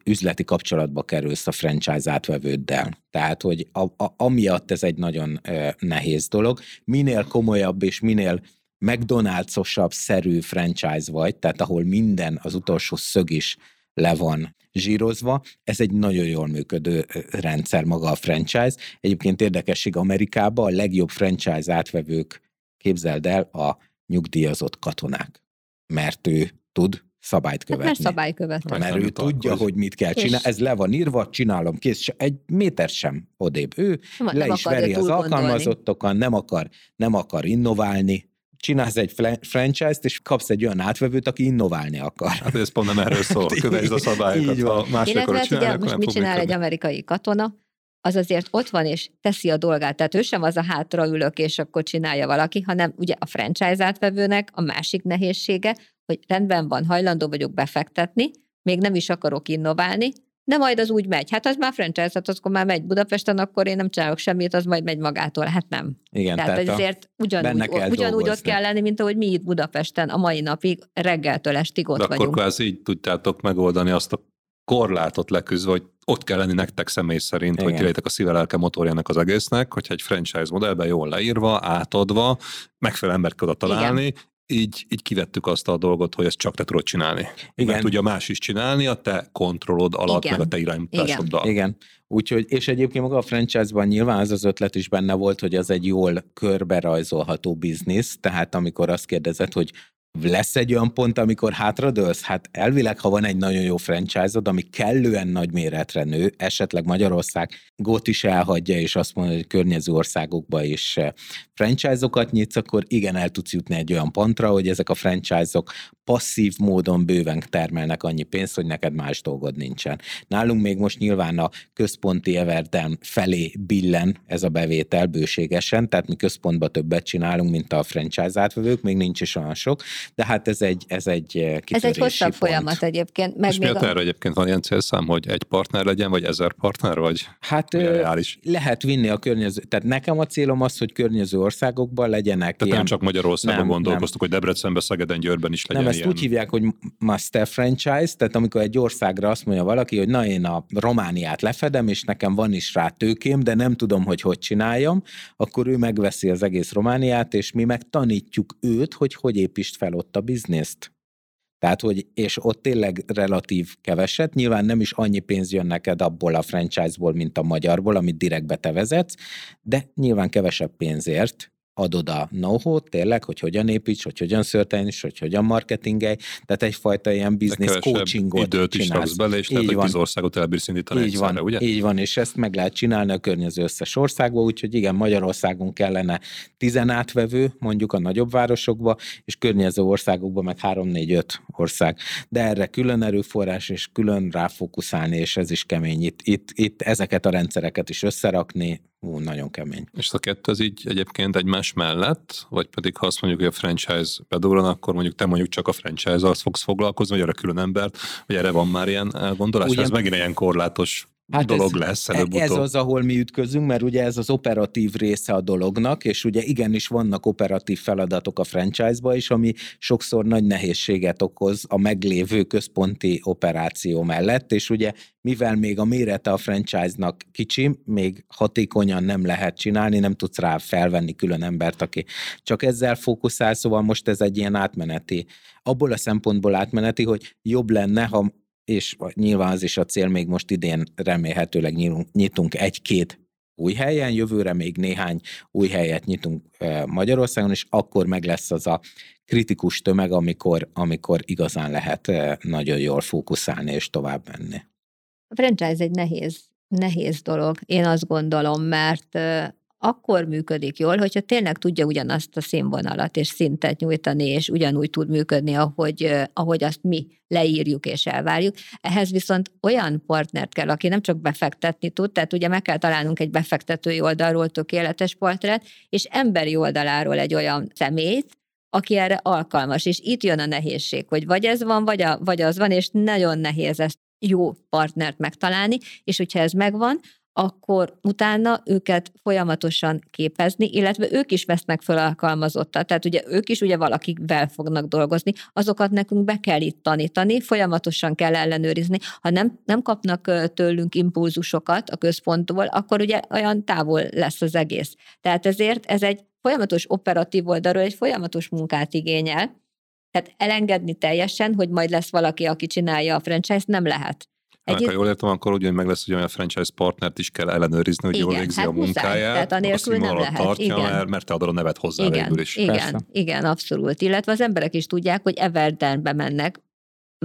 üzleti kapcsolatba kerülsz a franchise átvevőddel. Tehát, hogy a, a, amiatt ez egy nagyon nehéz dolog. Minél komolyabb és minél McDonald's-osabb szerű franchise vagy, tehát ahol minden, az utolsó szög is le van zsírozva, ez egy nagyon jól működő rendszer maga a franchise. Egyébként érdekesség, Amerikában a legjobb franchise átvevők, képzeld el, a nyugdíjazott katonák. Mert ő tud szabályt követni. Hát mert szabálykövető. Mert ő tudja, hogy mit kell csinálni. Ez le van írva, csinálom, kész, egy méter sem odébb. Ő van, le is veri az alkalmazottokat, nem akar, nem akar innoválni. Csinálsz egy franchise-t, és kapsz egy olyan átvevőt, aki innoválni akar. Hát ez pont nem erről szól, kövesd a szabályokat. Ha másokkal csinálják, most mit csinál egy amerikai katona? Az azért ott van, és teszi a dolgát. Tehát ő sem az a hátraülök, és akkor csinálja valaki, hanem ugye a franchise átvevőnek a másik nehézsége, hogy rendben van, hajlandó vagyok befektetni, még nem is akarok innoválni, de majd az úgy megy. Hát az már franchise, hát az, akkor már megy Budapesten, akkor én nem csinálok semmit, az majd megy magától. Hát nem. Igen, tehát, tehát azért ugyanúgy, ugyanúgy ott kell lenni, mint ahogy mi itt Budapesten a mai napig reggeltől estig ott de vagyunk. De akkor kvázi így tudtátok megoldani azt a korlátot leküzdve, hogy ott kell lenni nektek személy szerint, igen, hogy létek a szívelelke motorjának az egésznek, hogyha egy franchise modellben jól leírva, átadva, megfelelő embert kell oda találni, igen. Így, így kivettük azt a dolgot, hogy ezt csak te tudod csinálni. Igen. Mert ugye más is csinálni, a te kontrollod alatt, igen, meg a te irányításoddal. Igen, igen. Úgyhogy, és egyébként maga a franchise-ban nyilván az az ötlet is benne volt, hogy az egy jól körbe rajzolható biznisz, tehát amikor azt kérdezed, hogy lesz egy olyan pont, amikor hátradőlsz? Hát elvileg, ha van egy nagyon jó franchise-od, ami kellően nagy méretre nő, esetleg Magyarország gót is elhagyja, és azt mondja, hogy környező országokba is franchise-okat nyitsz, akkor igen, el tudsz jutni egy olyan pontra, hogy ezek a franchise-ok passzív módon bőven termelnek annyi pénzt, hogy neked más dolgod nincsen. Nálunk még most nyilván a központi EverDerm felé billen ez a bevétel bőségesen, tehát mi központba többet csinálunk, mint a franchise átvevők, még nincs is olyan sok, de hát ez egy, ez egy kitörési pont. Ez egy hosszabb pont. Folyamat egyébként. Meg és miért a... erre egyébként van ilyen célszám, hogy egy partner legyen, vagy ezer partner, vagy hát lehet vinni a környező, tehát nekem a célom az, hogy környező országokban legyenek. Tehát ilyen... nem csak Magyarországon nem, gondolkoztuk, nem. Hogy Debrecenben, Szegeden, Győrben is legyen. Nem, ezt ilyen... úgy hívják, hogy master franchise, tehát amikor egy országra azt mondja valaki, hogy na én a Romániát lefedem, és nekem van is rá tőkém, de nem tudom, hogy hogy csináljam, akkor ő megveszi az egész Romániát, és mi megtanítjuk őt, hogy hogy építsd fel ott a bizniszt. Tehát, hogy, és ott tényleg relatív keveset, nyilván nem is annyi pénz jön neked abból a franchise-ból, mint a magyarból, amit direktbe te vezetsz, de nyilván kevesebb pénzért adod a know-how-t, tényleg, hogy hogyan építs, hogy hogyan szörtelj, és hogy hogyan marketingelj, tehát egyfajta ilyen business coachingot időt csinálsz. Időt is raksz bele, és így lehet, hogy országot elbírsz indítani így egyszerre, van, ugye? Így van, és ezt meg lehet csinálni a környező összes országba, úgyhogy igen, Magyarországon kellene tizen átvevő, mondjuk a nagyobb városokba, és környező országokba meg három négy öt ország. De erre külön erőforrás, és külön ráfókuszálni, és ez is kemény. Itt, itt, itt ezeket a rendszereket is összerakni, ú, nagyon kemény. És a kettő az így egyébként egymás mellett, vagy pedig ha azt mondjuk, hogy a franchise bedobran, akkor mondjuk te mondjuk csak a franchise-al fogsz foglalkozni, vagy arra külön embert, vagy erre van már ilyen elgondolás, ugyan... ez megint ilyen korlátos hát dolog ez, lesz előbb-utóbb. Ez az, ahol mi ütközünk, mert ugye ez az operatív része a dolognak, és ugye igenis vannak operatív feladatok a franchise-ba is, ami sokszor nagy nehézséget okoz a meglévő központi operáció mellett, és ugye mivel még a mérete a franchise-nak kicsi, még hatékonyan nem lehet csinálni, nem tudsz rá felvenni külön embert, aki csak ezzel fókuszál, szóval most ez egy ilyen átmeneti, abból a szempontból átmeneti, hogy jobb lenne, ha és nyilván az is a cél, még most idén remélhetőleg nyilunk, nyitunk egy-két új helyen, jövőre még néhány új helyet nyitunk Magyarországon, és akkor meg lesz az a kritikus tömeg, amikor, amikor igazán lehet nagyon jól fókuszálni és tovább menni. A franchise egy nehéz, nehéz dolog, én azt gondolom, mert akkor működik jól, hogyha tényleg tudja ugyanazt a színvonalat és szintet nyújtani, és ugyanúgy tud működni, ahogy, ahogy azt mi leírjuk és elvárjuk. Ehhez viszont olyan partnert kell, aki nem csak befektetni tud, tehát ugye meg kell találnunk egy befektetői oldalról tökéletes partnert, és emberi oldaláról egy olyan személyt, aki erre alkalmas, és itt jön a nehézség, hogy vagy ez van, vagy, a, vagy az van, és nagyon nehéz ezt jó partnert megtalálni, és hogyha ez megvan, akkor utána őket folyamatosan képezni, illetve ők is vesznek föl alkalmazottat, tehát ugye ők is ugye valakivel fognak dolgozni, azokat nekünk be kell itt tanítani, folyamatosan kell ellenőrizni. Ha nem, nem kapnak tőlünk impulzusokat a központtól, akkor ugye olyan távol lesz az egész. Tehát ezért ez egy folyamatos operatív oldalról egy folyamatos munkát igényel, tehát elengedni teljesen, hogy majd lesz valaki, aki csinálja a franchise-t, nem lehet. Egy... Ha jól értem, akkor ugyanúgy meg lesz, hogy olyan franchise partnert is kell ellenőrizni, hogy igen, jól végzi hát a munkáját, tehát a színvonal alatt tartja, igen. mert te adod a nevet hozzá igen, végül is. Igen, persze. igen, abszolút. Illetve az emberek is tudják, hogy EverDermbe mennek,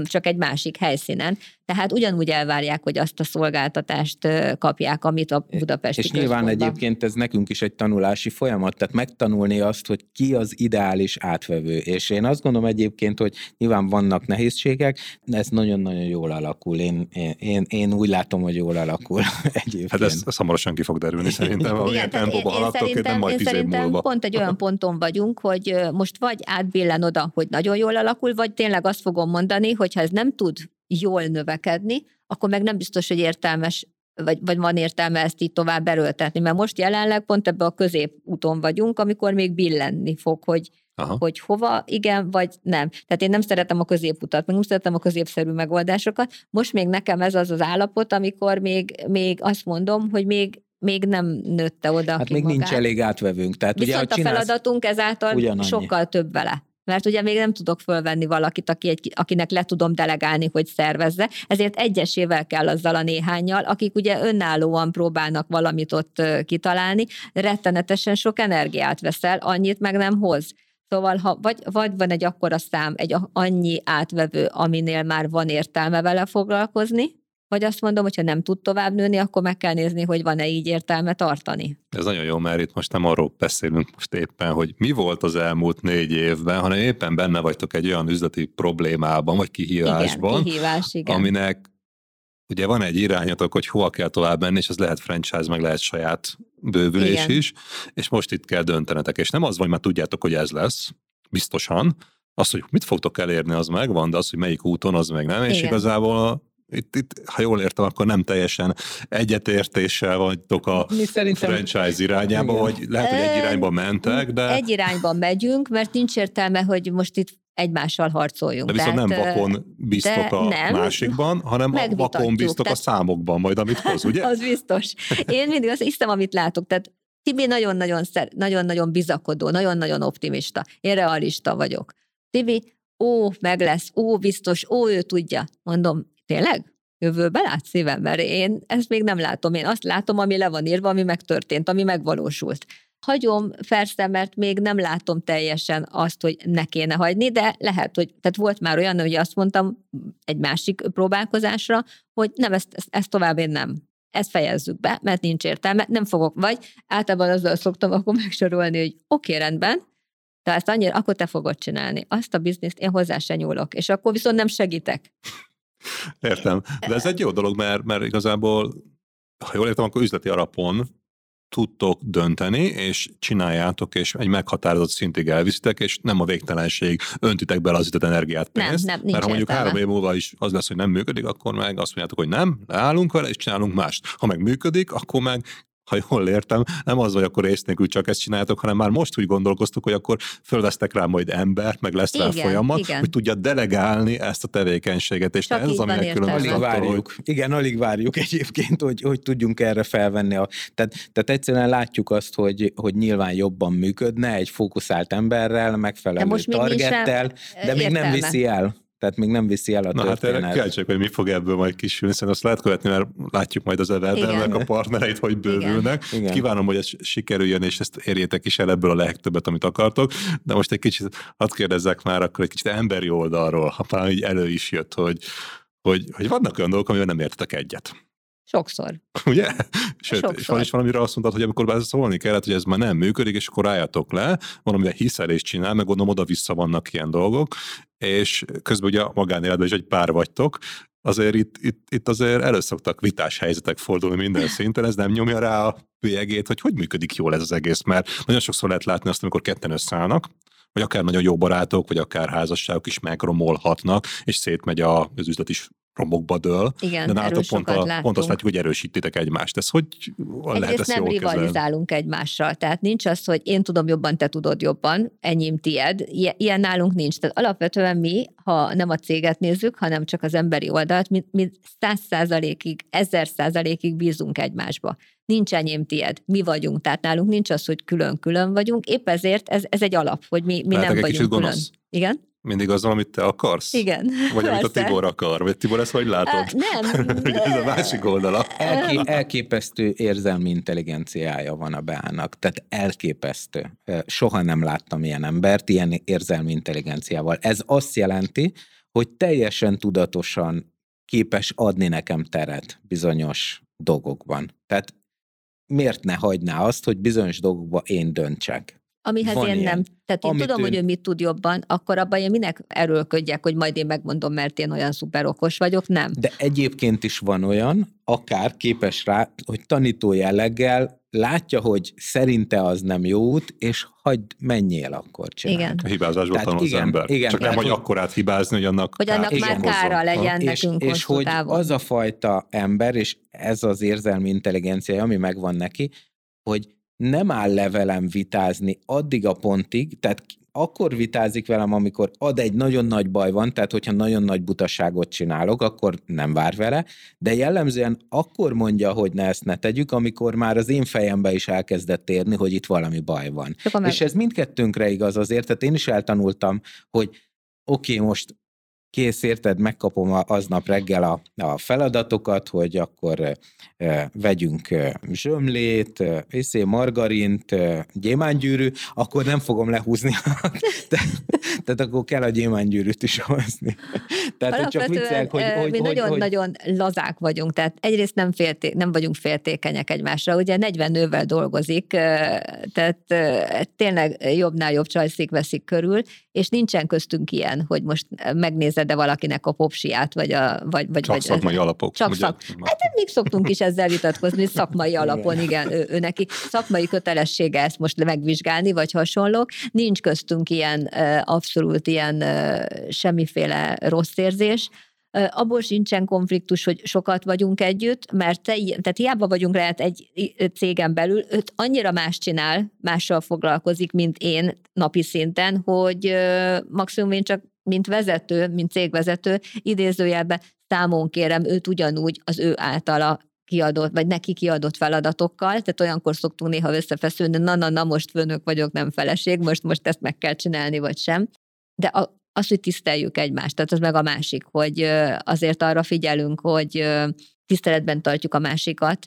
csak egy másik helyszínen. Tehát ugyanúgy elvárják, hogy azt a szolgáltatást kapják, amit a budapesti és nyilván egyébként ez nekünk is egy tanulási folyamat, tehát megtanulni azt, hogy ki az ideális átvevő. És én azt gondolom egyébként, hogy nyilván vannak nehézségek, de ez nagyon-nagyon jól alakul. Én, én, én úgy látom, hogy jól alakul egyébként. Hát ez, ez hamarosan ki fog derülni szerintem. Igen, tehát én, alatt, szerintem, nem majd én szerintem pont egy olyan ponton vagyunk, hogy most vagy átbillen oda, hogy nagyon jól alakul, vagy tényleg azt fogom mondani, hogyha ez nem tud jól növekedni, akkor meg nem biztos, hogy értelmes, vagy, vagy van értelme ezt így tovább erőltetni, mert most jelenleg pont ebbe a középúton vagyunk, amikor még billenni fog, hogy, hogy hova, igen, vagy nem. Tehát én nem szeretem a középutat, meg nem szeretem a középszerű megoldásokat. Most még nekem ez az az állapot, amikor még, még azt mondom, hogy még még nem nőtte oda hát ki még magát. Nincs elég átvevünk. Tehát viszont ugye, a csinálsz, feladatunk ezáltal ugyanannyi. Sokkal több vele. Mert ugye még nem tudok fölvenni valakit, aki egy, akinek le tudom delegálni, hogy szervezze, ezért egyesével kell azzal a néhánnyal, akik ugye önállóan próbálnak valamit ott kitalálni, rettenetesen sok energiát veszel, annyit meg nem hoz. Szóval, ha vagy, vagy van egy akkora szám, egy annyi átvevő, aminél már van értelme vele foglalkozni, vagy azt mondom, hogyha nem tud tovább nőni, akkor meg kell nézni, hogy van-e így értelme tartani. Ez nagyon jó, mert itt most nem arról beszélünk most éppen, hogy mi volt az elmúlt négy évben, hanem éppen benne vagytok egy olyan üzleti problémában, vagy kihívásban, igen, kihívás, igen. aminek ugye van egy irányatok, hogy hova kell tovább menni, és az lehet franchise, meg lehet saját bővülés igen. is, és most itt kell döntenetek. És nem az, hogy már tudjátok, hogy ez lesz, biztosan. Az, hogy mit fogtok elérni, az megvan, de az, hogy melyik úton, az meg nem, és igen. igazából Itt, itt, ha jól értem, akkor nem teljesen egyetértéssel vagytok a franchise irányába, vagy lehet, hogy egy irányba mentek, de... Egy irányba megyünk, mert nincs értelme, hogy most itt egymással harcoljunk. De viszont tehát, nem vakon biztok a nem, másikban, hanem a vakon biztok tehát, a számokban majd, amit hoz, ugye? Az biztos. Én mindig azt hiszem, amit látok, tehát Tibi nagyon-nagyon, szer, nagyon-nagyon bizakodó, nagyon-nagyon optimista. Én realista vagyok. Tibi, ó, meg lesz, ó, biztos, ó, ő tudja. Mondom, tényleg? Jövőbe látsz szívem, mert én ezt még nem látom. Én azt látom, ami le van írva, ami megtörtént, ami megvalósult. Hagyom, persze, mert még nem látom teljesen azt, hogy ne kéne hagyni, de lehet, hogy tehát volt már olyan, hogy azt mondtam egy másik próbálkozásra, hogy nem, ezt, ezt, ezt tovább én nem. Ezt fejezzük be, mert nincs értelme, nem fogok. Vagy általában azzal szoktam akkor megsorolni, hogy oké, rendben, de ezt annyira, akkor te fogod csinálni. Azt a bizniszt én hozzá se nyúlok, és akkor viszont nem segítek. Értem. De ez egy jó dolog, mert, mert igazából, ha jól értem, akkor üzleti alapon tudtok dönteni, és csináljátok, és egy meghatározott szintig elviszitek, és nem a végtelenség öntitek bele az ütött energiát, pénzt. Nem, nem, mert ha mondjuk értelme. három év múlva is az lesz, hogy nem működik, akkor meg azt mondjátok, hogy nem, leállunk vele, és csinálunk mást. Ha meg működik, akkor meg ha jól értem, nem az, hogy akkor rész nélkül csak ezt csináljátok, hanem már most úgy gondolkoztuk, hogy akkor fölvesztek rá majd embert, meg lesz rá folyamat, igen. hogy tudja delegálni ezt a tevékenységet. És ez az, aminek különböző. Várjuk. Igen, alig várjuk egyébként, hogy, hogy tudjunk erre felvenni. A, tehát, tehát egyszerűen látjuk azt, hogy, hogy nyilván jobban működne egy fókuszált emberrel, megfelelő targettel, de még értelme. nem viszi el. Tehát még nem viszi el a Na, történet. Na hát erre csak, hogy mi fog ebből majd kisülni, hiszen azt lehet követni, mert látjuk majd az EverDermnek a partnereit, hogy bővülnek. Igen. Igen. Kívánom, hogy ez sikerüljön, és ezt érjétek is el ebből a legtöbbet, amit akartok. De most egy kicsit, hadd kérdezzek már akkor egy kicsit emberi oldalról, ha már így elő is jött, hogy, hogy, hogy vannak olyan dolgok, amivel nem értetek egyet. Sokszor. Ugye? Sőt, Sokszor. És van is valamire azt mondtad, hogy amikor bár szólni kellett, hogy ez már nem működik, és akkor álljatok le, valamivel hiszel és csinál, meg gondolom oda-vissza vannak ilyen dolgok, és közben ugye a magánéletben is egy pár vagytok, azért itt, itt, itt azért előszoktak vitás helyzetek fordulni minden szinten, ez nem nyomja rá a bélyegét, hogy hogy működik jól ez az egész, mert nagyon sokszor lehet látni azt, amikor ketten összeállnak, vagy akár nagyon jó barátok, vagy akár házasságok is megromolhatnak, és szétmegy az üzlet is romokba dől. Igen, de nálatok pont, a, pont azt látjuk, hogy erősítitek egymást. Ez hogy lehet egyrészt ezt nem rivalizálunk kezelni? Egymással, tehát nincs az, hogy én tudom jobban, te tudod jobban, enyém tied. Ilyen nálunk nincs. Tehát alapvetően mi, ha nem a céget nézzük, hanem csak az emberi oldalt, mi száz százalékig, ezer százalékig bízunk egymásba. Nincs enyém tied, mi vagyunk. Tehát nálunk nincs az, hogy külön-külön vagyunk. Épp ezért ez, ez egy alap, hogy mi, mi nem vagyunk külön. Igen? Mindig az, amit te akarsz? Igen. Vagy amit a Tibor akar? Vagy Tibor, ezt hogy látod? Á, nem. Ez a másik oldala. Elké- elképesztő érzelmi intelligenciája van a Beának. Tehát elképesztő. Soha nem láttam ilyen embert, ilyen érzelmi intelligenciával. Ez azt jelenti, hogy teljesen tudatosan képes adni nekem teret bizonyos dolgokban. Tehát miért ne hagyná azt, hogy bizonyos dolgokban én döntsek? Amihez van én ilyen. Nem. Tehát én Amit tudom, én... hogy ő mit tud jobban, akkor abban én minek erőlködjek, hogy majd én megmondom, mert én olyan szuperokos vagyok, nem? De egyébként is van olyan, akár képes rá, hogy tanító jelleggel látja, hogy szerinte az nem jó út, és hagyd, menjél akkor csinálni. Igen. A hibázásból tehát tanul igen, az ember. Igen, csak nem, hogy akkorát hibázni, hogy annak Hogy annak már kára legyen ha. Nekünk és, és hogy távol. Az a fajta ember, és ez az érzelmi intelligencia, ami megvan neki, hogy nem áll le velem vitázni addig a pontig, tehát akkor vitázik velem, amikor ad egy nagyon nagy baj van, tehát hogyha nagyon nagy butaságot csinálok, akkor nem vár vele, de jellemzően akkor mondja, hogy ne ezt ne tegyük, amikor már az én fejembe is elkezdett érni, hogy itt valami baj van. Meg... És ez mindkettőnkre igaz azért, tehát én is eltanultam, hogy oké, okay, most kész, érted, megkapom aznap reggel a, a feladatokat, hogy akkor e, vegyünk zsömlét, viszél margarint, e, gyémángyűrű, akkor nem fogom lehúzni. Tehát akkor kell a gyémángyűrűt is hozni. Tehát csak viccelek, hogy... hogy mi nagyon-nagyon hogy... lazák vagyunk, tehát egyrészt nem, félté, nem vagyunk féltékenyek egymásra. Ugye negyven nővel dolgozik, tehát tényleg jobbnál jobb csajszik veszik körül, és nincsen köztünk ilyen, hogy most megnézed de valakinek a popsiát, vagy a... Vagy, vagy, csak vagy, szakmai alapok. Csak szak... Hát még szoktunk is ezzel vitatkozni, szakmai alapon, igen, ő, ő neki szakmai kötelessége ezt most megvizsgálni, vagy hasonlók. Nincs köztünk ilyen abszolút ilyen semmiféle rossz érzés. Abból sincsen konfliktus, hogy sokat vagyunk együtt, mert te, tehát hiába vagyunk lehet egy cégen belül, őt annyira más csinál, mással foglalkozik, mint én napi szinten, hogy maximum én csak mint vezető, mint cégvezető, idézőjelben számon kérem őt ugyanúgy az ő általa kiadott, vagy neki kiadott feladatokkal, tehát olyankor szoktunk néha összefeszülni, na-na-na, most főnök vagyok, nem feleség, most, most ezt meg kell csinálni, vagy sem. De a, az, hogy tiszteljük egymást, tehát az meg a másik, hogy azért arra figyelünk, hogy tiszteletben tartjuk a másikat,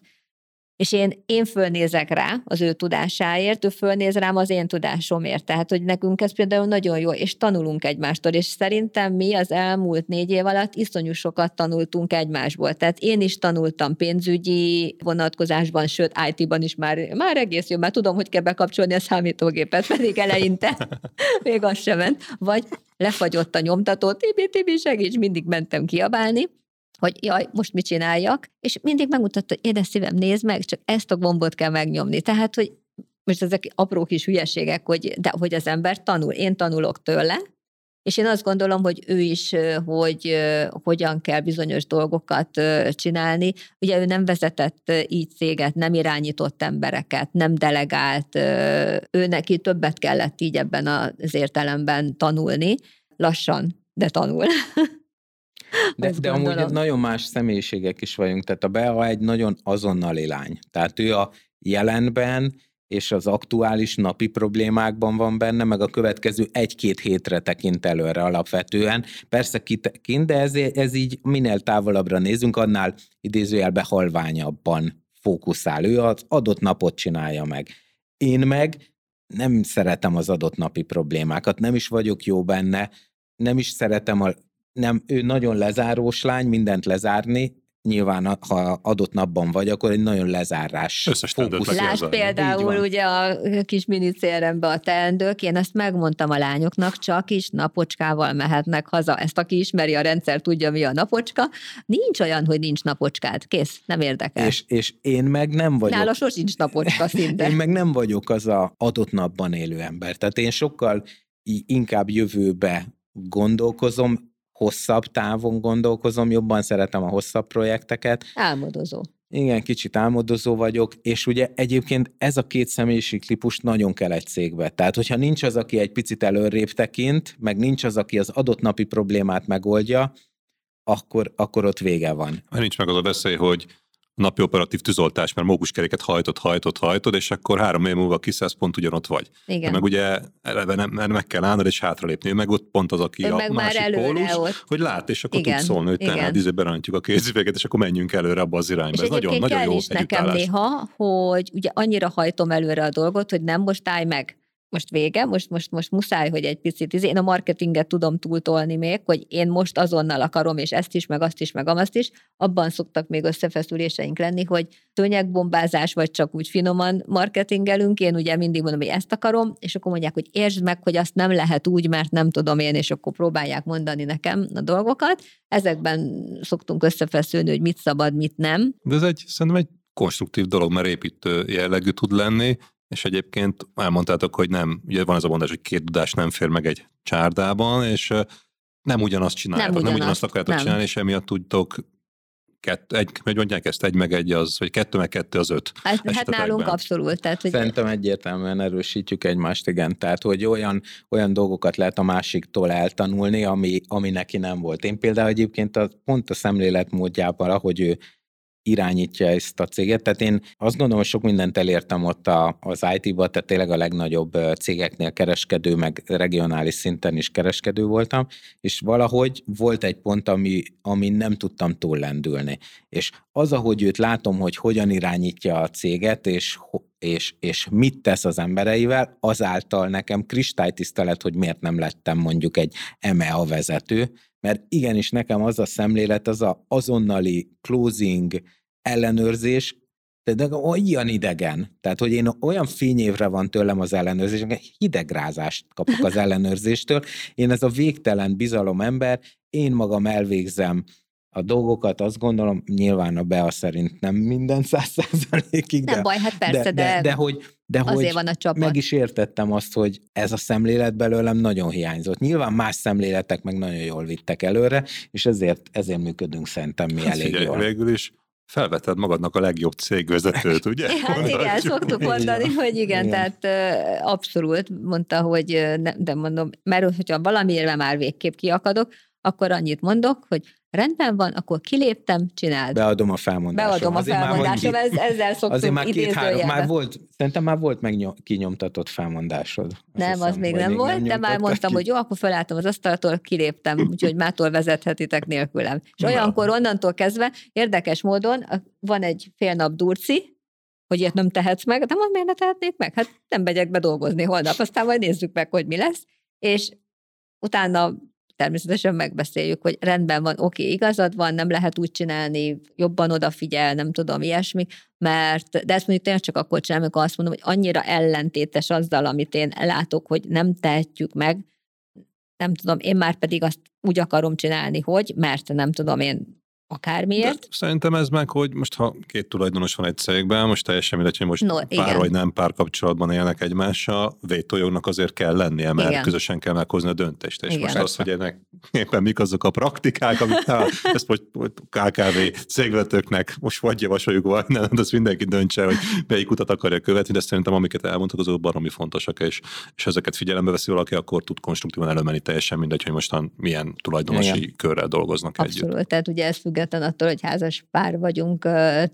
és én, én fölnézek rá az ő tudásáért, ő fölnéz rám az én tudásomért. Tehát, hogy nekünk ez például nagyon jó, és tanulunk egymástól, és szerintem mi az elmúlt négy év alatt iszonyú sokat tanultunk egymásból. Tehát én is tanultam pénzügyi vonatkozásban, sőt, í té-ban is már, már egész jó, már tudom, hogy kell bekapcsolni a számítógépet, pedig eleinte még az sem ment. Vagy lefagyott a nyomtató, Tibi, Tibi, segíts, mindig mentem kiabálni, hogy jaj, most mit csináljak, és mindig megmutatta, hogy édes szívem, nézd meg, csak ezt a gombot kell megnyomni. Tehát, hogy most ezek apró kis hülyeségek, hogy, de, hogy az ember tanul, én tanulok tőle, és én azt gondolom, hogy ő is, hogy hogyan kell bizonyos dolgokat csinálni. Ugye ő nem vezetett így céget, nem irányított embereket, nem delegált, ő neki többet kellett így ebben az értelemben tanulni, lassan, de tanul. De, de amúgy nagyon más személyiségek is vagyunk, tehát a Bea egy nagyon azonnali lány. Tehát ő a jelenben és az aktuális napi problémákban van benne, meg a következő egy-két hétre tekint előre alapvetően. Persze kitekint, de ez, ez így minél távolabbra nézünk, annál idézőjelben halványabban fókuszál. Ő az adott napot csinálja meg. Én meg nem szeretem az adott napi problémákat, nem is vagyok jó benne, nem is szeretem a... Nem, ő nagyon lezárós lány, mindent lezárni, nyilván, ha adott napban vagy, akkor egy nagyon lezárás. Lásd például ugye a kis minicérembe a teendők, én ezt megmondtam a lányoknak, csak is napocskával mehetnek haza. Ezt aki ismeri a rendszer, tudja, mi a napocska. Nincs olyan, hogy nincs napocskád. Kész, nem érdekel. És, és én meg nem vagyok. Nála sosincs napocska szinte. Én meg nem vagyok az a adott napban élő ember. Tehát én sokkal inkább jövőbe gondolkozom, hosszabb távon gondolkozom, jobban szeretem a hosszabb projekteket. Álmodozó. Igen, kicsit álmodozó vagyok, és ugye egyébként ez a két személyiség típus nagyon kell egy cégbe. Tehát, hogyha nincs az, aki egy picit előrébb tekint, meg nincs az, aki az adott napi problémát megoldja, akkor, akkor ott vége van. Ha nincs meg az a veszély, hogy napi operatív tűzoltás, mert mókuskeréket hajtod, hajtod, hajtod, és akkor három év múlva kiszállsz, pont ugyanott vagy. Igen. Meg ugye eleve nem, meg kell állnod és hátralépni, meg ott pont az, aki ő a másik pólus, ott. Hogy lát, és akkor igen, tud szólni, hogy te hát berántjuk a kézüveket, és akkor menjünk előre abba az irányba. És nagyon, nagyon jó is nekem néha, hogy ugye annyira hajtom előre a dolgot, hogy nem most állj meg. Most vége, most, most, most muszáj, hogy egy picit, én a marketinget tudom túltolni még, hogy én most azonnal akarom, és ezt is, meg azt is, meg azt is, abban szoktak még összefeszüléseink lenni, hogy szőnyegbombázás, vagy csak úgy finoman marketingelünk, én ugye mindig mondom, hogy ezt akarom, és akkor mondják, hogy értsd meg, hogy azt nem lehet úgy, mert nem tudom én, és akkor próbálják mondani nekem a dolgokat. Ezekben szoktunk összefeszülni, hogy mit szabad, mit nem. De ez egy, szerintem egy konstruktív dolog, mert építő jellegű tud lenni. És egyébként elmondtátok, hogy nem, ugye van ez a mondás, hogy két dudás nem fér meg egy csárdában, és nem ugyanazt csináljátok, nem, ugyanaz, nem ugyanazt akarjátok nem. csinálni, és emiatt tudtok, kett, egy, hogy mondják ezt, egy meg egy az, vagy kettő meg kettő az öt. Hát, hát nálunk egyben. Abszolút. Tehát, hogy... Szerintem egyértelműen erősítjük egymást, igen. Tehát, hogy olyan, olyan dolgokat lehet a másiktól eltanulni, ami, ami neki nem volt. Én például egyébként a, pont a szemléletmódjában, ahogy ő irányítja ezt a céget. Tehát én azt gondolom, hogy sok mindent elértem ott a, az i té-ba, tehát tényleg a legnagyobb cégeknél kereskedő, meg regionális szinten is kereskedő voltam, és valahogy volt egy pont, ami, ami nem tudtam túl lendülni. És az, ahogy őt látom, hogy hogyan irányítja a céget, és, és, és mit tesz az embereivel, azáltal nekem kristálytiszta lett, hogy miért nem lettem mondjuk egy em e á vezető, mert igenis nekem az a szemlélet, az a azonnali closing ellenőrzés, de olyan idegen, tehát hogy én olyan fényévre van tőlem az ellenőrzés, hidegrázást kapok az ellenőrzéstől, én ez a végtelen bizalom ember, én magam elvégzem a dolgokat, azt gondolom, nyilván a Bea szerint nem minden száz százalékig, de, nem baj, hát persze, de, de, de, de hogy, de hogy van a csapat. Meg is értettem azt, hogy ez a szemlélet belőlem nagyon hiányzott. Nyilván más szemléletek meg nagyon jól vittek előre, és ezért, ezért működünk szerintem mi hát elég figyelj, jól. Végül is felveted magadnak a legjobb cégvezetőt, ugye? Hát igen, szoktuk mondani, hogy igen, igen, tehát abszolút mondta, hogy nem, de mondom, mert hogyha valamiért már végképp kiakadok, akkor annyit mondok, hogy rendben van, akkor kiléptem, csináld. Beadom a felmondásom. Beadom a felmondásom, már ezzel, ezzel szoktunk idézőjelben. Azért már két-három, már volt, szerintem már volt megkinyomtatott felmondásod. Nem, hiszem, az még nem, nem volt, nem de már mondtam, ki. Hogy jó, akkor felálltam az asztaltól, kiléptem, úgyhogy mától vezethetitek nélkülem. És olyankor onnantól kezdve érdekes módon van egy fél nap durci, hogy ilyet nem tehetsz meg, de mondom, miért ne tehetnék meg? Hát nem megyek be dolgozni holnap, aztán majd nézzük meg, hogy mi lesz, és utána természetesen megbeszéljük, hogy rendben van, oké, igazad van, nem lehet úgy csinálni, jobban odafigyel, nem tudom, ilyesmi, mert, de ezt mondjuk tényleg csak akkor csinálom, amikor azt mondom, hogy annyira ellentétes azzal, amit én látok, hogy nem tehetjük meg, nem tudom, én már pedig azt úgy akarom csinálni, hogy, mert nem tudom én akármiért. De szerintem ez meg, hogy most ha két tulajdonos van egy cégben, most teljesen mindegy, hogy most no, pár vagy nem pár kapcsolatban élnek egymással, vétójognak azért kell lennie, mert igen, közösen kell meghozni a döntést. És igen, most az, hogy ennek éppen mik azok a praktikák, amit hát, ezt most ká ká vé cégvezetőknek most vagy javasoljuk, vagy nem, de ezt mindenki döntse, hogy melyik utat akarja követni, de szerintem amiket elmondtak, azok baromi fontosak, és, és ezeket figyelembe veszi valaki, akkor tud konstruktívan előmenni, teljesen mindegy, hogy mostan milyen tulajdonosi igen, körrel dolgoznak abszolút együtt. Abszolút, tehát ugye attól, hogy házas pár vagyunk,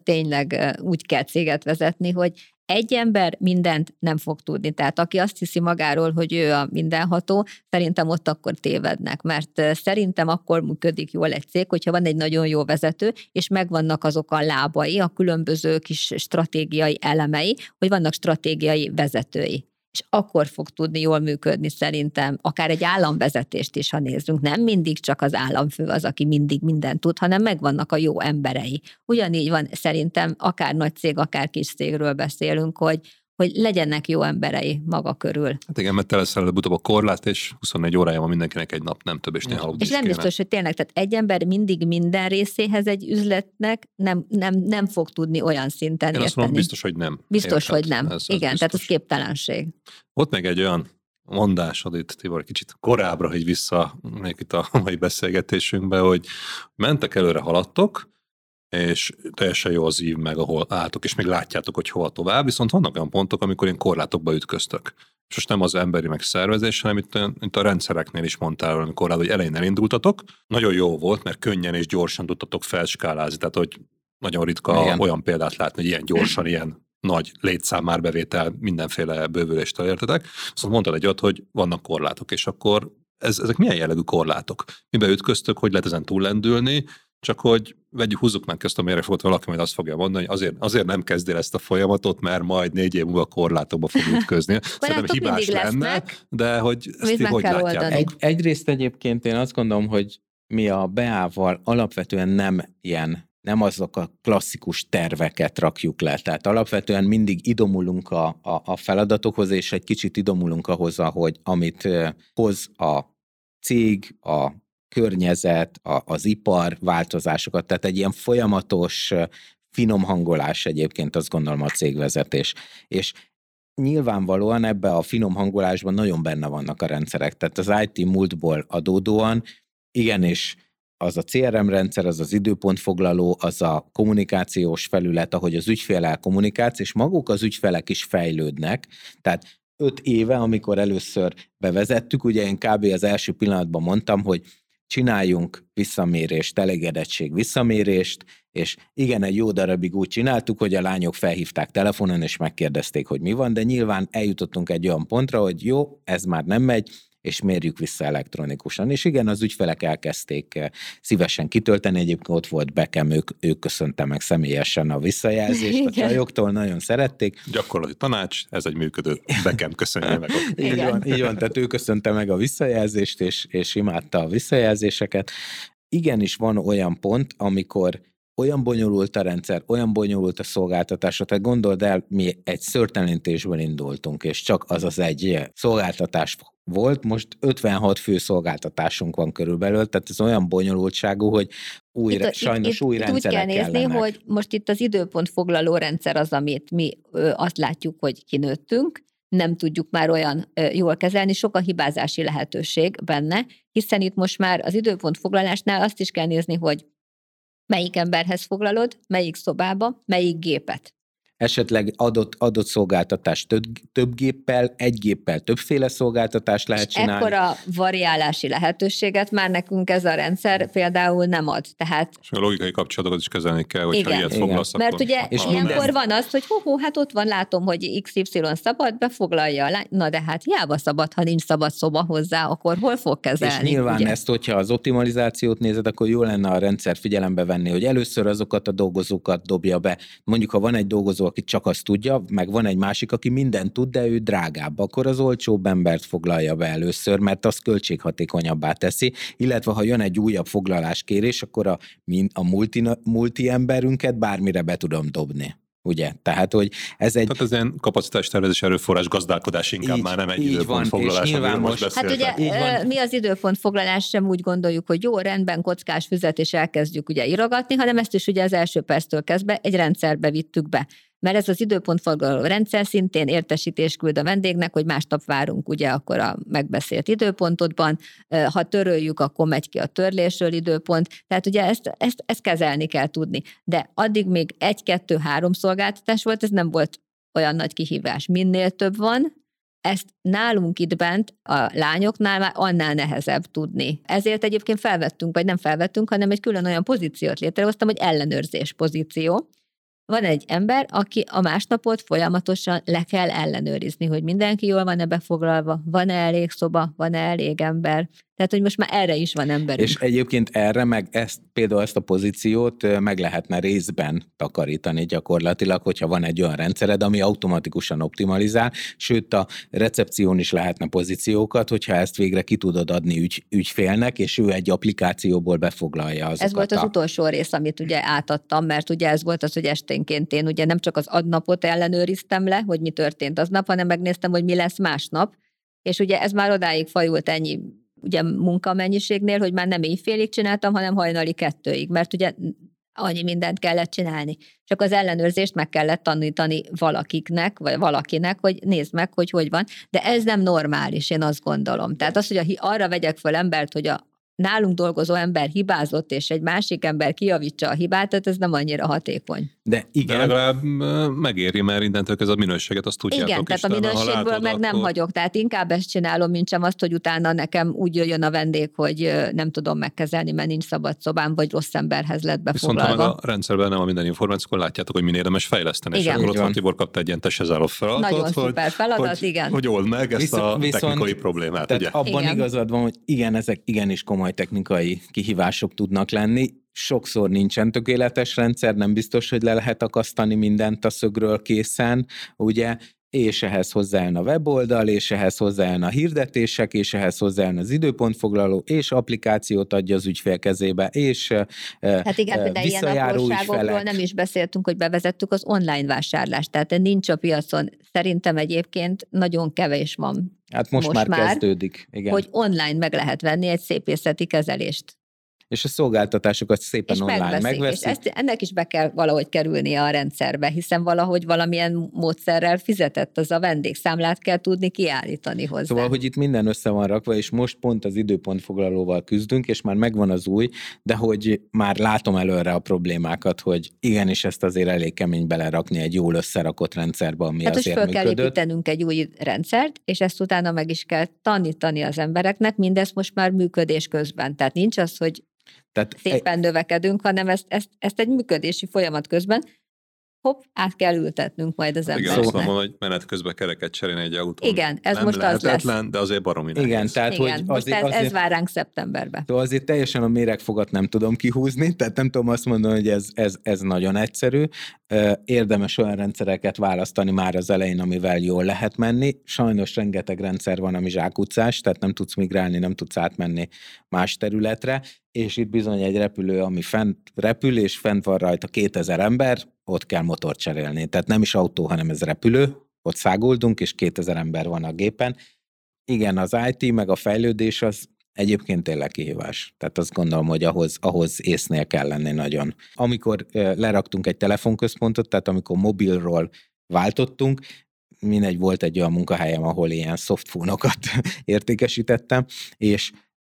tényleg úgy kell céget vezetni, hogy egy ember mindent nem fog tudni. Tehát aki azt hiszi magáról, hogy ő a mindenható, szerintem ott akkor tévednek, mert szerintem akkor működik jól egy cég, hogyha van egy nagyon jó vezető, és megvannak azok a lábai, a különböző kis stratégiai elemei, hogy vannak stratégiai vezetői. És akkor fog tudni jól működni szerintem, akár egy államvezetést is, ha nézzünk, nem mindig csak az államfő az, aki mindig mindent tud, hanem megvannak a jó emberei. Ugyanígy van szerintem, akár nagy cég, akár kis cégről beszélünk, hogy, hogy legyenek jó emberei maga körül. Hát igen, mert te leszel előbb-utóbb a korlát, és huszonnégy órája van mindenkinek egy nap, nem több, és néha És nem biztos, hogy tényleg, tehát egy ember mindig minden részéhez egy üzletnek nem, nem, nem fog tudni olyan szinten Én érteni. Azt mondom, biztos, hogy nem. Biztos, érted, hogy nem. Ez, ez igen, biztos. Tehát ez képtelenség. Ott még egy olyan mondásod itt, Tibor, kicsit korábbra, hogy vissza még itt a mai beszélgetésünkbe, hogy mentek előre, haladtok, és teljesen jó az ív meg, ahol álltok, és még látjátok, hogy hova tovább, viszont vannak olyan pontok, amikor én korlátokba ütköztök. És most nem az emberi meg szervezés, hanem itt, itt a rendszereknél is mondtál valami korlát, hogy elején elindultatok. Nagyon jó volt, mert könnyen és gyorsan tudtatok felskálázni, tehát hogy nagyon ritka igen. olyan példát látni, hogy ilyen gyorsan, ilyen nagy létszám már bevétel, mindenféle bővülést elértetek. Szóval mondtad egy ott, hogy vannak korlátok, és akkor ez, ezek milyen jellegű korlátok? Miben ütköztök, hogy lehet ezen túllendülni? Csak hogy vegyük, húzzuk meg köztem, mire fogod valaki, majd azt fogja mondani, hogy azért, azért nem kezdél ezt a folyamatot, mert majd négy év múlva korlátokba fog ütközni. Szerintem hibás lenne, lesznek, de hogy ezt így hogy látják? Egy, egyrészt egyébként én azt gondolom, hogy mi a Beával alapvetően nem ilyen, nem azok a klasszikus terveket rakjuk le. Tehát alapvetően mindig idomulunk a, a, a feladatokhoz, és egy kicsit idomulunk ahhoz, hogy amit hoz a cég, a környezet, a, az ipar változásokat, tehát egy ilyen folyamatos finom hangolás egyébként azt gondolom a cégvezetés. És nyilvánvalóan ebbe a finom hangolásban nagyon benne vannak a rendszerek, tehát az i té múltból adódóan, igenis az a cé er em rendszer, az az időpontfoglaló, az a kommunikációs felület, ahogy az ügyféllel kommunikálsz, és maguk az ügyfelek is fejlődnek, tehát öt éve, amikor először bevezettük, ugye én kb. Az első pillanatban mondtam, hogy csináljunk visszamérést, elégedettség visszamérést, és igen, egy jó darabig úgy csináltuk, hogy a lányok felhívták telefonon, és megkérdezték, hogy mi van, de nyilván eljutottunk egy olyan pontra, hogy jó, ez már nem megy, és mérjük vissza elektronikusan. És igen, az ügyfelek elkezdték szívesen kitölteni, egyébként ott volt Bekem, ők, ők köszönte meg személyesen a visszajelzést, igen. A csajoktól nagyon szerették. Gyakorlati tanács, ez egy működő Bekem, köszönje meg. Így van, így van, tehát ő köszönte meg a visszajelzést, és, és imádta a visszajelzéseket. Igenis van olyan pont, amikor olyan bonyolult a rendszer, olyan bonyolult a szolgáltatása, tehát gondold el, mi egy szörtelenítésből indultunk, és csak az az egy szolgáltatás volt, most ötvenhat fő szolgáltatásunk van körülbelül, tehát ez olyan bonyolultságú, hogy új, itt, sajnos itt, új itt rendszerek úgy kell nézni, kellenek. Hogy most itt az időpont foglaló rendszer az, amit mi azt látjuk, hogy kinőttünk, nem tudjuk már olyan jól kezelni, sok a hibázási lehetőség benne, hiszen itt most már az időpont foglalásnál azt is kell nézni, hogy melyik emberhez foglalod, melyik szobába, melyik gépet. Esetleg adott, adott szolgáltatást több, több géppel, egy géppel többféle szolgáltatást lehet és csinálni. Ekkora variálási lehetőséget már nekünk ez a rendszer például nem ad. Tehát... És a logikai kapcsolatokat is kezelni kell, hogyha igen. ilyet foglalsz. Igen. Mert ugye és ilyenkor van az, hogy hó, hát ott van, látom, hogy iksz ipszilon szabad, befoglalja a lány. Na de hát hiába szabad, ha nincs szabad szoba hozzá, akkor hol fog kezelni? És nyilván ugye? Ezt, hogyha az optimalizációt nézed, akkor jó lenne a rendszer figyelembe venni, hogy először azokat a dolgozókat dobja be. Mondjuk, ha van egy dolgozó, aki csak azt tudja, meg van egy másik, aki mindent tud, de ő drágább, akkor az olcsóbb embert foglalja be először, mert az költséghatékonyabbá teszi, illetve ha jön egy újabb foglaláskérés, akkor a, a multi, multi emberünket bármire be tudom dobni. Ugye? Tehát, hogy ez egy... Tehát az ilyen kapacitástervezés, erőforrás, gazdálkodás inkább így, már nem egy időpontfoglalás. Hát ugye mi az időpontfoglalás sem úgy gondoljuk, hogy jó, rendben, kockás füzet, és elkezdjük ugye írogatni, hanem ezt is ugye az első perctől kezdve egy rendszerbe vittük be. Mert ez az időpontfoglaló rendszer szintén értesítés küld a vendégnek, hogy másnap várunk ugye akkor a megbeszélt időpontodban, ha töröljük, akkor megy ki a törlésről időpont, tehát ugye ezt, ezt, ezt kezelni kell tudni. De addig még egy-kettő-három szolgáltatás volt, ez nem volt olyan nagy kihívás. Minél több van, ezt nálunk itt bent a lányoknál már annál nehezebb tudni. Ezért egyébként felvettünk, vagy nem felvettünk, hanem egy külön olyan pozíciót létrehoztam, hogy ellenőrzés pozíció, Van egy ember, aki a másnapot folyamatosan le kell ellenőrizni, hogy mindenki jól van-e befoglalva, van-e elég szoba, van-e elég ember. Tehát, hogy most már erre is van emberünk. És egyébként erre, meg ezt, például ezt a pozíciót meg lehetne részben takarítani gyakorlatilag, hogyha van egy olyan rendszered, ami automatikusan optimalizál, sőt a recepción is lehetne pozíciókat, hogyha ezt végre ki tudod adni ügy, ügyfélnek, és ő egy applikációból befoglalja azokat. Ez volt az a... utolsó rész, amit ugye átadtam, mert ugye ez volt az, hogy esténként én ugye nem csak az adnapot ellenőriztem le, hogy mi történt aznap, hanem megnéztem, hogy mi lesz másnap, és ugye ez már odáig fajult ennyi ugye munkamennyiségnél, hogy már nem éjfélig csináltam, hanem hajnali kettőig, mert ugye annyi mindent kellett csinálni. Csak az ellenőrzést meg kellett tanítani valakiknek, vagy valakinek, hogy nézd meg, hogy hogy van. De ez nem normális, én azt gondolom. Tehát az, hogy arra vegyek föl embert, hogy a nálunk dolgozó ember hibázott, és egy másik ember kijavítsa a hibát, tehát ez nem annyira hatékony. De igen. De legalább megéri, mert innentől kezdve a minőséget, azt tudjátok. Igen, tehát Isten, a minőségből meg nem akkor... hagyok, tehát inkább ezt csinálom, mint sem azt, hogy utána nekem úgy jöjjön a vendég, hogy nem tudom megkezelni, mert nincs szabad szobám, vagy rossz emberhez lett befoglalva. Viszont ha meg a rendszerben nem a minden információkon látjátok, hogy min érdemes fejleszteni. Igen. És akkor ott Tibor kapta egy ilyen tesztezáló feladatot. Nagyon hogy, szuper feladat, hogy, igen. Hogy old meg ezt viszont, a technikai viszont, problémát. Tehát ugye? Abban igen. igazad van, hogy igen, ezek igenis komoly technikai kihívások tudnak lenni. Sokszor nincsen tökéletes rendszer, nem biztos, hogy le lehet akasztani mindent a szögről készen, ugye, és ehhez hozzájön a weboldal, és ehhez hozzájön a hirdetések, és ehhez hozzájön az időpontfoglaló, és applikációt adja az ügyfél kezébe, és hát igen, de ilyen apróságokról nem is beszéltünk, hogy bevezettük az online vásárlást, tehát nincs a piacon, szerintem egyébként nagyon kevés van. Hát most, most már, már kezdődik. Igen. Hogy online meg lehet venni egy szépészeti kezelést. És a szolgáltatásokat szépen és online megveszik. megveszik. És ezt, ennek is be kell valahogy kerülnie a rendszerbe, hiszen valahogy valamilyen módszerrel fizetett az a vendég. Számlát kell tudni kiállítani hozzá. Szóval, hogy itt minden össze van rakva, és most pont az időpontfoglalóval küzdünk, és már megvan az új, de hogy már látom előre a problémákat, hogy igenis ezt azért elég kemény belerakni egy jól összerakott rendszerbe, ami hát, azért működött. Hát, hogy föl kell építenünk egy új rendszert, és ezt utána meg is kell tanítani az embereknek, mindez most már működés közben. Tehát nincs az, hogy Tehát szépen egy... növekedünk, hanem ezt, ezt, ezt egy működési folyamat közben hopp, át kell ültetnünk majd az embernek. Igen, szóval van, hogy menet közben kereket cserélni egy autón. Igen, ez nem most lehetetlen, az lesz. De azért baromi nehéz. Igen, tehát Igen, hogy azért, ez, ez azért, vár ránk szeptemberben. De azért teljesen a méregfogat nem tudom kihúzni, tehát nem tudom azt mondani, hogy ez, ez, ez nagyon egyszerű. Érdemes olyan rendszereket választani már az elején, amivel jól lehet menni. Sajnos rengeteg rendszer van, ami zsákutcás, tehát nem tudsz migrálni, nem tudsz átmenni más területre, és itt bizony egy repülő, ami fent repül, és fent van rajta kétezer ember, ott kell motort cserélni. Tehát nem is autó, hanem ez repülő, ott száguldunk, és kétezer ember van a gépen. Igen, az i té, meg a fejlődés az egyébként tényleg kihívás. Tehát azt gondolom, hogy ahhoz, ahhoz észnél kell lenni nagyon. Amikor leraktunk egy telefonközpontot, tehát amikor mobilról váltottunk, mindegy, volt egy olyan munkahelyem, ahol ilyen szoftfónokat értékesítettem, és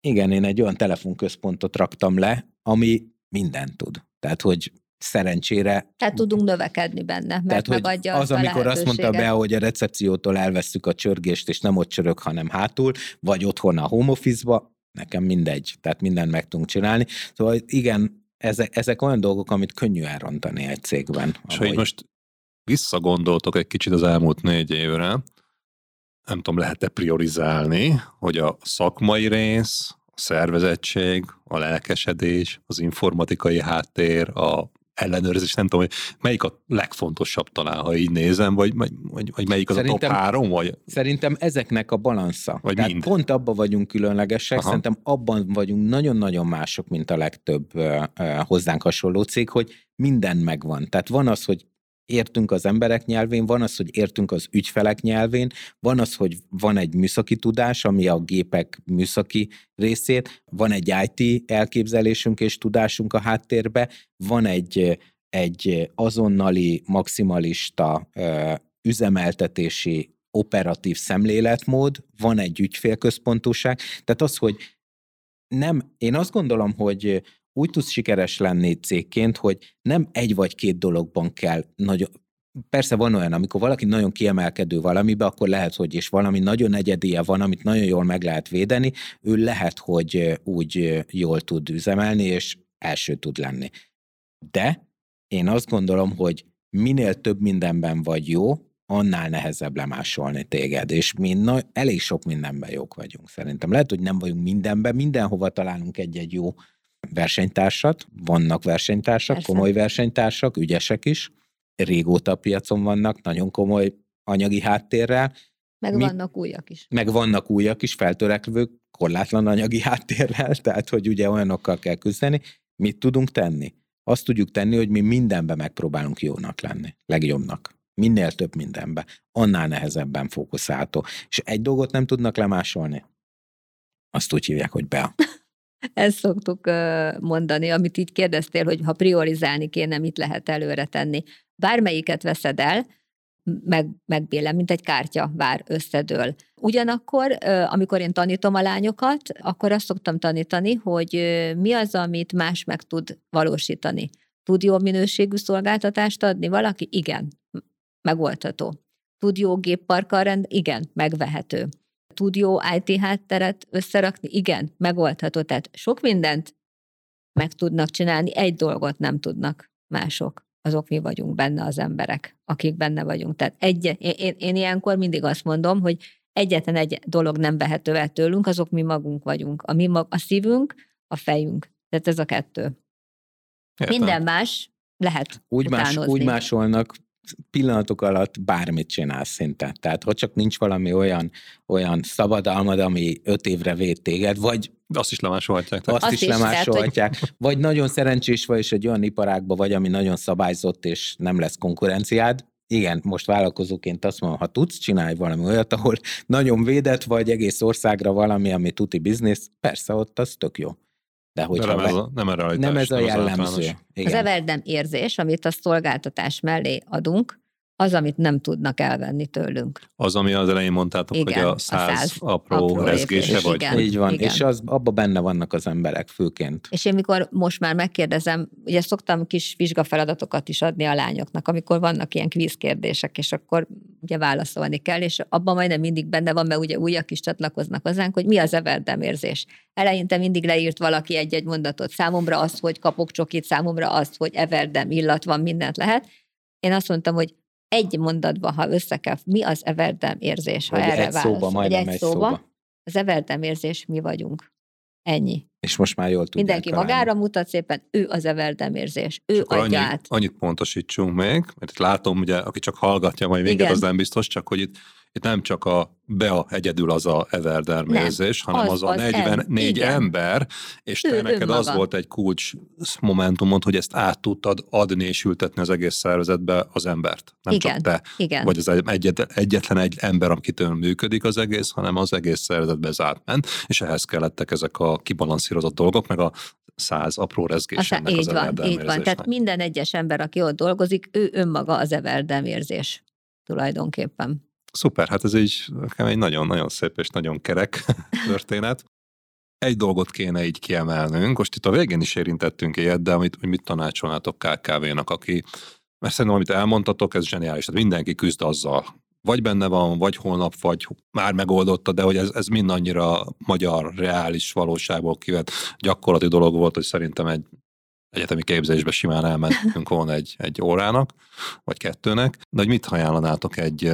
igen, én egy olyan telefonközpontot raktam le, ami mindent tud. Tehát, hogy szerencsére... Tehát tudunk növekedni benne, mert megadja az, a amikor azt mondta Bea, hogy a recepciótól elvesszük a csörgést, és nem ott csörög, hanem hátul, vagy otthon a home office-ba, nekem mindegy. Tehát mindent meg tudunk csinálni. Szóval igen, ezek, ezek olyan dolgok, amit könnyű elrontani egy cégben. És ahogy... most visszagondoltok egy kicsit az elmúlt négy évre, nem tudom, lehet-e priorizálni, hogy a szakmai rész, a szervezettség, a lelkesedés, az informatikai háttér, a ellenőrzés, nem tudom, hogy melyik a legfontosabb talán, ha így nézem, vagy, vagy, vagy melyik az szerintem, a top három? Vagy... Szerintem ezeknek a balansza. Vagy Tehát mind. Pont abban vagyunk különlegesek, Aha. szerintem abban vagyunk nagyon-nagyon mások, mint a legtöbb uh, uh, hozzánk hasonló cég, hogy minden megvan. Tehát van az, hogy értünk az emberek nyelvén, van az, hogy értünk az ügyfelek nyelvén, van az, hogy van egy műszaki tudás, ami a gépek műszaki részét, van egy i té elképzelésünk és tudásunk a háttérbe, van egy, egy azonnali, maximalista üzemeltetési, operatív szemléletmód, van egy ügyfélközpontúság. Tehát az, hogy nem, én azt gondolom, hogy úgy tudsz sikeres lenni cégként, hogy nem egy vagy két dologban kell nagyon... Persze van olyan, amikor valaki nagyon kiemelkedő valamibe, akkor lehet, hogy is valami nagyon egyedie van, amit nagyon jól meg lehet védeni, ő lehet, hogy úgy jól tud üzemelni, és első tud lenni. De én azt gondolom, hogy minél több mindenben vagy jó, annál nehezebb lemásolni téged, és mi na, elég sok mindenben jók vagyunk szerintem. Lehet, hogy nem vagyunk mindenben, mindenhova találunk egy-egy jó versenytársat, vannak versenytársak, Persze. komoly versenytársak, ügyesek is, régóta piacon vannak, nagyon komoly anyagi háttérrel. Meg mi, vannak újak is. Meg vannak újak is, feltörekvők, korlátlan anyagi háttérrel, tehát hogy ugye olyanokkal kell küzdeni. Mit tudunk tenni? Azt tudjuk tenni, hogy mi mindenben megpróbálunk jónak lenni, legjobbnak. Minél több mindenben, annál nehezebben fókuszálható. És egy dolgot nem tudnak lemásolni? Azt úgy hívják, hogy Bea. Ezt szoktuk mondani, amit így kérdeztél, hogy ha priorizálni kéne, mit lehet előre tenni. Bármelyiket veszed el, meg, megbélem, mint egy kártya, vár, összedől. Ugyanakkor, amikor én tanítom a lányokat, akkor azt szoktam tanítani, hogy mi az, amit más meg tud valósítani. Tud jó minőségű szolgáltatást adni valaki? Igen. Megoldható. Tud jó gépparkkal rendelni? Igen, megvehető. Tud jó i té hátteret összerakni? Igen, megoldható. Tehát sok mindent meg tudnak csinálni, egy dolgot nem tudnak mások. Azok mi vagyunk benne, az emberek, akik benne vagyunk. Tehát egy, én, én ilyenkor mindig azt mondom, hogy egyetlen egy dolog nem vehető el tőlünk, azok mi magunk vagyunk. A, mi mag, a szívünk, a fejünk. Tehát ez a kettő. Értem. Minden más lehet úgy utánozni. Más, úgy másolnak pillanatok alatt bármit csinálsz szinte. Tehát, ha csak nincs valami olyan, olyan szabadalmad, ami öt évre véd téged, vagy azt is lemásolhatják. Azt, azt is, is lemásolhatják. Hogy... Vagy nagyon szerencsés vagy, és egy olyan iparágba vagy, ami nagyon szabályzott, és nem lesz konkurenciád. Igen, most vállalkozóként azt mondom, ha tudsz, csinálj valami olyat, ahol nagyon védett vagy, egész országra valami, ami tuti biznisz, persze ott az tök jó. De, De nem, ez a, nem, a realitás, nem ez a jellemző. Az EverDerm érzés, amit a szolgáltatás mellé adunk, az, amit nem tudnak elvenni tőlünk. Az, ami az elején mondtátok, igen, hogy a száz apró, apró rezgése vagy. Igen, így van, igen. És az, abban benne vannak az emberek főként. És én mikor most már megkérdezem, ugye szoktam kis vizsgafeladatokat is adni a lányoknak, amikor vannak ilyen kvízkérdések, és akkor ugye válaszolni kell, és abban majdnem mindig benne van, mert ugye újak is csatlakoznak hozzánk, hogy mi az EverDerm érzés. Eleinte mindig leírt valaki egy-egy mondatot. Számomra az, hogy kapok csokit, számomra az, hogy EverDerm illat van, mindent lehet. Én azt mondtam, hogy egy mondatban, ha össze kell, mi az EverDerm érzés, ha hogy erre válaszol. Egy, egy szóba, szóba. Az EverDerm érzés, mi vagyunk. Ennyi. És most már jól tudják. Mindenki találni. Magára mutat szépen, ő az EverDerm érzés. Ő csak adja annyi, át. Annyit pontosítsunk még, mert itt látom, ugye, aki csak hallgatja majd minket, az nem biztos, csak hogy itt, itt nem csak a Bea egyedül az a EverDerm érzés, hanem az, az a negyvennégy em, ember, és ő, te neked az maga. Volt egy kulcs momentumod, hogy ezt át tudtad adni és ültetni az egész szervezetbe az embert. Nem igen, csak te, igen. Vagy az egyet, egyetlen egy ember, akitől működik az egész, hanem az egész szervezetbe ez átment, és ehhez kellettek ezek a kibalanszírozott dolgok, meg a száz apró rezgésének az EverDerm érzésnek. Így van, tehát minden egyes ember, aki ott dolgozik, ő önmaga az EverDerm érzés tulajdonképpen. Szuper, hát ez így egy nagyon-nagyon szép és nagyon kerek történet. Egy dolgot kéne így kiemelnünk, most itt a végén is érintettünk ilyet, de amit, mit tanácsolnátok ká ká vénak, aki, mert szerintem amit elmondtatok, ez zseniális, tehát mindenki küzd azzal. Vagy benne van, vagy holnap, vagy már megoldotta, de hogy ez, ez mind annyira magyar, reális valóságból kivett gyakorlati dolog volt, hogy szerintem egy egyetemi képzésbe simán elmentünk volna egy, egy órának, vagy kettőnek, de hogy mit ajánlanátok egy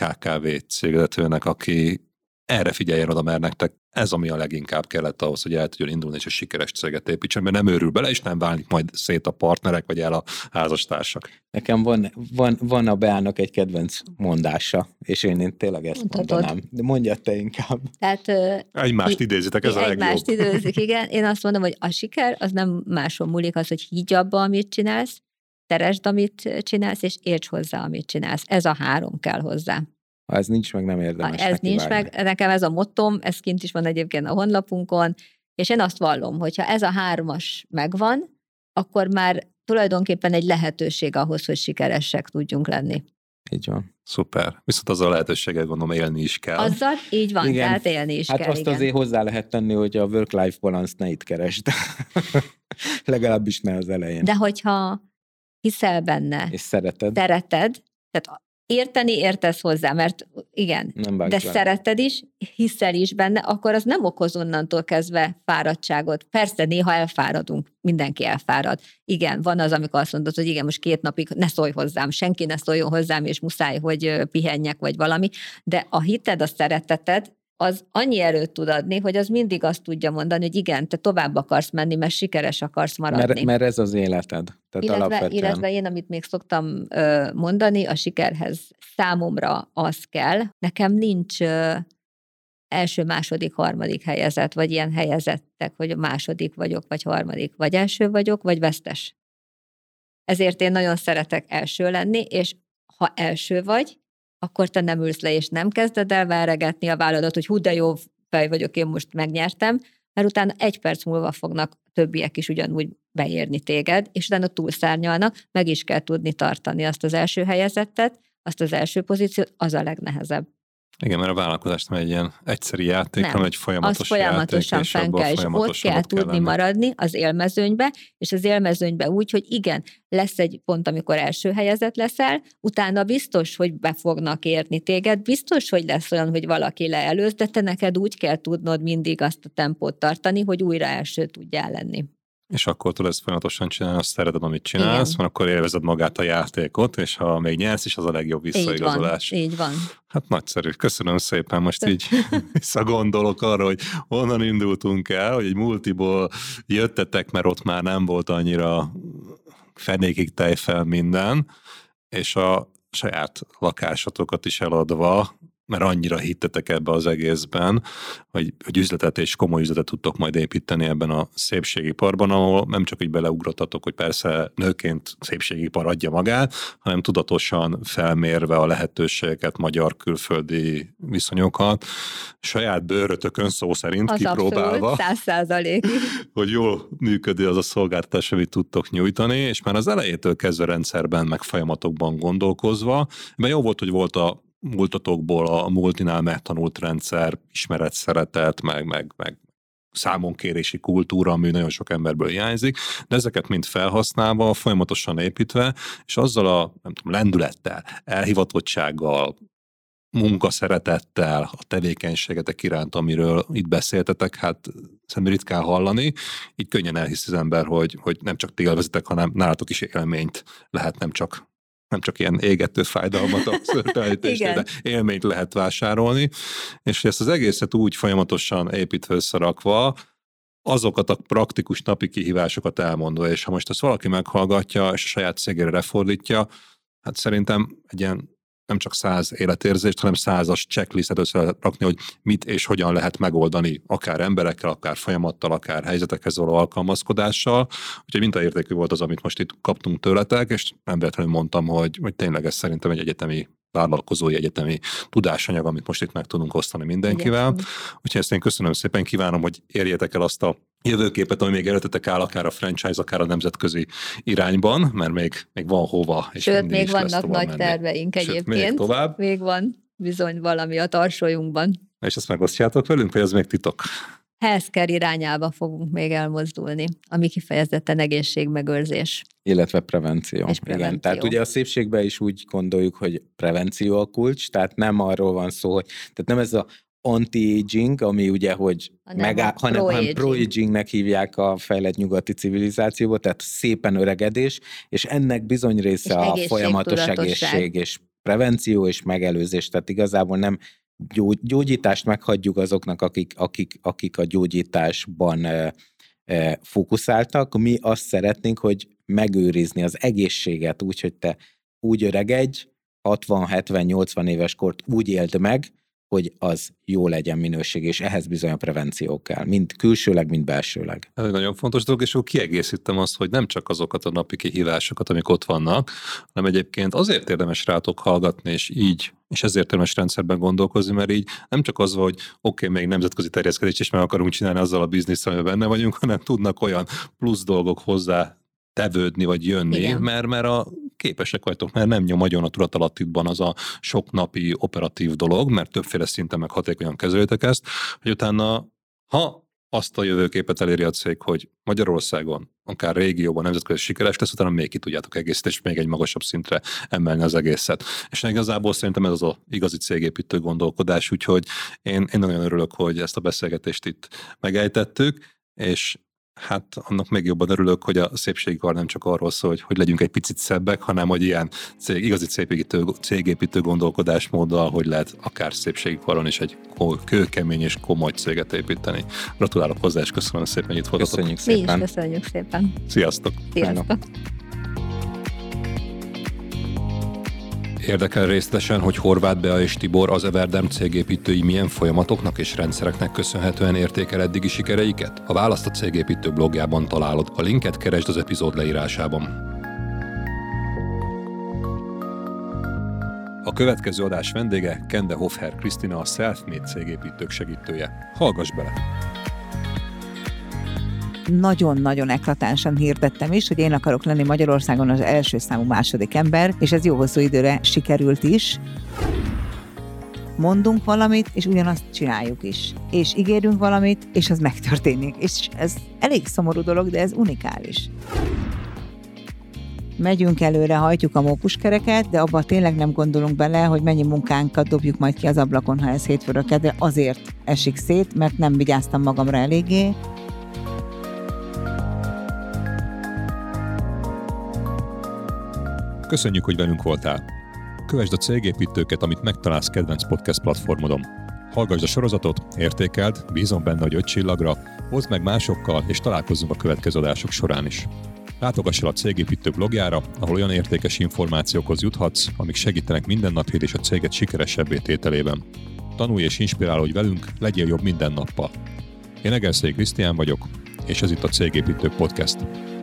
ká ká vé cégvezetőnek, aki erre figyeljen oda, mert nektek ez, ami a leginkább kellett ahhoz, hogy el tudjon indulni, és a sikeres céget építsen, mert nem őrül bele, és nem válik majd szét a partnerek, vagy el a házastársak. Nekem van, van, van a Beának egy kedvenc mondása, és én, én tényleg ezt Mutatod. mondanám. De mondjad te inkább. Tehát, egymást idézitek, ez a legjobb. Egymást idézik, igen. Én azt mondom, hogy a siker az nem máson múlik, az, hogy higgy abba, amit csinálsz, szeresd, amit csinálsz, és érts hozzá, amit csinálsz. Ez a három kell hozzá. Ha ez nincs meg, nem érdemes. Ha ez nincs meg, nekem ez a mottom, ez kint is van egyébként a honlapunkon, és én azt vallom, hogyha ez a hármas megvan, akkor már tulajdonképpen egy lehetőség ahhoz, hogy sikeresek tudjunk lenni. Így van. Szuper. Viszont azzal a lehetőséget gondolom élni is kell. Azzal így van, igen. Tehát élni is hát kell. Hát azt igen. Azért hozzá lehet tenni, hogy a work-life balance ne itt keresd. Legalábbis ne az elején. De hogyha hiszel benne. És szereted. Szereted. Tehát érteni értesz hozzá, mert Igen, de szereted is, hiszel is benne, akkor az nem okoz onnantól kezdve fáradtságot. Persze, néha elfáradunk, mindenki elfárad. Igen, van az, amikor azt mondod, hogy igen, most két napig ne szólj hozzám, senki ne szóljon hozzám, és muszáj, hogy pihenjek, vagy valami, de a hited, a szereteted, az annyi erőt tud adni, hogy az mindig azt tudja mondani, hogy igen, te tovább akarsz menni, mert sikeres akarsz maradni. Mert, mert ez az életed. Tehát illetve, illetve én, amit még szoktam mondani, a sikerhez számomra az kell. Nekem nincs első, második, harmadik helyezett, vagy ilyen helyezettek, hogy második vagyok, vagy harmadik, vagy első vagyok, vagy vesztes. Ezért én nagyon szeretek első lenni, és ha első vagy, akkor te nem ülsz le, és nem kezded el veregetni a válladat, hogy hú, de jó fej vagyok, én most megnyertem, mert utána egy perc múlva fognak többiek is ugyanúgy beérni téged, és utána túlszárnyalnak, meg is kell tudni tartani azt az első helyezettet, azt az első pozíciót, az a legnehezebb. Igen, mert a vállalkozás nem egy ilyen egyszeri játék, nem, hanem egy folyamatos az folyamatosan játék, fenn kell, és ott kell tudni kell maradni az élmezőnybe, és az élmezőnybe úgy, hogy igen, lesz egy pont, amikor első helyezett leszel, utána biztos, hogy be fognak érni téged, biztos, hogy lesz olyan, hogy valaki leelőz, de te neked úgy kell tudnod mindig azt a tempót tartani, hogy újra első tudjál lenni. És akkor tudod ezt folyamatosan csinálni, azt szereted, amit csinálsz, igen, mert akkor élvezed magát a játékot, és ha még nyersz is, az a legjobb visszaigazolás. Így van, így van. Hát nagyszerű, köszönöm szépen, most így visszagondolok arra, hogy honnan indultunk el, hogy egy multiból jöttetek, mert ott már nem volt annyira fenékig tejfel minden, és a saját lakásotokat is eladva, mert annyira hittetek ebbe az egészben, hogy, hogy üzletet és komoly üzletet tudtok majd építeni ebben a szépségiparban, ahol nem csak így beleugrottatok, hogy persze nőként szépségipar adja magát, hanem tudatosan felmérve a lehetőségeket, magyar-külföldi viszonyokat, saját bőrötökön szó szerint az kipróbálva, abszolút, száz százalék hogy jól működik az a szolgáltatás, amit tudtok nyújtani, és már az elejétől kezdve rendszerben, meg folyamatokban gondolkozva, mert jó volt, hogy volt a múltatokból a multinál megtanult rendszer, ismeretszeretet, meg, meg, meg számonkérési kultúra, ami nagyon sok emberből hiányzik, de ezeket mind felhasználva, folyamatosan építve, és azzal a nem tudom, lendülettel, elhivatottsággal, munkaszeretettel, a tevékenységetek iránt, amiről itt beszéltetek, hát szerintem ritkán hallani, így könnyen elhisz az ember, hogy, hogy nem csak ti élvezitek, hanem nálatok is élményt lehet, nem csak nem csak ilyen égető fájdalmat a szörtelítésnél, de élményt lehet vásárolni, és ezt az egészet úgy folyamatosan építve összerakva, azokat a praktikus napi kihívásokat elmondva, és ha most ezt valaki meghallgatja, és a saját cégére lefordítja, hát szerintem egy ilyen nem csak száz életérzést, hanem százas checklistet össze lehet rakni, hogy mit és hogyan lehet megoldani, akár emberekkel, akár folyamattal, akár helyzetekhez való alkalmazkodással. Úgyhogy mintaértékű volt az, amit most itt kaptunk tőletek, és nem véletlenül mondtam, hogy, hogy tényleg ez szerintem egy egyetemi vállalkozói, egyetemi tudásanyag, amit most itt meg tudunk osztani mindenkivel. Igen. Úgyhogy ezt én köszönöm szépen, kívánom, hogy érjétek el azt a jövőképet, ami még előttetek áll, akár a franchise, akár a nemzetközi irányban, mert még, még van hova. És sőt, még vannak nagy menni terveink egyébként. Sőt, még tovább. Még van bizony valami a tarsolyunkban. És ezt megosztjátok velünk, vagy ez még titok? Healthcare irányába fogunk még elmozdulni, ami kifejezetten egészségmegőrzés. Illetve prevenció. És prevenció. Igen, tehát ugye a szépségben is úgy gondoljuk, hogy prevenció a kulcs, tehát nem arról van szó, hogy tehát nem ez a anti-aging, ami ugye, hogy megá- hanem, pro-aging. hanem pro-agingnek hívják a fejlett nyugati civilizációba, tehát szépen öregedés, és ennek bizony része és a folyamatos egészség, és prevenció és megelőzés, tehát igazából nem gyógyítást meghagyjuk azoknak, akik, akik, akik a gyógyításban e, e, fókuszáltak. Mi azt szeretnénk, hogy megőrizni az egészséget úgy, hogy te úgy öregedj, hatvan-hetven-nyolcvan éves kort úgy éld meg, hogy az jó legyen minőség, és ehhez bizony a prevenció kell, mind külsőleg, mind belsőleg. Ez egy nagyon fontos dolog, és úgy kiegészítem azt, hogy nem csak azokat a napi kihívásokat, amik ott vannak, hanem egyébként azért érdemes rátok hallgatni, és így, és ezért érdemes rendszerben gondolkozni, mert így nem csak az, hogy oké, okay, még nemzetközi terjeszkedést is meg akarunk csinálni azzal a bizniszre, amiben benne vagyunk, hanem tudnak olyan plusz dolgok hozzá tevődni, vagy jönni, mert, mert a képesek vagytok, mert nem nyom agyon a tudatalattitban az a sok napi operatív dolog, mert többféle szinten meg hatékonyan kezeltek ezt, hogy utána, ha azt a jövőképet eléri a cég, hogy Magyarországon, akár régióban nemzetközi sikeres lesz, utána még ki tudjátok egészíteni, és még egy magasabb szintre emelni az egészet. És igazából szerintem ez az a igazi cégépítő gondolkodás, úgyhogy én, én nagyon örülök, hogy ezt a beszélgetést itt megejtettük, és hát annak még jobban örülök, hogy a szépségkar nem csak arról szól, hogy, hogy legyünk egy picit szebbek, hanem hogy ilyen cég, igazi cégépítő, cégépítő gondolkodásmóddal, hogy lehet akár szépségkaron is egy kőkemény és komoly céget építeni. Gratulálok hozzá, és köszönöm szépen, hogy itt voltatok. Köszönjük szépen. Mi is köszönjük szépen. Sziasztok. Sziasztok. Érdekel részletesen, hogy Horváth Bea és Tibor, az EverDerm cégépítői milyen folyamatoknak és rendszereknek köszönhetően érték el eddigi sikereiket? A választ a Cégépítő blogjában találod, a linket keresd az epizód leírásában. A következő adás vendége Kende Hofherr Kristina, a Selfmade Cégépítők segítője. Hallgass bele! Nagyon-nagyon eklatánsan hirdettem is, hogy én akarok lenni Magyarországon az első számú második ember, és ez jó hosszú időre sikerült is. Mondunk valamit, és ugyanazt csináljuk is. És ígérünk valamit, és az megtörténik. És ez elég szomorú dolog, de ez unikális. Megyünk előre, hajtjuk a mókuskereket, de abba tényleg nem gondolunk bele, hogy mennyi munkánkat dobjuk majd ki az ablakon, ha ez hétfőről kedre azért esik szét, mert nem vigyáztam magamra eléggé. Köszönjük, hogy velünk voltál! Kövesd a Cégépítőket, amit megtalálsz kedvenc podcast platformodon. Hallgassd a sorozatot, értékeld, bízom benne, hogy öt csillagra, hozd meg másokkal, és találkozzunk a következő adások során is. Látogass el a Cégépítő blogjára, ahol olyan értékes információkhoz juthatsz, amik segítenek mindennapjét és a céget sikeresebbé tételében. Tanulj és inspirálódj velünk, legyél jobb minden nappal! Én Egerszegi Krisztián vagyok, és ez itt a Cégépítők podcast.